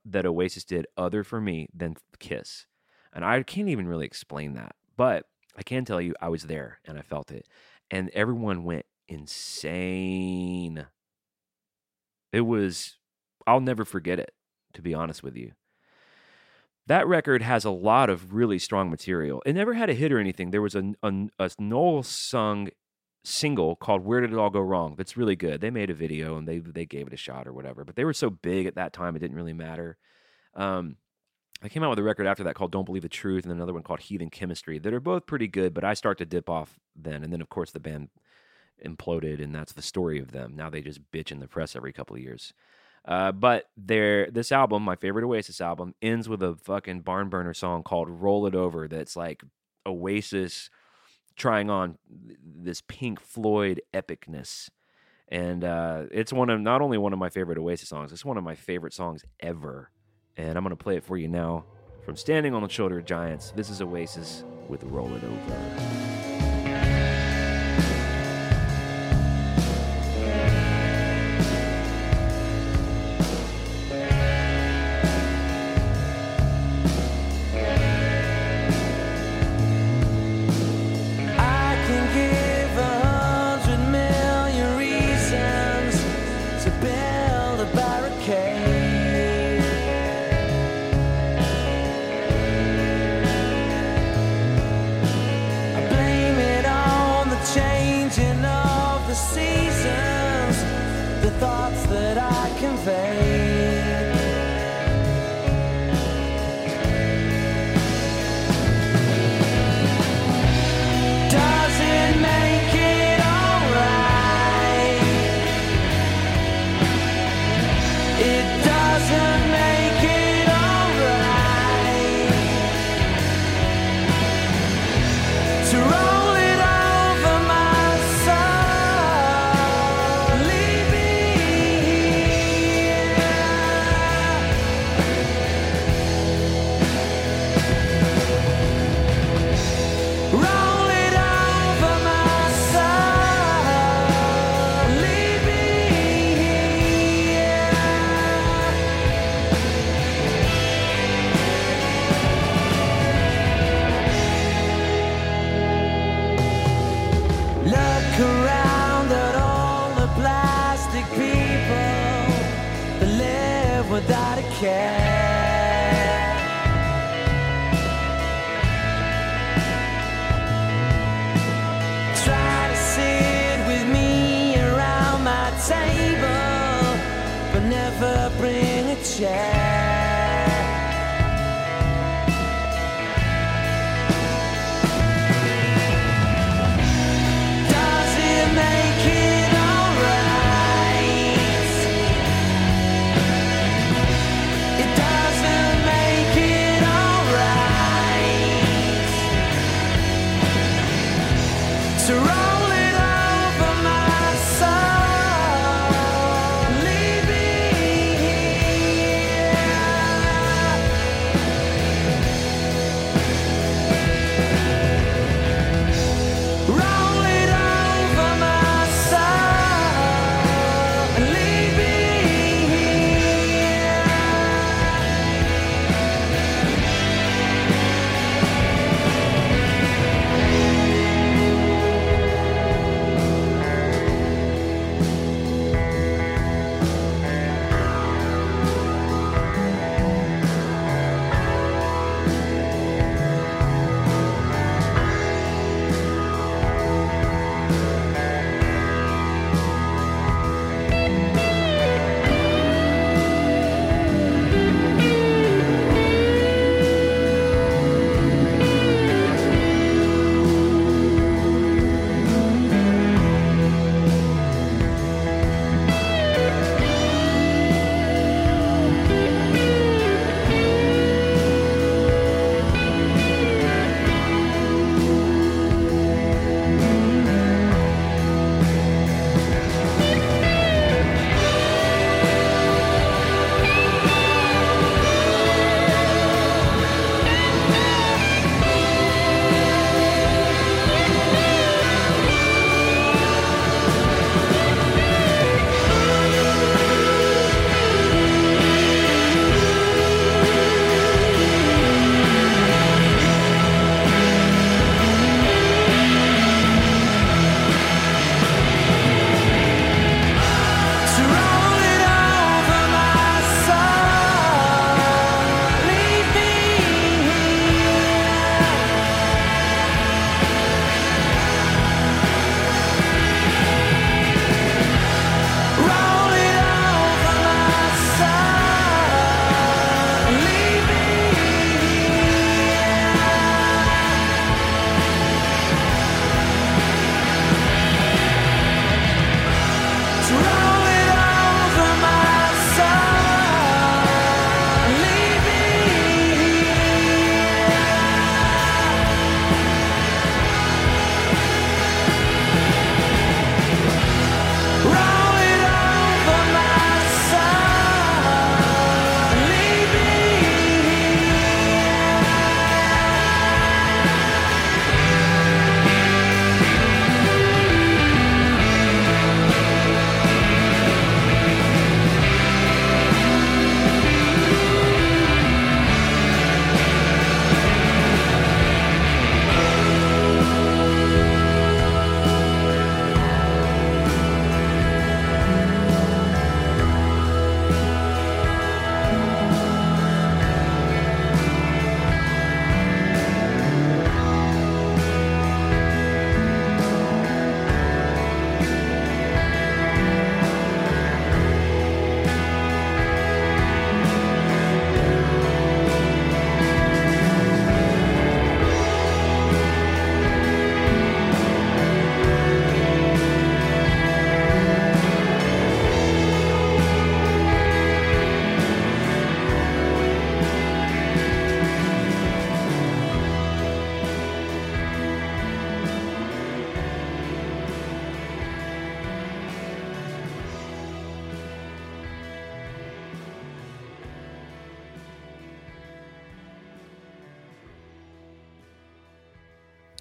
that Oasis did other for me than Kiss. And I can't even really explain that. But I can tell you I was there and I felt it. And everyone went insane. I'll never forget it, to be honest with you. That record has a lot of really strong material. It never had a hit or anything. There was a Noel-sung single called Where Did It All Go Wrong that's really good. They made a video and they gave it a shot or whatever. But they were so big at that time, it didn't really matter. I came out with a record after that called Don't Believe the Truth and another one called Heathen Chemistry that are both pretty good, but I start to dip off then. And then, of course, the band imploded, and that's the story of them. Now they just bitch in the press every couple of years. But this album, my favorite Oasis album, ends with a fucking barn burner song called Roll It Over that's like Oasis trying on this Pink Floyd epicness. And it's not only one of my favorite Oasis songs, it's one of my favorite songs ever. And I'm going to play it for you now. From Standing on the Shoulder of Giants, this is Oasis with Roll It Over. Table, but never bring a chair.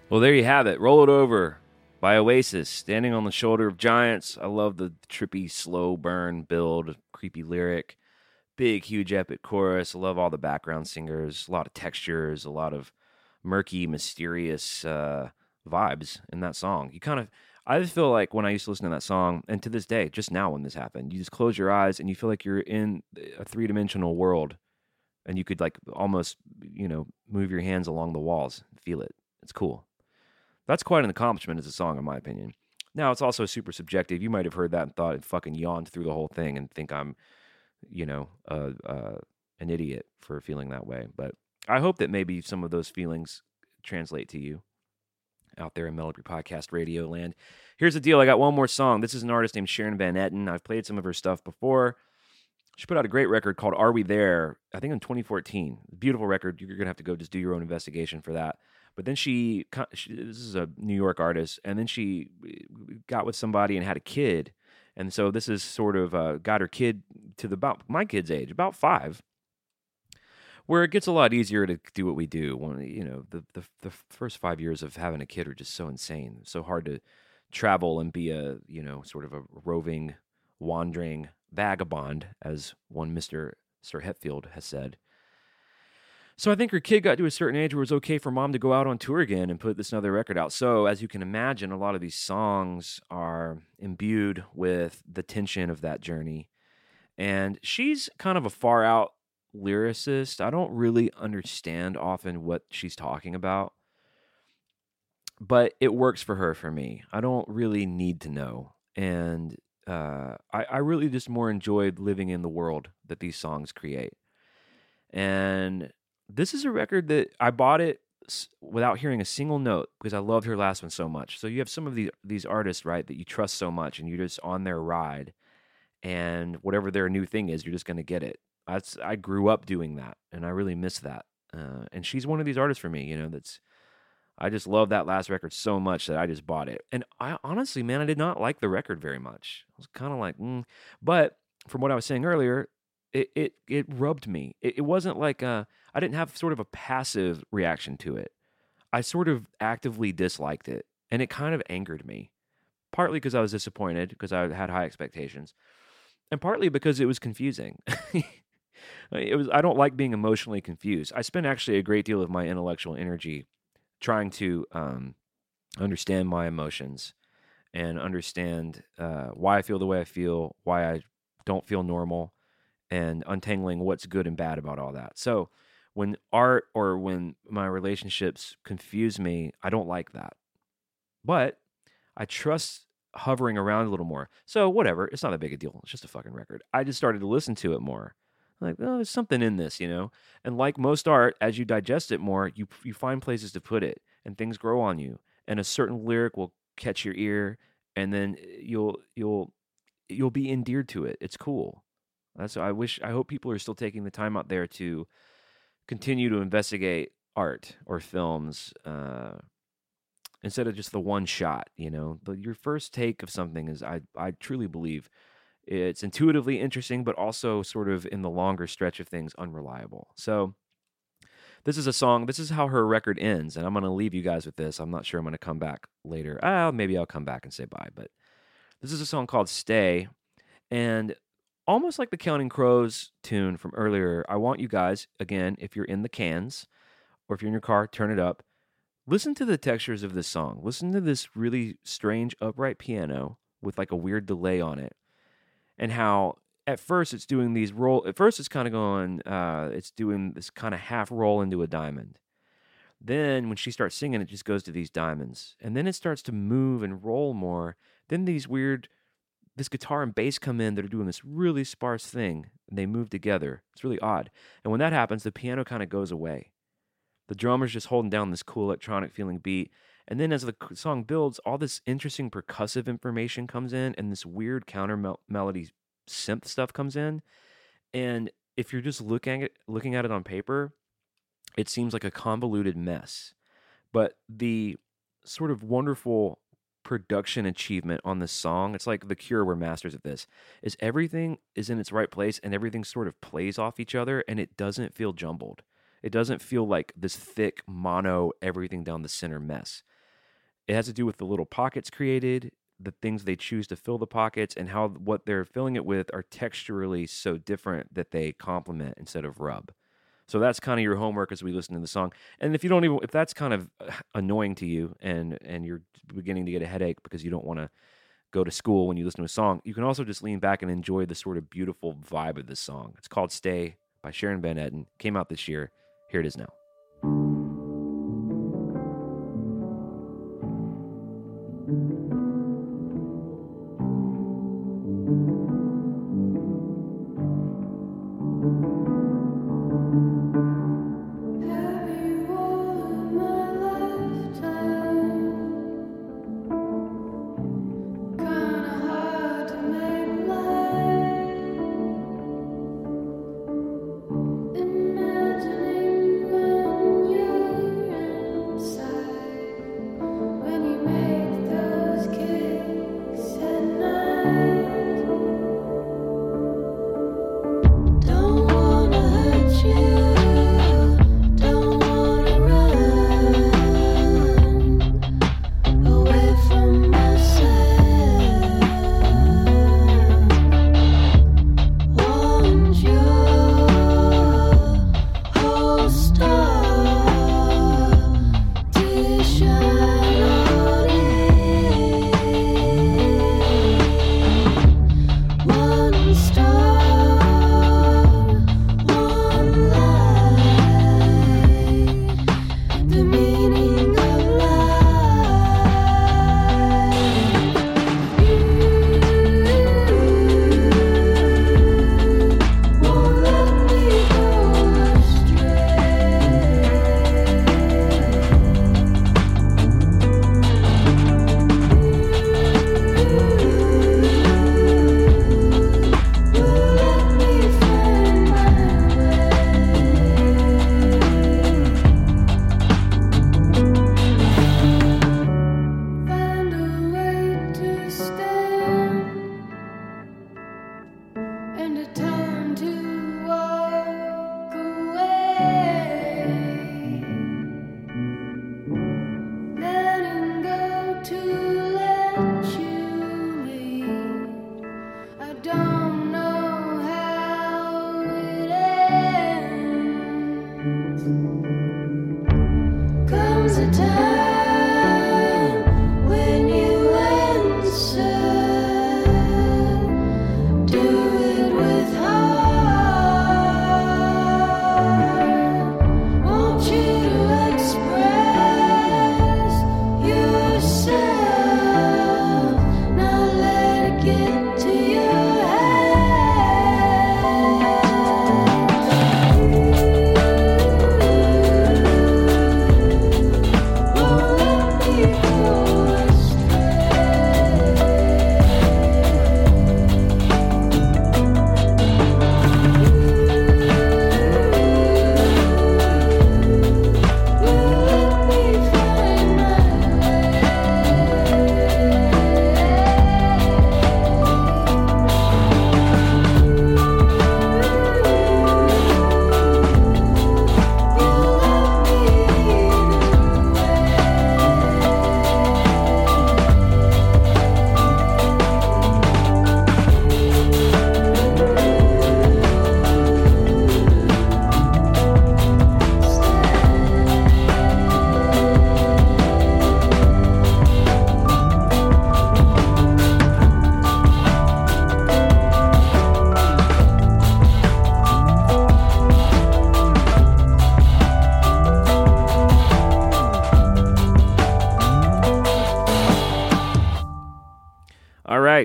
Well, there you have it. Roll It Over by Oasis, Standing on the Shoulder of Giants. I love the trippy, slow burn build, creepy lyric, big, huge, epic chorus. I love all the background singers, a lot of textures, a lot of murky, mysterious vibes in that song. You kind of, I feel like when I used to listen to that song, and to this day, just now when this happened, you just close your eyes and you feel like you're in a three-dimensional world, and you could like almost, you know, move your hands along the walls and feel it. It's cool. That's quite an accomplishment as a song, in my opinion. Now, it's also super subjective. You might have heard that and thought and fucking yawned through the whole thing and think I'm, you know, an idiot for feeling that way. But I hope that maybe some of those feelings translate to you out there in Metal Up Your Podcast radio land. Here's the deal. I got one more song. This is an artist named Sharon Van Etten. I've played some of her stuff before. She put out a great record called Are We There? I think in 2014. Beautiful record. You're going to have to go just do your own investigation for that. But then she, this is a New York artist, and then she got with somebody and had a kid. And so this is sort of got her kid to the about my kid's age, about 5, where it gets a lot easier to do what we do. When, you know, the first 5 years of having a kid are just so insane, so hard to travel and be a, you know, sort of a roving, wandering vagabond, as one Mr. Sir Hetfield has said. So I think her kid got to a certain age where it was okay for mom to go out on tour again and put this another record out. So as you can imagine, a lot of these songs are imbued with the tension of that journey. And she's kind of a far out lyricist. I don't really understand often what she's talking about, but it works for her for me. I don't really need to know. And I really just more enjoyed living in the world that these songs create. And this is a record that I bought it without hearing a single note because I loved her last one so much. So you have some of these artists, right, that you trust so much, and you're just on their ride, and whatever their new thing is, you're just going to get it. I grew up doing that, and I really miss that. And she's one of these artists for me, you know, I just love that last record so much that I just bought it. And I honestly, man, I did not like the record very much. I was kind of like, But from what I was saying earlier, it rubbed me. It wasn't like I didn't have sort of a passive reaction to it. I sort of actively disliked it, and it kind of angered me, partly because I was disappointed because I had high expectations, and partly because it was confusing. I don't like being emotionally confused. I spend actually a great deal of my intellectual energy trying to understand my emotions and understand why I feel the way I feel, why I don't feel normal, and untangling what's good and bad about all that. So when art or when my relationships confuse me, I don't like that. But I trust hovering around a little more. So whatever, it's not that big a deal. It's just a fucking record. I just started to listen to it more. I'm like, oh, there's something in this, you know? And like most art, as you digest it more, you find places to put it, and things grow on you. And a certain lyric will catch your ear, and then you'll be endeared to it. It's cool. So I hope people are still taking the time out there to continue to investigate art or films instead of just the one shot, you know. But your first take of something is, I truly believe, it's intuitively interesting, but also sort of in the longer stretch of things, unreliable. So this is a song. This is how her record ends, and I'm going to leave you guys with this. I'm not sure I'm going to come back later. Maybe I'll come back and say bye, but this is a song called Stay, and almost like the Counting Crows tune from earlier, I want you guys, again, if you're in the cans or if you're in your car, turn it up. Listen to the textures of this song. Listen to this really strange upright piano with like a weird delay on it, and how at first it's doing these roll. At first it's kind of going, it's doing this kind of half roll into a diamond. Then when she starts singing, it just goes to these diamonds, and then it starts to move and roll more. Then these weird, this guitar and bass come in that are doing this really sparse thing, and they move together. It's really odd. And when that happens, the piano kind of goes away. The drummer's just holding down this cool electronic feeling beat. And then as the song builds, all this interesting percussive information comes in, and this weird counter melody synth stuff comes in. And if you're just looking at it on paper, it seems like a convoluted mess. But the sort of wonderful production achievement on this song, it's like The Cure were masters at this, is everything is in its right place, and everything sort of plays off each other, and it doesn't feel jumbled. It doesn't feel like this thick mono everything down the center mess. It has to do with the little pockets created, the things they choose to fill the pockets, and how what they're filling it with are texturally so different that they complement instead of rub. So that's kind of your homework as we listen to the song. And if you don't even, if that's kind of annoying to you and you're beginning to get a headache because you don't want to go to school when you listen to a song, you can also just lean back and enjoy the sort of beautiful vibe of this song. It's called Stay by Sharon Van Etten. Came out this year. Here it is now.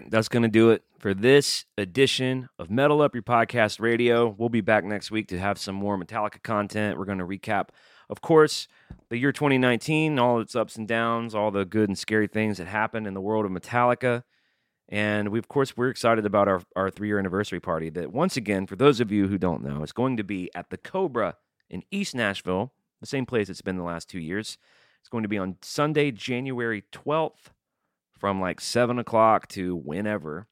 That's going to do it for this edition of Metal Up Your Podcast Radio. We'll be back next week to have some more Metallica content. We're going to recap, of course, the year 2019, all its ups and downs, all the good and scary things that happened in the world of Metallica. And we, of course, we're excited about our 3-year anniversary party that, once again, for those of you who don't know, is going to be at the Cobra in East Nashville, the same place it's been the last 2 years. It's going to be on Sunday, January 12th. From like 7 o'clock to whenever.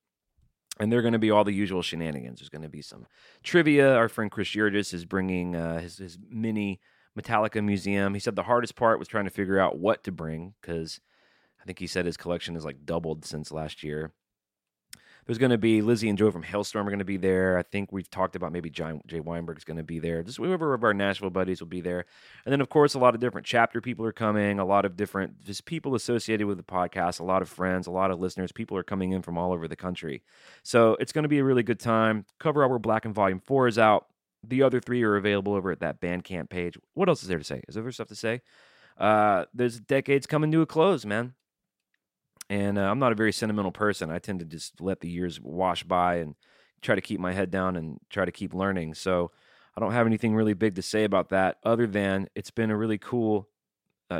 And they're going to be all the usual shenanigans. There's going to be some trivia. Our friend Chris Yurgis is bringing his mini Metallica museum. He said the hardest part was trying to figure out what to bring because I think he said his collection is like doubled since last year. There's going to be Lizzie and Joe from Hailstorm are going to be there. I think we've talked about maybe Jay Weinberg's going to be there. Just whoever of our Nashville buddies will be there. And then, of course, a lot of different chapter people are coming, a lot of different just people associated with the podcast, a lot of friends, a lot of listeners. People are coming in from all over the country. So it's going to be a really good time. Cover Our World Blackened Volume 4 is out. The other three are available over at that Bandcamp page. What else is there to say? Is there stuff to say? There's decades coming to a close, man. And I'm not a very sentimental person. I tend to just let the years wash by and try to keep my head down and try to keep learning. So I don't have anything really big to say about that other than it's been a really cool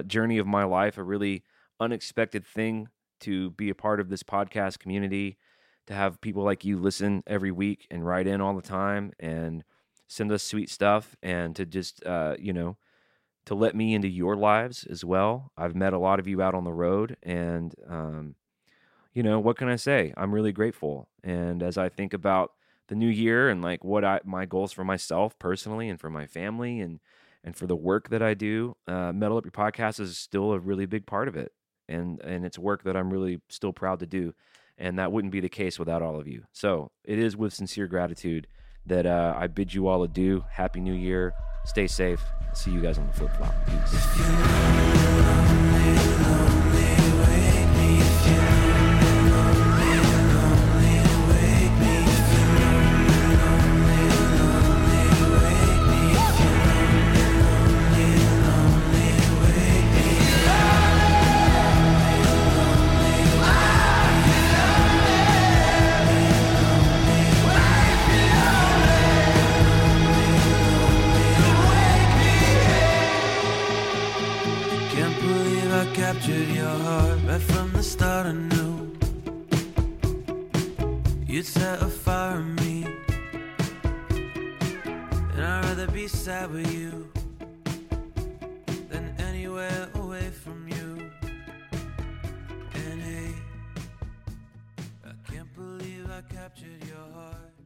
journey of my life, a really unexpected thing to be a part of this podcast community, to have people like you listen every week and write in all the time and send us sweet stuff and to just, to let me into your lives as well. I've met a lot of you out on the road and, what can I say? I'm really grateful. And as I think about the new year and like what my goals for myself personally and for my family and for the work that I do, Metal Up Your Podcast is still a really big part of it. And it's work that I'm really still proud to do. And that wouldn't be the case without all of you. So it is with sincere gratitude that I bid you all adieu. Happy New Year. Stay safe. See you guys on the flip flop. Peace. Captured your heart.